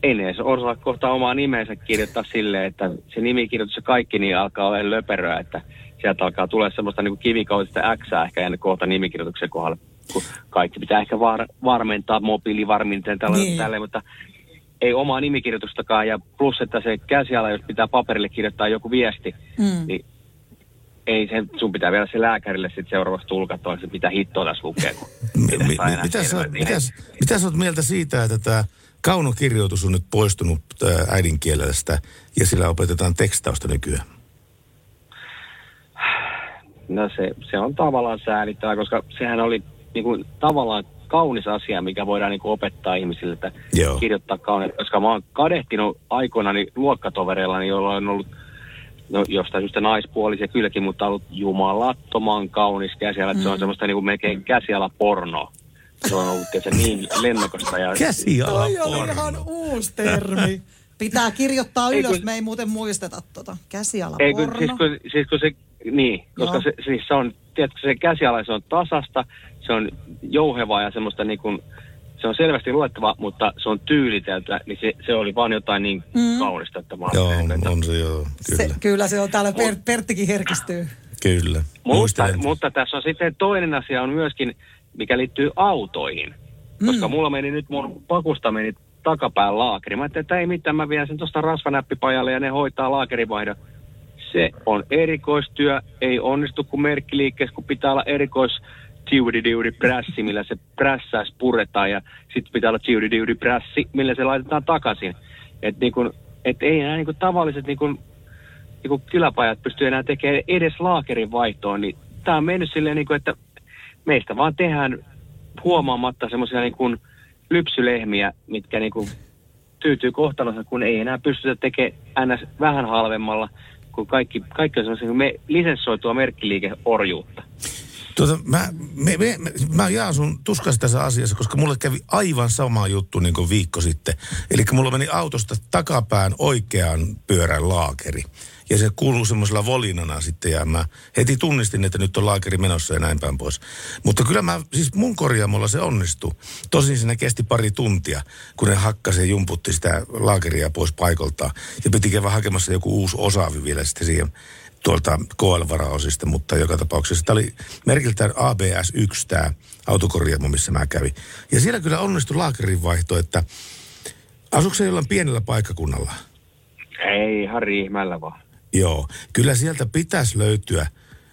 ei ne edes osaa kohta omaa nimensä kirjoittaa silleen, että se nimikirjoitus ja kaikki niin alkaa olla löperöä, että sieltä alkaa tulla semmoista niin kivikautista Xää ehkä jäänyt kohta nimikirjoituksen kohdalla, kun kaikki pitää ehkä var- varmentaa mobiilivarminteen tällainen, tälleen, mutta ei omaa nimikirjoitustakaan, ja plus, että se käsiala, jos pitää paperille kirjoittaa joku viesti, mm. niin ei sen, sun pitää vielä se lääkärille sitten seuraavaksi tulkata, että mitä hittoa tässä lukee. Mitä sä oot mieltä siitä, että tämä kaunokirjoitus on nyt poistunut äidinkielestä ja sillä opetetaan tekstausta nykyään? No se, se on tavallaan säälittävää, koska sehän oli niin kuin, tavallaan kaunis asia, mikä voidaan niin kuin, opettaa ihmisille, että Joo. kirjoittaa kauneita. Koska mä oon kadehtinut aikoinani luokkatovereillani, joilla on ollut no jostain syystä naispuolisia kylläkin, mutta on ollut jumalattoman kaunis käsiala, että se on semmoista niin kuin melkein käsialapornoa. Se on ollut tietysti niin lennokasta. Ja käsialaporno. Toi oli ihan uusi termi. Pitää kirjoittaa ei, ylös, kun me ei muuten muisteta tota. Käsialaporno. Ei, kun, siis, kun, siis kun se, niin, koska se, siis se on, tiedätkö, se käsiala, se on tasasta, se on jouhevaa ja semmoista niin kuin, se on selvästi luettava, mutta se on tyyliteltä, niin se, se oli vaan jotain niin mm. kaunista, että mä joo, on, on se joo, kyllä. Se, kyllä se on, täällä per, Perttikin herkistyy. Kyllä. Mutta, mutta tässä on sitten toinen asia on myöskin, mikä liittyy autoihin. Mm. Koska mulla meni nyt, mun pakusta meni takapään laakeri. Mä ajattelin, että ei mitään, mä vien sen tuosta rasvanäppipajalle ja ne hoitaa laakerivaihdon. Se on erikoistyö, ei onnistu kuin merkkiliikkeessä, kun pitää olla erikois tiudi-diudi-prässi, millä se prässäis puretaan, ja sitten pitää olla tiudi-diudi-prässi, millä se laitetaan takaisin. Että niinku, et ei enää niinku tavalliset niinku, niinku kyläpajat pysty enää tekemään edes laakerin vaihtoon, niin tämä on mennyt silleen, niinku, että meistä vaan tehdään huomaamatta semmoisia niinku lypsylehmiä, mitkä niinku tyytyy kohtalonsa, kun ei enää pystytä tekemään ns. Vähän halvemmalla, kun kaikki, kaikki on semmoisia me, lisenssoitua merkkiliikeorjuutta. Tuota, mä, me, me, me, mä jaan sun tuskasi tässä asiassa, koska mulle kävi aivan sama juttu niin kuin viikko sitten. Eli mulla meni autosta takapään oikean pyörän laakeri. Ja se kuuluu semmoisella volinana sitten ja mä heti tunnistin, että nyt on laakeri menossa ja näin päin pois. Mutta kyllä mä, siis mun korjaamolla se onnistui. Tosin siinä kesti pari tuntia, kun ne hakkasi ja jumputti sitä laakeria pois paikoltaan. Ja piti käydä hakemassa joku uusi osaavi vielä sitten siihen tuolta K L-varaosista, mutta joka tapauksessa. Tämä oli merkiltään A B S yksi tämä autokorjaamo, missä mä kävin. Ja siellä kyllä onnistui laakerin vaihto, että asuiko se jollain pienellä paikkakunnalla? Ei, ihan riihmällä vaan. Joo, kyllä sieltä pitäisi löytyä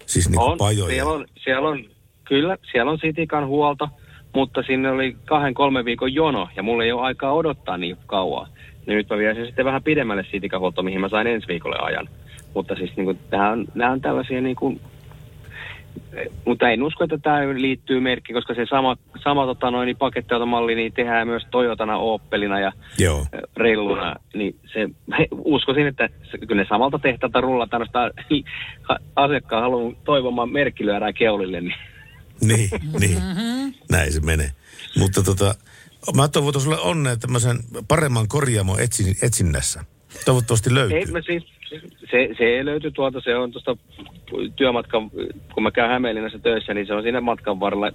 siis niinku on, pajoja. Siellä on, siellä on, kyllä, siellä on sitikan huolta, mutta sinne oli kahden, kolmen viikon jono, ja mulla ei ole aikaa odottaa niin kauan. Ja nyt mä vien sen sitten vähän pidemmälle sitikan huolta, mihin mä sain ensi viikolle ajan. Mutta siis niin kuin, nämä, on, nämä on tällaisia niin kuin, mutta en usko, että tämä liittyy merkkiin, koska se sama, sama tota noin, niin pakettiautomalli niin tehdään myös Toyotana, Opelina ja Joo. Relluna. Niin se, uskoisin, että se, kyllä ne samalta tehtaalta rullataan, jos asiakkaan haluaa toivomaan merkkilyörää keulille. Niin, niin, niin. Näin se menee. Mutta tota, mä toivotan sulle onnea tämmöisen paremman korjaamon etsin, etsinnässä. Toivottavasti löytyy. Ei, mä siis, se, se ei löyty tuolta, se on tuosta työmatkan, kun mä käyn Hämeenlinnassa töissä, niin se on siinä matkan varrella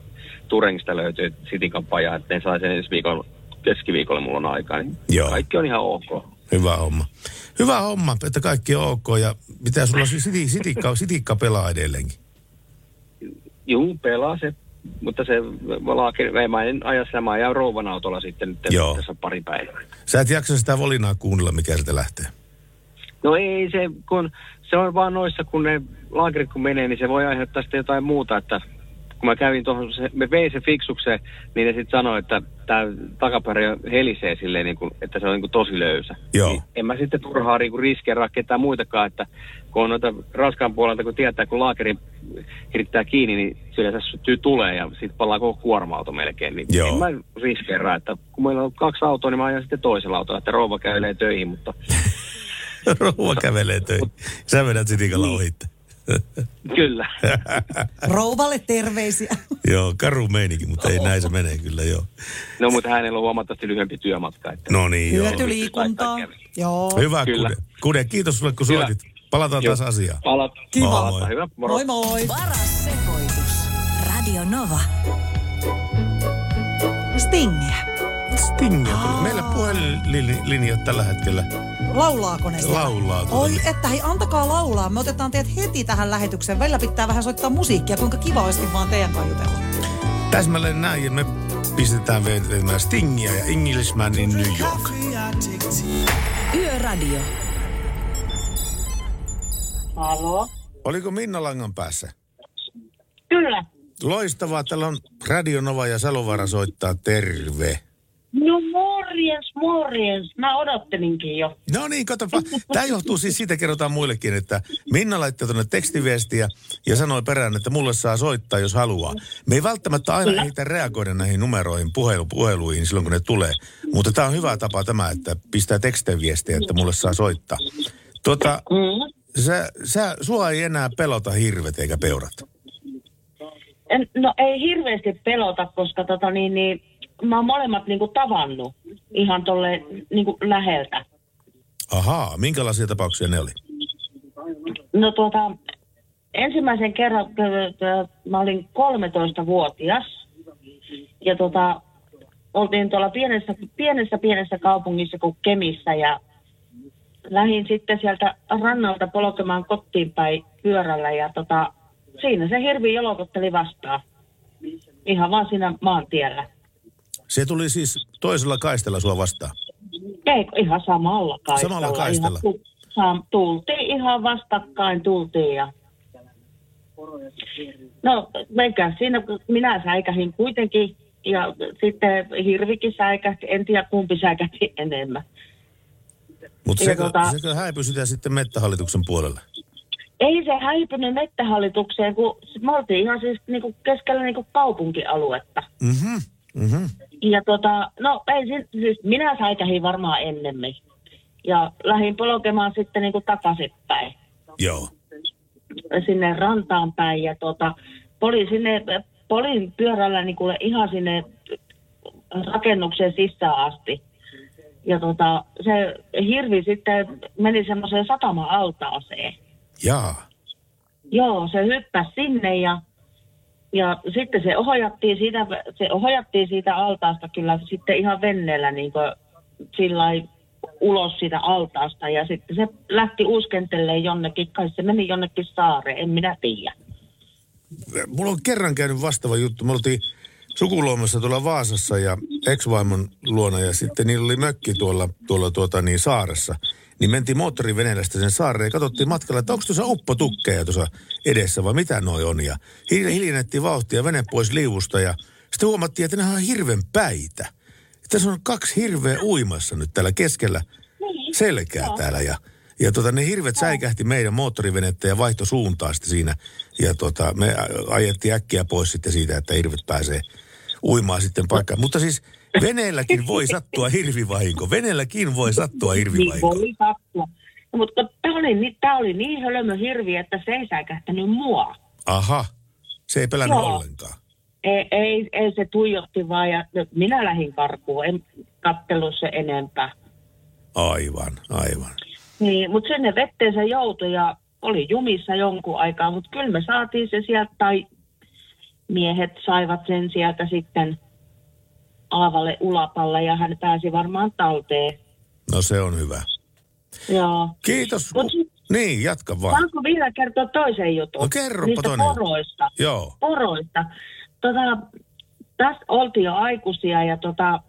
Turengista löytyy sitikan paja, että en saa sen ensi viikolla, keskiviikolla mulla on aikaa, niin Joo. kaikki on ihan ok. Hyvä homma. Hyvä homma, että kaikki on ok, ja mitä sulla siti, sitikka, sitikka pelaa edelleenkin? Juu, pelaa se, mutta se laakeri, mä en aja sitä, mä ajan rouvan autolla sitten Joo. tässä pari päivää. Sä et jaksa sitä volinaa kuunnella, mikä sieltä lähtee? No ei se, kun se on vaan noissa, kun ne laakerit kun menee, niin se voi aiheuttaa sitten jotain muuta, että kun mä kävin tuohon, se, me vein sen fiksukseen, niin ne sitten sanoi, että tämä takapäri helisee silleen, niin kuin, että se on niin kuin tosi löysä. Joo. Niin en mä sitten turhaa niin riskeeraa ketään muitakaan, että kun on noita raskaan puolelta, kun tietää, kun laakeri hirittää kiinni, niin yleensä syttyy tulee ja sitten palaa koko kuorma-auto melkein. Niin en mä riskeeraa, että kun meillä on kaksi autoa, niin mä ajan sitten toisella autolla, että rouva kävelee töihin, mutta... Rouva kävelee töihin. Sä vedät sitikalla ohitte. Kyllä. Rouvalle terveisiä. Joo, karu meininki, mutta ei näin se menee kyllä, joo. No, mutta hänellä on huomattavasti lyhyempi työmatka. Että no niin, joo. Hyötyliikuntaa. Joo. Hyvä, kyllä. Kude. Kude, kiitos sulle, kun soitit. Palataan taas asiaan. Palataan. Kiva. Moi, hyvä. Moro. Moi moi. Paras sekoitus. Radio Nova. Stingiä. Stingiä. Meillä puhelinlinjat tällä hetkellä. Laulaako ne siellä? Laulaako. Oi, että hei, antakaa laulaa. Me otetaan teidät heti tähän lähetykseen. Välillä pitää vähän soittaa musiikkia. Kuinka kiva olisi vaan teidän kanssa jutella. Täsmälleen näin, ja me pistetään veitään Stingiä ja Englishmanin New York. Yöradio. Halo? Oliko Minna langan päässä? Kyllä. Loistavaa. Täällä on Radio Nova ja Salovaara soittaa. Terve. No morjens, morjens. Mä odottelinkin jo. No niin, katsopa. Tämä johtuu siis siitä, kerrotaan muillekin, että Minna laittoi tuonne tekstiviestiä ja sanoi perään, että mulle saa soittaa, jos haluaa. Me ei välttämättä aina ehditä reagoida näihin numeroihin, puhelu- puheluihin silloin, kun ne tulee. Mutta tämä on hyvä tapa tämä, että pistää tekstiviestiä, että mulle saa soittaa. Tuota, sä, sä, sua ei enää pelota hirvet eikä peurat. En, no ei hirveästi pelota, koska tota niin... niin... Mä oon molemmat niinku tavannut ihan tolle niinku läheltä. Ahaa, minkälaisia tapauksia ne oli? No tuota, ensimmäisen kerran mä olin kolmetoistavuotias. Ja tuota, oltiin tuolla pienessä, pienessä, pienessä kaupungissa kuin Kemissä. Ja lähdin sitten sieltä rannalta polkemaan kotiin päin pyörällä. Ja tota, siinä se hirvi jolokotteli vastaan. Ihan vaan siinä maantiellä. Se tuli siis toisella kaistella sua vastaan? Ei, ihan samalla kaistella. Samalla kaistella? Ihan, tultiin ihan vastakkain, tultiin ja... No, meikä siinä, minä säikähin kuitenkin ja sitten hirvikin säikähti, en tiedä kumpi säikähti enemmän. Mutta sekö, tota... sekö häipy sitä sitten mettähallituksen puolelle? Ei se häipynyt mettähallitukseen, kun me oltiin ihan siis niinku keskellä niinku kaupunkialuetta. Mhm. Mm-hmm. Ja tota, no ei siis, siis minä säikähin varmaan ennemmin. Ja lähdin polkemaan sitten niinku takaisinpäin. Joo. Sinne rantaan päin ja tota, polin sinne, polin pyörällä niinku ihan sinne rakennuksen sisään asti. Ja tota, se hirvi sitten meni semmoiseen satama-altaaseen. Jaa. Joo, se hyppäsi sinne ja... Ja sitten se ohjattiin siitä, se ohjattiin siitä altaasta kyllä sitten ihan veneellä niin kuin sillain ulos siitä altaasta. Ja sitten se lähti uskentelleen jonnekin, kai se meni jonnekin saareen, en minä tiedä. Mulla on kerran käynyt vastaava juttu. Me oltiin sukuloimassa tuolla Vaasassa ja ex-vaimon luona ja sitten niillä oli mökki tuolla, tuolla tuota niin saaressa. Niin mentiin moottoriveneellä sen saareen ja katsottiin matkalla, että onko tuossa uppotukkeja tuossa edessä vai mitä noi on. Ja hiljennettiin vauhtia, vene pois liuusta ja sitten huomattiin, että nämä on hirven päitä. Tässä on kaksi hirveä uimassa nyt täällä keskellä selkää täällä. Ja, ja tota, ne hirvet säikähti meidän moottorivenettä ja vaihtoi suuntaa sitten siinä. Ja tota, me ajettiin äkkiä pois sitten siitä, että hirvet pääsee uimaan sitten paikkaan. Mutta siis... Veneelläkin voi sattua hirvivahinko. Veneelläkin voi sattua hirvivahinko. Niin voi sattua. No, mutta tämä oli, tämä oli niin hölmö hirvi, että se ei säikähtänyt mua. Aha. Se ei pelännyt Joo. ollenkaan. Ei, ei, ei se tuijotti vaan ja minä lähdin karkuun. En kattellut se enempää. Aivan, aivan. Niin, mutta sinne vetteensä joutui ja oli jumissa jonkun aikaa. Mutta kyllä me saatiin se sieltä tai miehet saivat sen sieltä sitten... aavalle ulapalla ja hän pääsi varmaan talteen. No se on hyvä. Joo. Kiitos. Mut, niin, jatka vaan. Saanko vielä kertoa toisen jutun? No kerropa toinen. Niistä poroista. Joo. Poroista. Tota, tässä oltiin jo aikuisia ja tota,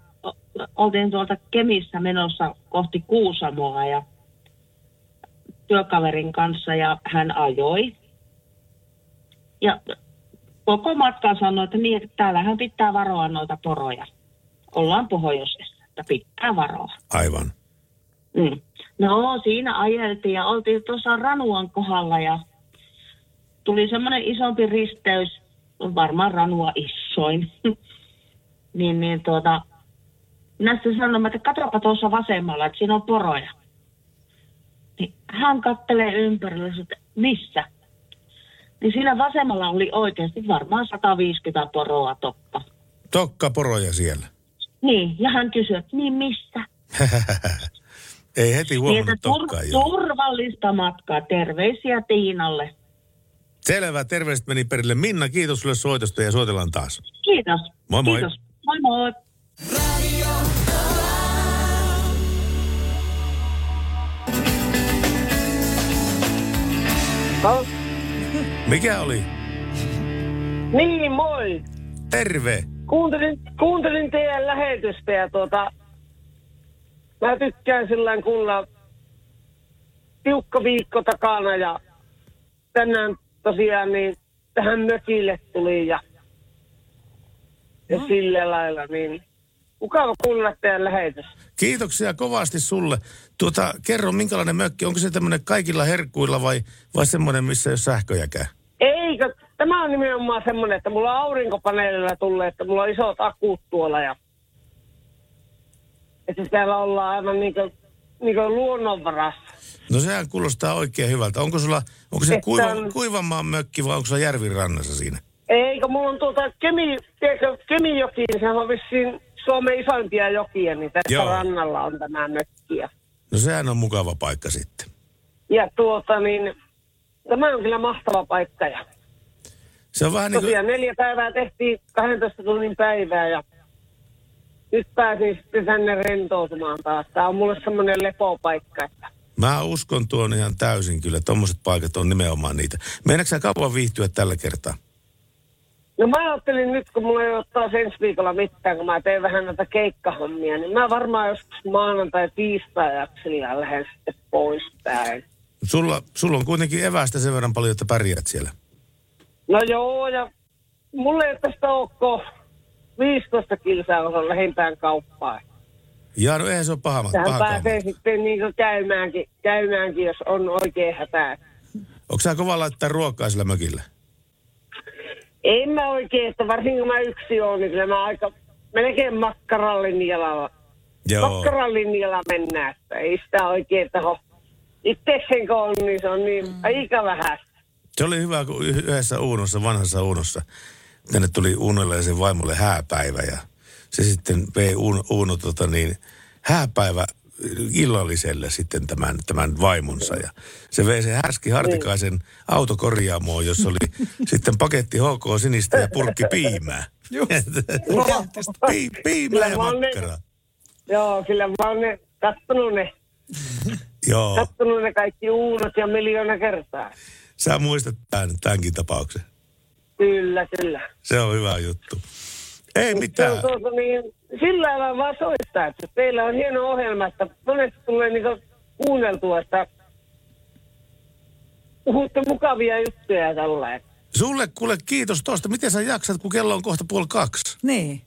oltiin tuolta Kemissä menossa kohti Kuusamoa ja työkaverin kanssa ja hän ajoi. Ja koko matkan sanoi, että, niin, että täällähän pitää varoa noita poroja. Ollaan pohjoisessa, että pitää varoa. Aivan. Mm. No siinä ajeltiin ja oltiin tuossa Ranuan kohdalla ja tuli semmoinen isompi risteys, varmaan Ranua isoin. niin, niin tuota, näistä sanomaan, että katsopa tuossa vasemmalla, että siinä on poroja. Niin hän kattelee ympärillä, että missä? Niin siinä vasemmalla oli oikeasti varmaan sata viisikymmentä poroa tokka. Tokka poroja siellä. Niin, ja hän kysyi, että niin missä? Ei heti huomannut niin, tokkaa. Tur- turvallista matkaa. Terveisiä Tiinalle. Selvä, terveiset meni perille. Minna, kiitos sulle soitosta ja soitellaan taas. Kiitos. Moi moi. Kiitos. Moi moi. Oh. Mikä oli? Niin, moi. Terve. Kuuntelin, kuuntelin teidän lähetystä ja tuota... Mä tykkään sillään kuulla tiukka viikko takana ja tänään tosiaan niin tähän mökille tuli ja, ja no. sillä lailla niin mukava kuulla teidän lähetys. Kiitoksia kovasti sulle. Tuota, kerro minkälainen mökki, onko se tämmöinen kaikilla herkkuilla vai, vai semmoinen missä ei ole sähköjäkään? Eikö, tämä on nimenomaan semmoinen, että mulla on aurinkopaneelilla tullut, että mulla on isot akut tuolla ja että täällä ollaan aivan niin kuin, niin kuin luonnonvarassa. No sehän kuulostaa oikein hyvältä. Onko sulla, onko se kuiva, on... Kuivanmaan mökki vai onko sulla järvirannassa siinä? Eikö, mulla on tuota Kemi, tiedätkö, Kemijoki, sehän on vissiin Suomen isoimpia jokia, niin tässä Joo. rannalla on tämä mökkiä. No sehän on mukava paikka sitten. Ja tuota niin, tämä on kyllä mahtava paikka. Ja... Se on vähän niin kuin... Tosiaan neljä päivää tehtiin kahdentoista tunnin päivää ja... Nyt pääsin sitten tänne rentoutumaan taas. Tämä on mulle semmoinen lepopaikka. Että... Mä uskon tuon ihan täysin kyllä. Tommoset paikat on nimenomaan niitä. Meinaatko sä kauan viihtyä tällä kertaa? No mä ajattelin nyt, kun mulla ei ole taas ensi viikolla mitään, kun mä teen vähän näitä keikkahommia, niin mä varmaan joskus maanantai tiistai jaksillaan lähden sitten pois päin. Sulla, sulla on kuitenkin evästä sen verran paljon, että pärjät siellä. No joo, ja mulla ei tästä ole kohta. viisitoista kilsaa on lähimpään kauppaan. Jaa, no eihän se ole paha matkaa. Tähän pääsee sitten niin kuin käymäänkin, käymäänkin, jos on oikein hätää. Onko sä kova laittaa ruokaa sillä mökillä? En mä oikein, että varsinkin kun mä yksi oon, niin kyllä mä aika melkein makkarallinjalalla. Joo. Makkarallinjalla mennään, että ei sitä oikein taho. Itse sen kun on, niin se on niin aika vähän. Se oli hyvä, kun yhdessä uunossa, vanhassa uunossa. Tänne tuli Uunelle ja sen vaimolle hääpäivä ja se sitten vei Uun, Uunu tota niin, hääpäivä illalliselle sitten tämän, tämän vaimonsa. Ja se vei sen Härski Hartikaisen autokorjaamoon, jossa oli sitten paketti H K sinistä ja purkki piimää. Just. Pi, piimää ja makkaraa. Joo, kyllä mä oon ne kattonut ne. Joo. Kattonut ne kaikki Uunot ja miljoona kertaa. Sä muistat tämän, tämänkin tapauksen. Kyllä, kyllä. Se on hyvä juttu. Ei mitään. On, tuota, niin, sillä lailla vaan soittaa, että teillä on hieno ohjelma, että monesti tulee niin kuin kuunneltua, että puhutte mukavia juttuja tällä. Sulle kuule kiitos tuosta. Miten sä jaksat, kun kello on kohta puoli kaksi? Niin.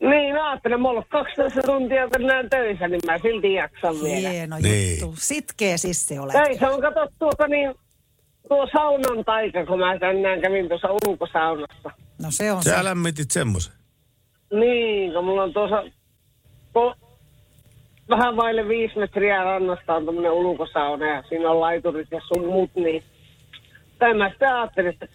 Niin, mä ajattelen, mulla on kaksitoista tuntia tänään töissä, niin mä silti jaksan vielä. Hieno niin. juttu. Sitkeä siis se olet. Töissä on katsottu tuota niin... Tuo saunan taika, kun mä tänään kävin tuossa ulkosaunassa. No se on se. Sä lämmitit semmoisen? Niin, kun mulla on tuossa... To, vähän vaille viisi metriä rannasta on tommonen ulkosauna ja siinä on laiturit ja sun mut, niin... Tai mä sitä ajattelin, että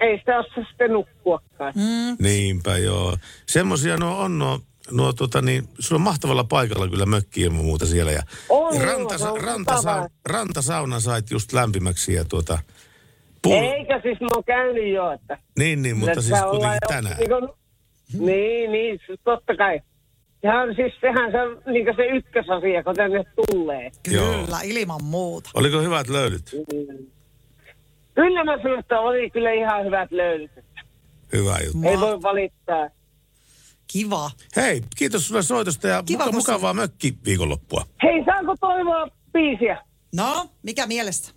ei sitä ole sitten nukkuakaan. Mm. Niinpä, joo. Semmosia no on no... No tota niin, sulla on mahtavalla paikalla kyllä mökki ilman muuta siellä ja on, rantasa, on, rantasa, rantasauna sait just lämpimäksi ja tuota... Puol- Eikä siis mä oon käynyt jo, että... Niin, niin, mutta siis kuitenkin tänään. Niin, kun, niin, niin, totta kai. Sehän siis sehän se on niin se ykkösasia, kun tänne tulee. Kyllä, ilman muuta. Oliko hyvät löydyt? Mm. Kyllä mä sanoin, että oli kyllä ihan hyvät löydyt. Hyvä juttu. Ei voi valittaa. Kiva. Hei, kiitos sulle soitosta ja Kiva, muka, mukavaa mökki viikonloppua. Hei, saanko toivoa biisiä? No, mikä mielessä?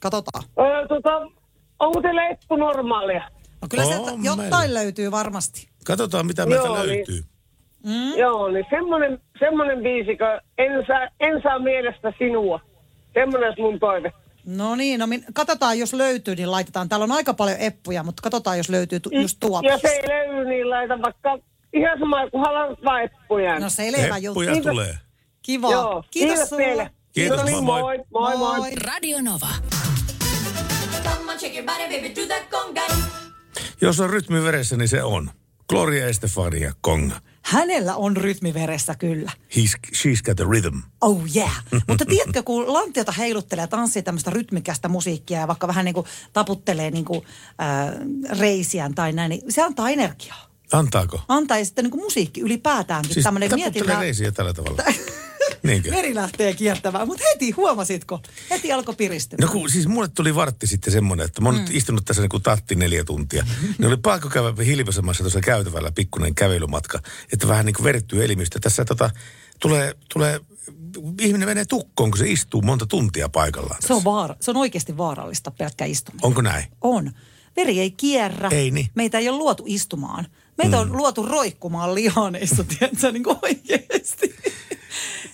Katsotaan. Öö, tota, onko teille Eppu Normaalia? No kyllä sieltä jotain meillä löytyy varmasti. Katsotaan, mitä meiltä joo, löytyy. Niin, mm? Joo, niin semmoinen, semmoinen biisi, kun en saa, en saa mielestä sinua. Semmoinen olisi mun toive. No niin, no min, katsotaan jos löytyy, niin laitetaan. Täällä on aika paljon eppuja, mutta katsotaan jos löytyy tu, just tuo. Ja se ei löydy, niin laita vaikka ihan samaa kuin haluan vaan eppuja. No selvä juttu. Eppuja kiitos. Tulee. Kiva. Joo, kiitos kiitos teille. Kiitos, kiitos moi. Moi. Moi, moi. Moi. Radio Nova. Jos on rytmi veressä, niin se on. Gloria Estefan ja konga. Hänellä on rytmi veressä kyllä. He's, she's got the rhythm. Oh yeah. Mutta tiedätkö, kun lantiota heiluttelee ja tanssii tämmöistä rytmikästä musiikkia ja vaikka vähän niin kuin taputtelee niin kuin, äh, reisiään tai näin, niin se antaa energiaa. Antaako? Antaa ja sitten niin kuin musiikki ylipäätään. Siis taputtelee mietitään reisiä tällä tavalla. Niinkö? Meri lähtee kiertämään, mutta heti, huomasitko? Heti alkoi piristymään. No kun, siis mulle tuli vartti sitten semmoinen, että mä oon mm. nyt istunut tässä niin kuin tatti neljä tuntia. Ne oli pakko käydä hilpeisemmässä tuossa käytävällä pikkuinen kävelymatka, että vähän niin kuin vertyy elimistä. Tässä tota, tulee, tulee, ihminen menee tukkoon, kun se istuu monta tuntia paikallaan. Se on, vaara, se on oikeasti vaarallista pelkkä istuminen. Onko näin? On. Veri ei kierrä. Ei niin. Meitä ei ole luotu istumaan. Meitä mm. on luotu roikkumaan lihaneissa, tiedätkö, niin kuin oikeasti.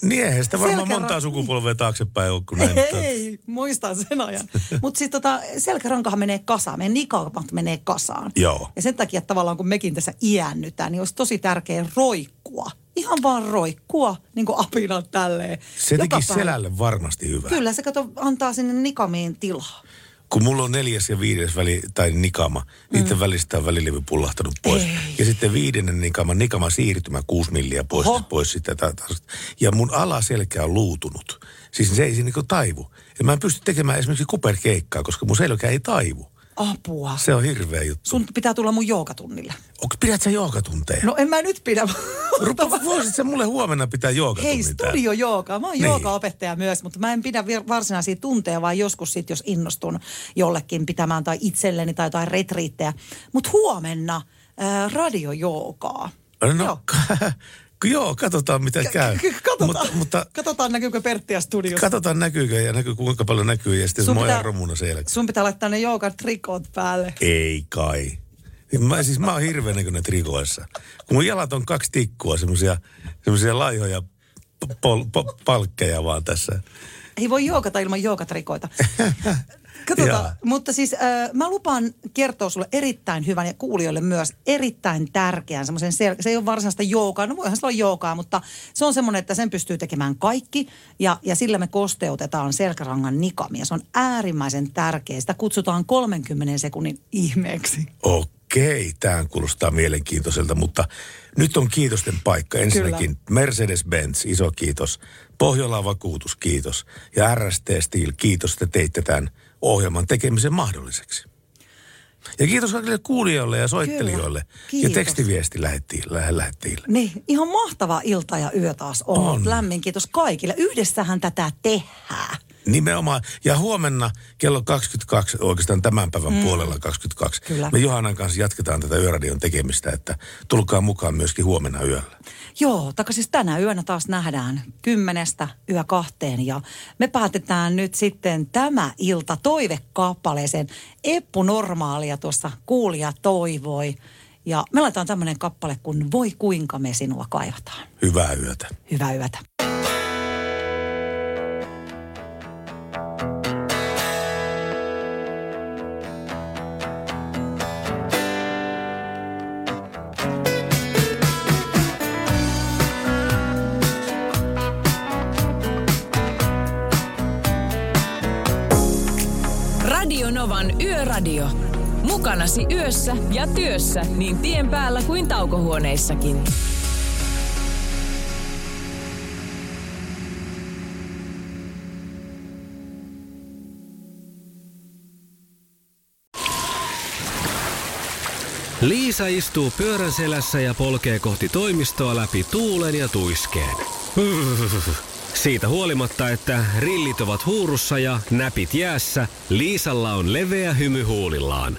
Niin eihän sitä varmaan Selkäran... montaa sukupolvea taaksepäin ole, kun näin. Ei, ei muistan sen ajan. Mutta siis tota, selkärankahan menee kasaan, meidän nikamat menee kasaan. Joo. Ja sen takia tavallaan, kun mekin tässä iännytään, niin olisi tosi tärkeä roikkua. Ihan vaan roikkua, niin kuin apina tälleen. Se teki selälle varmasti hyvä. Kyllä, se kato, antaa sinne nikamiin tilaa. Kun mulla on neljäs ja viides väli, tai nikama, niiden mm. välistä on välilevy pullahtanut pois. Ei. Ja sitten viidennen nikama, nikama siirtymä kuusi milliä pois, pois sitä. Ja mun alaselkä on luutunut. Siis se ei siinä niin taivu. Ja mä en pysty tekemään esimerkiksi kuperkeikkaa, koska mun selkä ei taivu. Apua. Se on hirveä juttu. Sun pitää tulla mun joogatunnille. Onko, pidät sä joogatunteja? No en mä nyt pidä. Rupa, voisit sä mulle huomenna pitää joogatunnin? Hei, studio joogaa. Mä oon niin. joogaopettaja myös, mutta mä en pidä varsinaisia tunteja, vaan joskus sit, jos innostun jollekin pitämään tai itselleni tai jotain retriittejä. Mutta huomenna ää, radiojoogaa. No, joo. Joo, katsotaan mitä käy. Katsotaan, Mut, mutta, katsotaan näkyykö Perttiä studiossa. Katsotaan näkyykö ja näkyy, kuinka paljon näkyy ja sitten sun mä pitää, romuna sen jälkeen. Sun pitää laittaa ne joogan trikoot päälle. Ei kai. Mä, siis mä oon hirveän näköinen trikoissa. Kun mun jalat on kaksi tikkua, semmosia, semmosia laihoja pol, pol, palkkeja vaan tässä. Ei voi joogata ilman joogatrikoita. Katsotaan, mutta siis äh, mä lupaan kertoa sulle erittäin hyvän ja kuulijoille myös erittäin tärkeän semmoisen, sel- se ei ole varsinaista joogaa, no voihan se olla joogaa, mutta se on semmoinen, että sen pystyy tekemään kaikki ja, ja sillä me kosteutetaan selkärangan nikamia. Se on äärimmäisen tärkeä, sitä kutsutaan kolmenkymmenen sekunnin ihmeeksi. Okei, tämä kuulostaa mielenkiintoiselta, mutta nyt on kiitosten paikka. Ensinnäkin kyllä. Mercedes-Benz, iso kiitos. Pohjola-vakuutus, kiitos. Ja R S T Steel, kiitos, että teitte tämän ohjelman tekemisen mahdolliseksi. Ja kiitos kaikille kuulijoille ja soittelijoille. Kyllä, ja tekstiviesti lähettiille. Niin, ihan mahtava ilta ja yö taas on. on. Lämmin kiitos kaikille. Yhdessähän tätä tehdään. Nimenomaan. Ja huomenna kello kaksikymmentäkaksi, oikeastaan tämän päivän mm. puolella kaksikymmentäkaksi. Kyllä. Me Johannan kanssa jatketaan tätä yöradion tekemistä, että tulkaa mukaan myöskin huomenna yöllä. Joo, taikka siis tänä yönä taas nähdään kymmenestä yö kahteen ja me päätetään nyt sitten tämä ilta toivekappaleeseen. Eppu Normaalia tuossa kuulija toivoi ja me laitetaan tämmöinen kappale kun Voi kuinka me sinua kaivataan. Hyvää yötä. Hyvää yötä. Novan Yöradio. Mukanasi yössä ja työssä niin tien päällä kuin taukohuoneissakin. Liisa istuu pyörän selässä ja polkee kohti toimistoa läpi tuulen ja tuiskeen. Siitä huolimatta, että rillit ovat huurussa ja näpit jäässä, Liisalla on leveä hymy huulillaan.